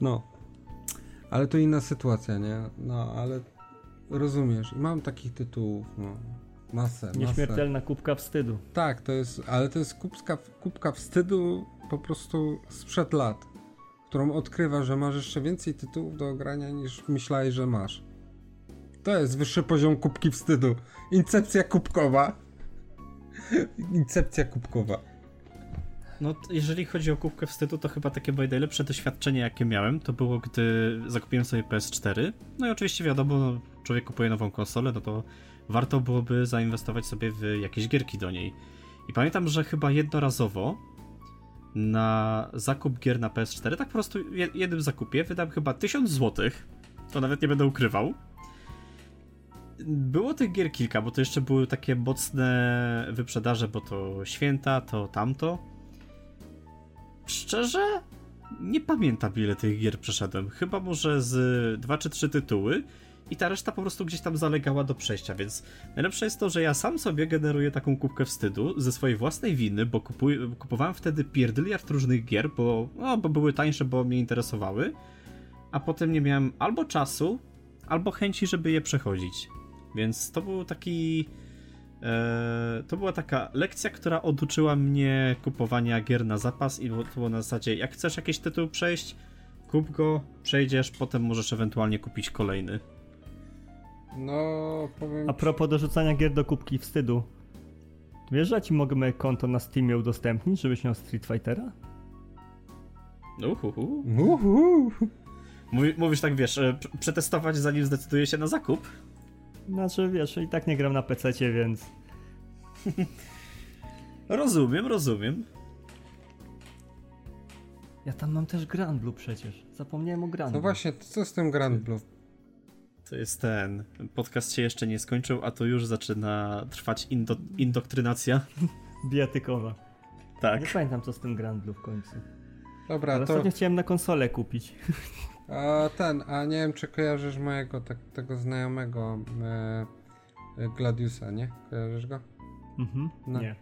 no, ale to inna sytuacja, nie? No, ale rozumiesz. I mam takich tytułów, no. Masę. Nieśmiertelna kubka wstydu. Tak, to jest, ale to jest kubka wstydu po prostu sprzed lat, którą odkrywasz, że masz jeszcze więcej tytułów do ogrania niż myślałeś, że masz. To jest wyższy poziom kubki wstydu. Incepcja kubkowa. Incepcja kubkowa. No, jeżeli chodzi o kubkę wstydu, to chyba takie moje najlepsze doświadczenie, jakie miałem, to było, gdy zakupiłem sobie PS4. No i oczywiście wiadomo, no, człowiek kupuje nową konsolę, no to warto byłoby zainwestować sobie w jakieś gierki do niej. I pamiętam, że chyba jednorazowo na zakup gier na PS4, tak po prostu jednym zakupie wydałem chyba 1000 zł. To nawet nie będę ukrywał. Było tych gier kilka, bo to jeszcze były takie mocne wyprzedaże, bo to święta, to tamto. Szczerze, nie pamiętam, ile tych gier przeszedłem. Chyba może z 2 czy 3 tytuły. I ta reszta po prostu gdzieś tam zalegała do przejścia, więc najlepsze jest to, że ja sam sobie generuję taką kubkę wstydu ze swojej własnej winy, bo kupowałem wtedy pierdyliard różnych gier, bo były tańsze, bo mnie interesowały, a potem nie miałem albo czasu, albo chęci, żeby je przechodzić. Więc to był taki... to była taka lekcja, która oduczyła mnie kupowania gier na zapas i to było na zasadzie, jak chcesz jakiś tytuł przejść, kup go, przejdziesz, potem możesz ewentualnie kupić kolejny. No, powiem... A propos dorzucania gier do kubki wstydu, wiesz, że ci mogę konto na Steamie udostępnić, żebyś miał Street Fightera? Mówisz tak, wiesz, przetestować zanim zdecyduje się na zakup? Znaczy, wiesz, i tak nie gram na PC-cie, więc... Rozumiem. Ja tam mam też Grand Blue przecież, zapomniałem o Grand Blue. No właśnie, co z tym Grand Blue? To jest ten, podcast się jeszcze nie skończył, a to już zaczyna trwać indoktrynacja. Bijatykowa. Tak. Nie pamiętam, co z tym Grand Blue w końcu. Dobra, ale to... Ostatnio chciałem na konsolę kupić. A nie wiem, czy kojarzysz mojego tego znajomego Gladiusa, nie? Kojarzysz go? No. Nie.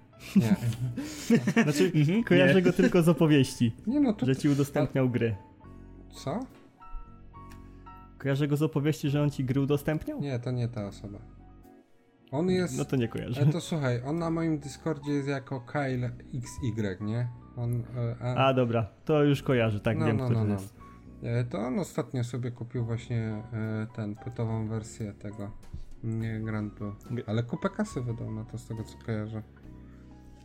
Znaczy, kojarzę go tylko z opowieści, że ci udostępniał gry. Co? Kojarzę go z opowieści, że on ci gry udostępniał? Nie, to nie ta osoba. On jest... No to nie kojarzę. To słuchaj, on na moim Discordzie jest jako Kyle XY, nie? On, dobra, to już kojarzę, tak no, wiem, no, który jest. To on ostatnio sobie kupił właśnie płytową wersję tego Grand Blue. Ale kupę kasy wydał na to, z tego co kojarzę.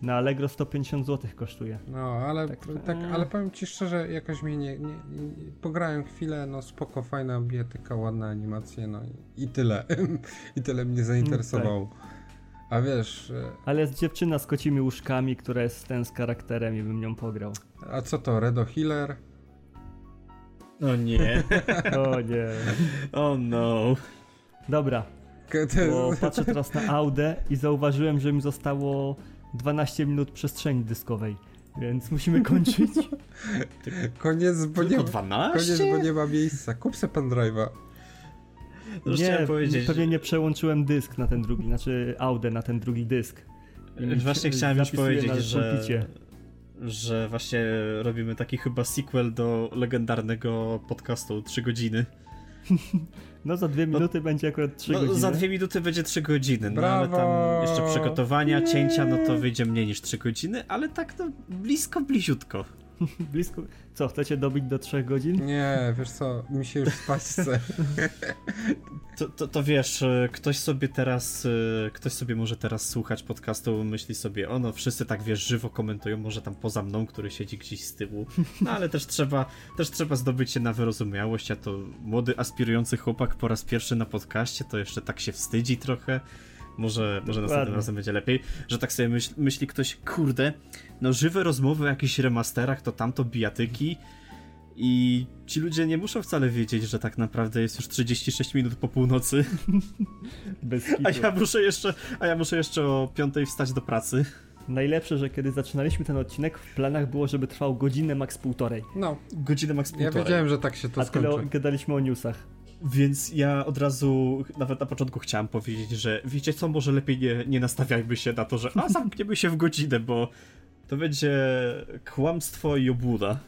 Na Allegro 150 zł kosztuje. No, ale tak, ale powiem ci szczerze, jakoś mnie nie pograłem chwilę, no spoko, fajna bijatyka, ładne animacje, no i tyle. I tyle mnie zainteresowało. Tak. A wiesz... Ale jest dziewczyna z kocimi łóżkami, która jest z charakterem i bym nią pograł. A co to, Redo Healer? O nie. O nie. Oh no. Dobra, bo patrzę teraz na Audę i zauważyłem, że mi zostało 12 minut przestrzeni dyskowej, więc musimy kończyć. Koniec, bo nie ma miejsca. Kup se pendrive'a. Nie, pewnie nie przełączyłem dysk na ten drugi, znaczy Audę na ten drugi dysk. Właśnie chciałem już powiedzieć, że właśnie robimy taki chyba sequel do legendarnego podcastu 3 godziny. No za 2 minuty będzie akurat 3 godziny. No za 2 minuty będzie 3 godziny, no ale tam jeszcze przygotowania, cięcia, no to wyjdzie mniej niż 3 godziny, ale tak no blisko, bliziutko. Blisko. Co, chcecie dobić do 3 godzin? Nie, wiesz co, mi się już spać chce. To wiesz, ktoś sobie może teraz słuchać podcastu, myśli sobie, o no, wszyscy tak wiesz, żywo komentują, może tam poza mną, który siedzi gdzieś z tyłu, no ale też trzeba zdobyć się na wyrozumiałość, a to młody, aspirujący chłopak po raz pierwszy na podcaście, to jeszcze tak się wstydzi trochę. Może następnym razem będzie lepiej, że tak sobie myśli ktoś, kurde, no żywe rozmowy o jakichś remasterach, to tamto bijatyki i ci ludzie nie muszą wcale wiedzieć, że tak naprawdę jest już 36 minut po północy. Bez kitu. A ja muszę jeszcze o 5:00 wstać do pracy. Najlepsze, że kiedy zaczynaliśmy ten odcinek, w planach było, żeby trwał godzinę, max 1,5. No, godzinę, max 1,5. Ja wiedziałem, że tak się to skończy. A tyle gadaliśmy o newsach. Więc ja od razu, nawet na początku chciałem powiedzieć, że wiecie co, może lepiej nie nastawiajmy się na to, że zamkniemy się w godzinę, bo to będzie kłamstwo i obłuda.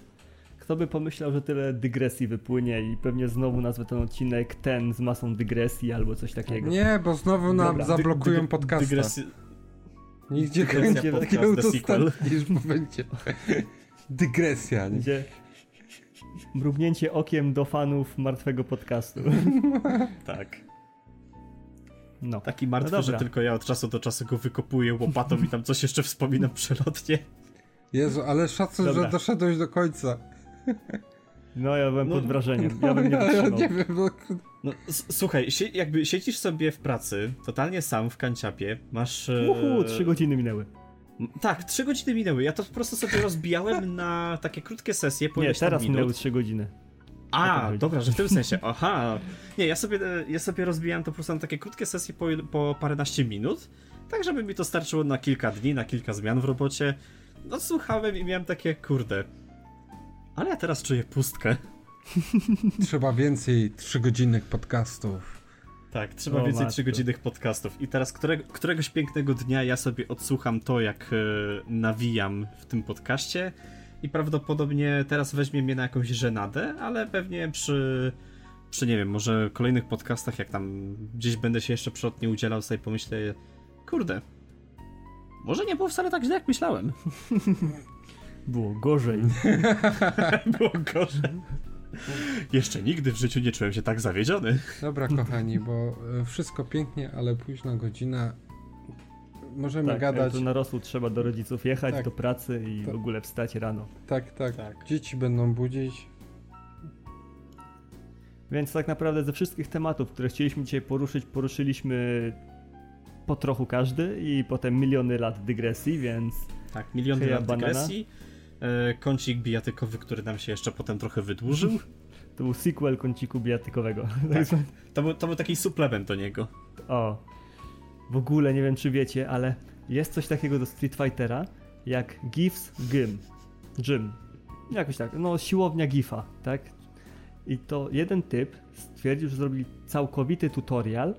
Kto by pomyślał, że tyle dygresji wypłynie i pewnie znowu nazwę ten odcinek ten z masą dygresji albo coś takiego. Nie, bo znowu nam zablokują podcasta. Nigdzie będzie takiego udostępnisz w momencie. Dygresja, nie? Mrugnięcie okiem do fanów martwego podcastu. Tak. No. Taki martwy, no że tylko ja od czasu do czasu go wykopuję łopatą i tam coś jeszcze wspominam przelotnie. Jezu, ale szacun, że doszedłeś do końca. No ja byłem pod wrażeniem. Ja bym nie wytrzymał. Nie wiem, no, słuchaj, jakby siedzisz sobie w pracy, totalnie sam w kanciapie, masz... 3 godziny minęły. Tak, 3 godziny minęły. Ja to po prostu sobie rozbijałem na takie krótkie sesje. Nie, teraz minęły 3 godziny. A, dobra, że w tym sensie. Aha. Nie, ja sobie rozbijałem to po prostu na takie krótkie sesje po paręnaście minut, tak żeby mi to starczyło na kilka dni, na kilka zmian w robocie. No słuchałem i miałem takie, kurde, ale ja teraz czuję pustkę. Trzeba więcej 3-godzinnych podcastów. Tak, trzeba więcej 3-godzinnych podcastów. I teraz któregoś pięknego dnia ja sobie odsłucham to, jak nawijam w tym podcaście i prawdopodobnie teraz weźmie mnie na jakąś żenadę, ale pewnie przy nie wiem, może kolejnych podcastach, jak tam gdzieś będę się jeszcze przelotnie udzielał, sobie pomyślę, kurde, może nie było wcale tak źle, jak myślałem. Było gorzej. Było gorzej. Jeszcze nigdy w życiu nie czułem się tak zawiedziony. Dobra, kochani, bo wszystko pięknie, ale późna godzina. Możemy gadać. To narosło, trzeba do rodziców jechać, do pracy i w ogóle wstać rano. Tak. Dzieci będą budzić. Więc tak naprawdę ze wszystkich tematów, które chcieliśmy dzisiaj poruszyć, poruszyliśmy po trochu każdy i potem miliony lat dygresji, więc... Tak, miliony lat dygresji. Kącik bijatykowy, który nam się jeszcze potem trochę wydłużył. To był sequel kąciku bijatykowego. Tak. To był taki suplement do niego. O, w ogóle nie wiem, czy wiecie, ale jest coś takiego do Street Fightera jak Gif's Gym. Jakoś tak, no siłownia Gifa, tak? I to jeden typ stwierdził, że zrobili całkowity tutorial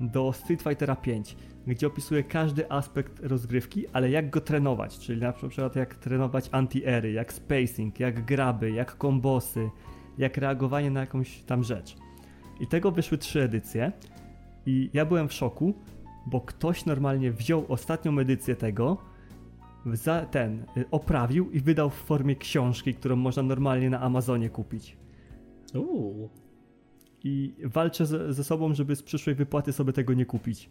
do Street Fightera 5, gdzie opisuje każdy aspekt rozgrywki, ale jak go trenować, czyli na przykład jak trenować anti-airy, jak spacing, jak graby, jak kombosy, jak reagowanie na jakąś tam rzecz. I tego wyszły 3 edycje i ja byłem w szoku, bo ktoś normalnie wziął ostatnią edycję tego, oprawił i wydał w formie książki, którą można normalnie na Amazonie kupić. I walczę ze sobą, żeby z przyszłej wypłaty sobie tego nie kupić.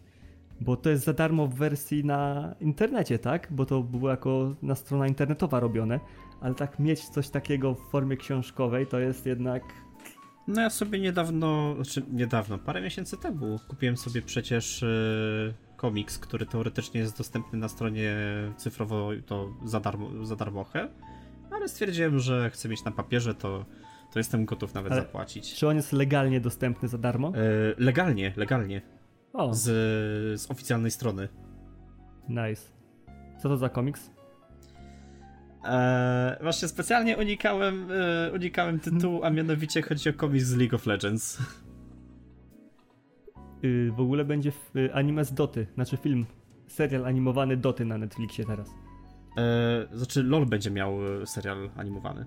Bo to jest za darmo w wersji na internecie, tak? Bo to było jako na strona internetowa robione, ale tak mieć coś takiego w formie książkowej to jest jednak... No ja sobie parę miesięcy temu kupiłem sobie przecież komiks, który teoretycznie jest dostępny na stronie cyfrowo, to za darmochę, ale stwierdziłem, że chcę mieć na papierze, to jestem gotów nawet zapłacić. Czy on jest legalnie dostępny za darmo? Legalnie. O. Z oficjalnej strony. Nice. Co to za komiks? Właśnie specjalnie unikałem tytułu, a mianowicie chodzi o komiks z League of Legends. W ogóle będzie anime z Doty, znaczy serial animowany Doty na Netflixie teraz. LOL będzie miał serial animowany.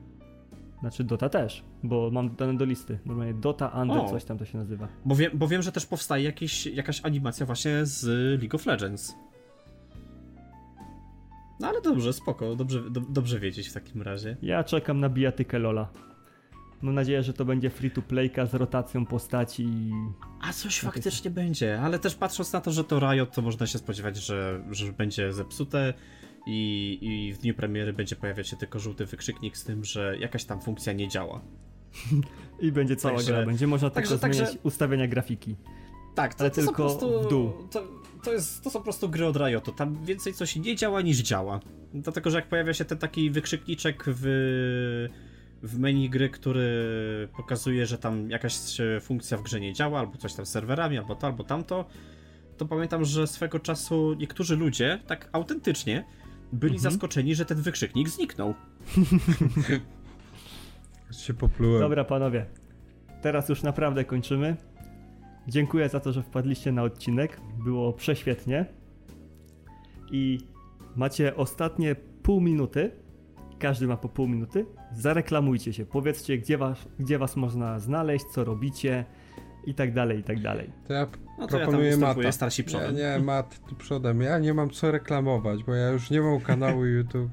Znaczy Dota też, bo mam dodane do listy. Normalnie Dota, Under, coś tam to się nazywa. Bo wiem, że też powstaje jakaś animacja właśnie z League of Legends. No ale dobrze, spoko, dobrze wiedzieć w takim razie. Ja czekam na bijatykę Lola. Mam nadzieję, że to będzie free-to-playka z rotacją postaci i... A coś faktycznie będzie, ale też patrząc na to, że to Riot, to można się spodziewać, że będzie zepsute i w dniu premiery będzie pojawiać się tylko żółty wykrzyknik z tym, że jakaś tam funkcja nie działa. I będzie cała gra, będzie można tylko zmieniać ustawienia grafiki. Tak, ale tylko prostu, w dół. To są po prostu gry od Riotu, tam więcej coś nie działa niż działa. Dlatego, że jak pojawia się ten taki wykrzykniczek w menu gry, który pokazuje, że tam jakaś funkcja w grze nie działa, albo coś tam z serwerami, albo to, albo tamto, to pamiętam, że swego czasu niektórzy ludzie, tak autentycznie, byli zaskoczeni, że ten wykrzyknik zniknął. Się poplułem. Dobra panowie, teraz już naprawdę kończymy. Dziękuję za to, że wpadliście na odcinek, było prześwietnie. I macie ostatnie pół minuty, każdy ma po pół minuty, zareklamujcie się, powiedzcie gdzie was można znaleźć, co robicie i tak dalej, i tak dalej. To ja proponuję ja Mata. Starsi przodem. Nie, Mat tu przodem, ja nie mam co reklamować, bo ja już nie mam kanału YouTube.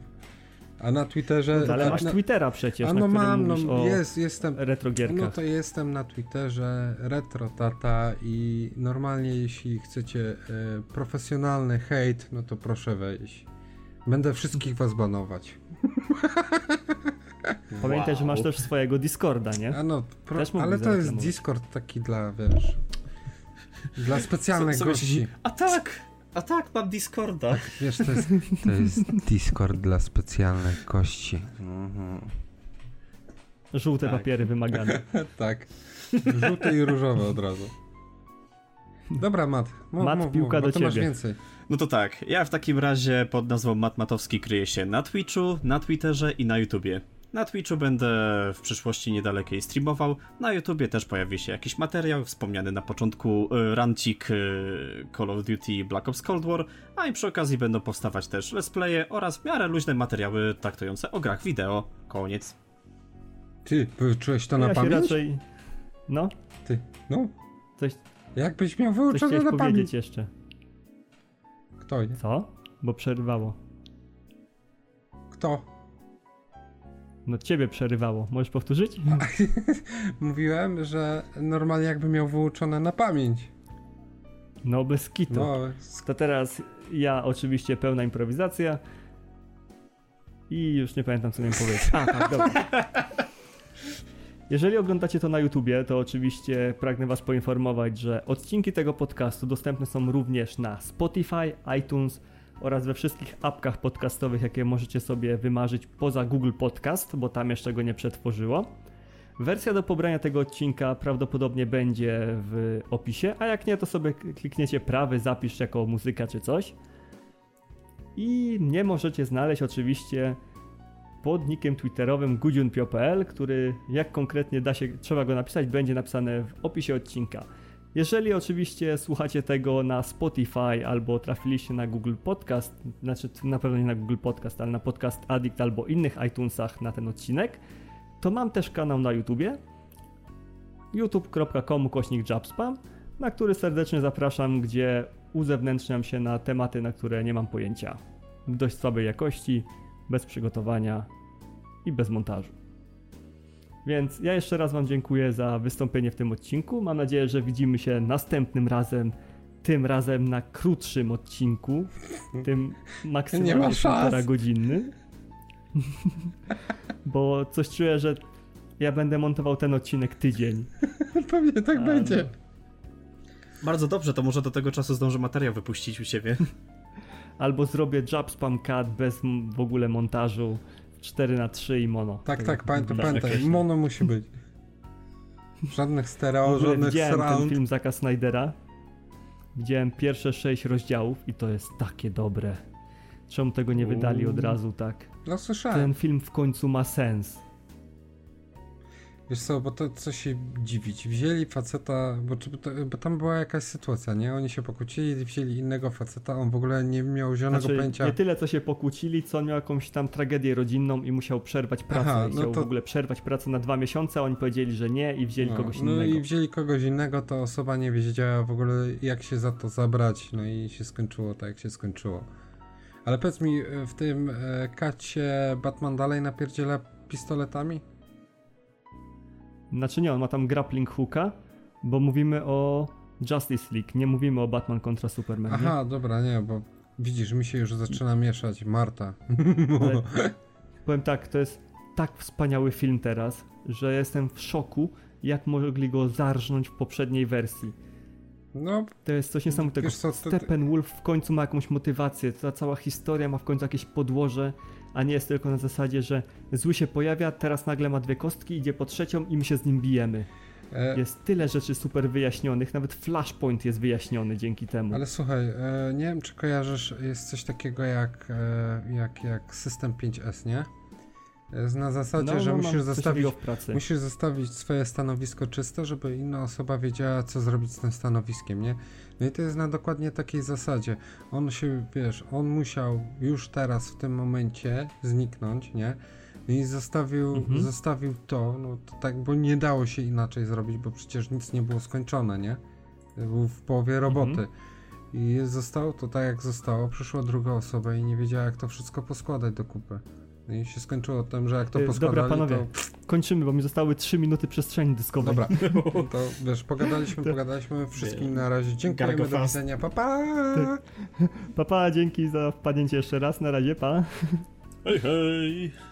A na Twitterze... No, ale masz Twittera przecież, no na którym mam, mówisz o retrogierkach. No to jestem na Twitterze RetroTata i normalnie jeśli chcecie profesjonalny hejt, no to proszę wejść. Będę wszystkich was banować. Pamiętaj, że masz też swojego Discorda, nie? A no, ale to jest Discord taki dla, wiesz... dla specjalnych gości. A tak, mam Discorda. Tak, wiesz, to jest Discord dla specjalnych gości. Mhm. Żółte papiery wymagane. Tak. Żółte i różowe od razu. Dobra, Mat, piłka do ciebie. Masz więcej. No to tak, ja w takim razie pod nazwą Mat Matowski kryję się na Twitchu, na Twitterze i na YouTubie. Na Twitchu będę w przyszłości niedalekiej streamował, na YouTubie też pojawi się jakiś materiał wspomniany na początku, rancik Call of Duty Black Ops Cold War, a i przy okazji będą powstawać też let's playe oraz w miarę luźne materiały traktujące o grach wideo. Koniec. Ty, czułeś to na pamięć? Raczej... No. Ty, no. Coś... Jakbyś miał wyuczone na pamięć. Powiedzieć jeszcze. Kto? Nie? Co? Bo przerwało. Kto? No ciebie przerywało. Możesz powtórzyć? Mówiłem, że normalnie jakby miał wyuczone na pamięć. No bez kitu. No. To teraz ja oczywiście pełna improwizacja i już nie pamiętam co miałem powiedzieć. Tak, dobra. Jeżeli oglądacie to na YouTubie, to oczywiście pragnę was poinformować, że odcinki tego podcastu dostępne są również na Spotify, iTunes oraz we wszystkich apkach podcastowych, jakie możecie sobie wymarzyć poza Google Podcast, bo tam jeszcze go nie przetworzyło. Wersja do pobrania tego odcinka prawdopodobnie będzie w opisie, a jak nie, to sobie klikniecie prawy, zapisz jako muzyka czy coś. I mnie możecie znaleźć oczywiście pod nickiem twitterowym gudziunpio.pl, który jak konkretnie trzeba go napisać, będzie napisane w opisie odcinka. Jeżeli oczywiście słuchacie tego na Spotify albo trafiliście na Google Podcast, znaczy na pewno nie na Google Podcast, ale na Podcast Addict albo innych iTunesach na ten odcinek, to mam też kanał na YouTubie, youtube.com/JabSpam, na który serdecznie zapraszam, gdzie uzewnętrzniam się na tematy, na które nie mam pojęcia. Dość słabej jakości, bez przygotowania i bez montażu. Więc ja jeszcze raz wam dziękuję za wystąpienie w tym odcinku. Mam nadzieję, że widzimy się następnym razem, tym razem na krótszym odcinku, tym maksymalnie 1,5-godzinnym. Bo coś czuję, że ja będę montował ten odcinek tydzień. Pewnie tak będzie. Bardzo dobrze, to może do tego czasu zdążę materiał wypuścić u siebie. Albo zrobię jab spam cut bez w ogóle montażu. 4x3 i mono. Tak, pamiętaj, mono musi być. Żadnych stereo, żadnych surround. Widziałem ten film Zacka Snydera. Widziałem pierwsze 6 rozdziałów i to jest takie dobre. Czemu tego nie wydali od razu tak? No słyszałem. Ten film w końcu ma sens. Wiesz co, bo to co się dziwić, wzięli faceta, bo tam była jakaś sytuacja, nie? Oni się pokłócili, wzięli innego faceta, on w ogóle nie miał zielonego pojęcia. Nie tyle co się pokłócili, co on miał jakąś tam tragedię rodzinną i musiał przerwać pracę. W ogóle przerwać pracę na 2 miesiące, a oni powiedzieli, że nie i wzięli kogoś innego. No i wzięli kogoś innego, to osoba nie wiedziała w ogóle jak się za to zabrać, no i się skończyło tak jak się skończyło. Ale powiedz mi, w tym kacie Batman dalej napierdziela pistoletami? Znaczy nie, on ma tam grappling hooka, bo mówimy o Justice League, nie mówimy o Batman kontra Superman. Aha, nie? Dobra, nie, bo widzisz, mi się już zaczyna mieszać, Marta. Ale, powiem tak, to jest tak wspaniały film teraz, że jestem w szoku, jak mogli go zarżnąć w poprzedniej wersji. No, to jest coś niesamowitego. Co, Steppenwolf w końcu ma jakąś motywację, ta cała historia ma w końcu jakieś podłoże, a nie jest tylko na zasadzie, że zły się pojawia, teraz nagle ma 2 kostki, idzie po 3. i my się z nim bijemy. Jest tyle rzeczy super wyjaśnionych, nawet Flashpoint jest wyjaśniony dzięki temu. Ale słuchaj, nie wiem czy kojarzysz, jest coś takiego jak system 5S, nie? Na zasadzie, że musisz zostawić swoje stanowisko czyste, żeby inna osoba wiedziała, co zrobić z tym stanowiskiem, nie? No i to jest na dokładnie takiej zasadzie. On się, wiesz, on musiał już teraz w tym momencie zniknąć, nie? I zostawił to, no to tak, bo nie dało się inaczej zrobić, bo przecież nic nie było skończone, nie? Był w połowie roboty. I zostało to tak, jak zostało. Przyszła druga osoba i nie wiedziała, jak to wszystko poskładać do kupy. No i się skończyło tym, że jak to poskładali. Dobra panowie, to... kończymy, bo mi zostały 3 minuty przestrzeni dyskowej. Dobra, to wiesz, pogadaliśmy, wszystkim na razie dziękujemy, do widzenia, pa pa! Pa pa, dzięki za wpadnięcie jeszcze raz, na razie, pa! Hej hej!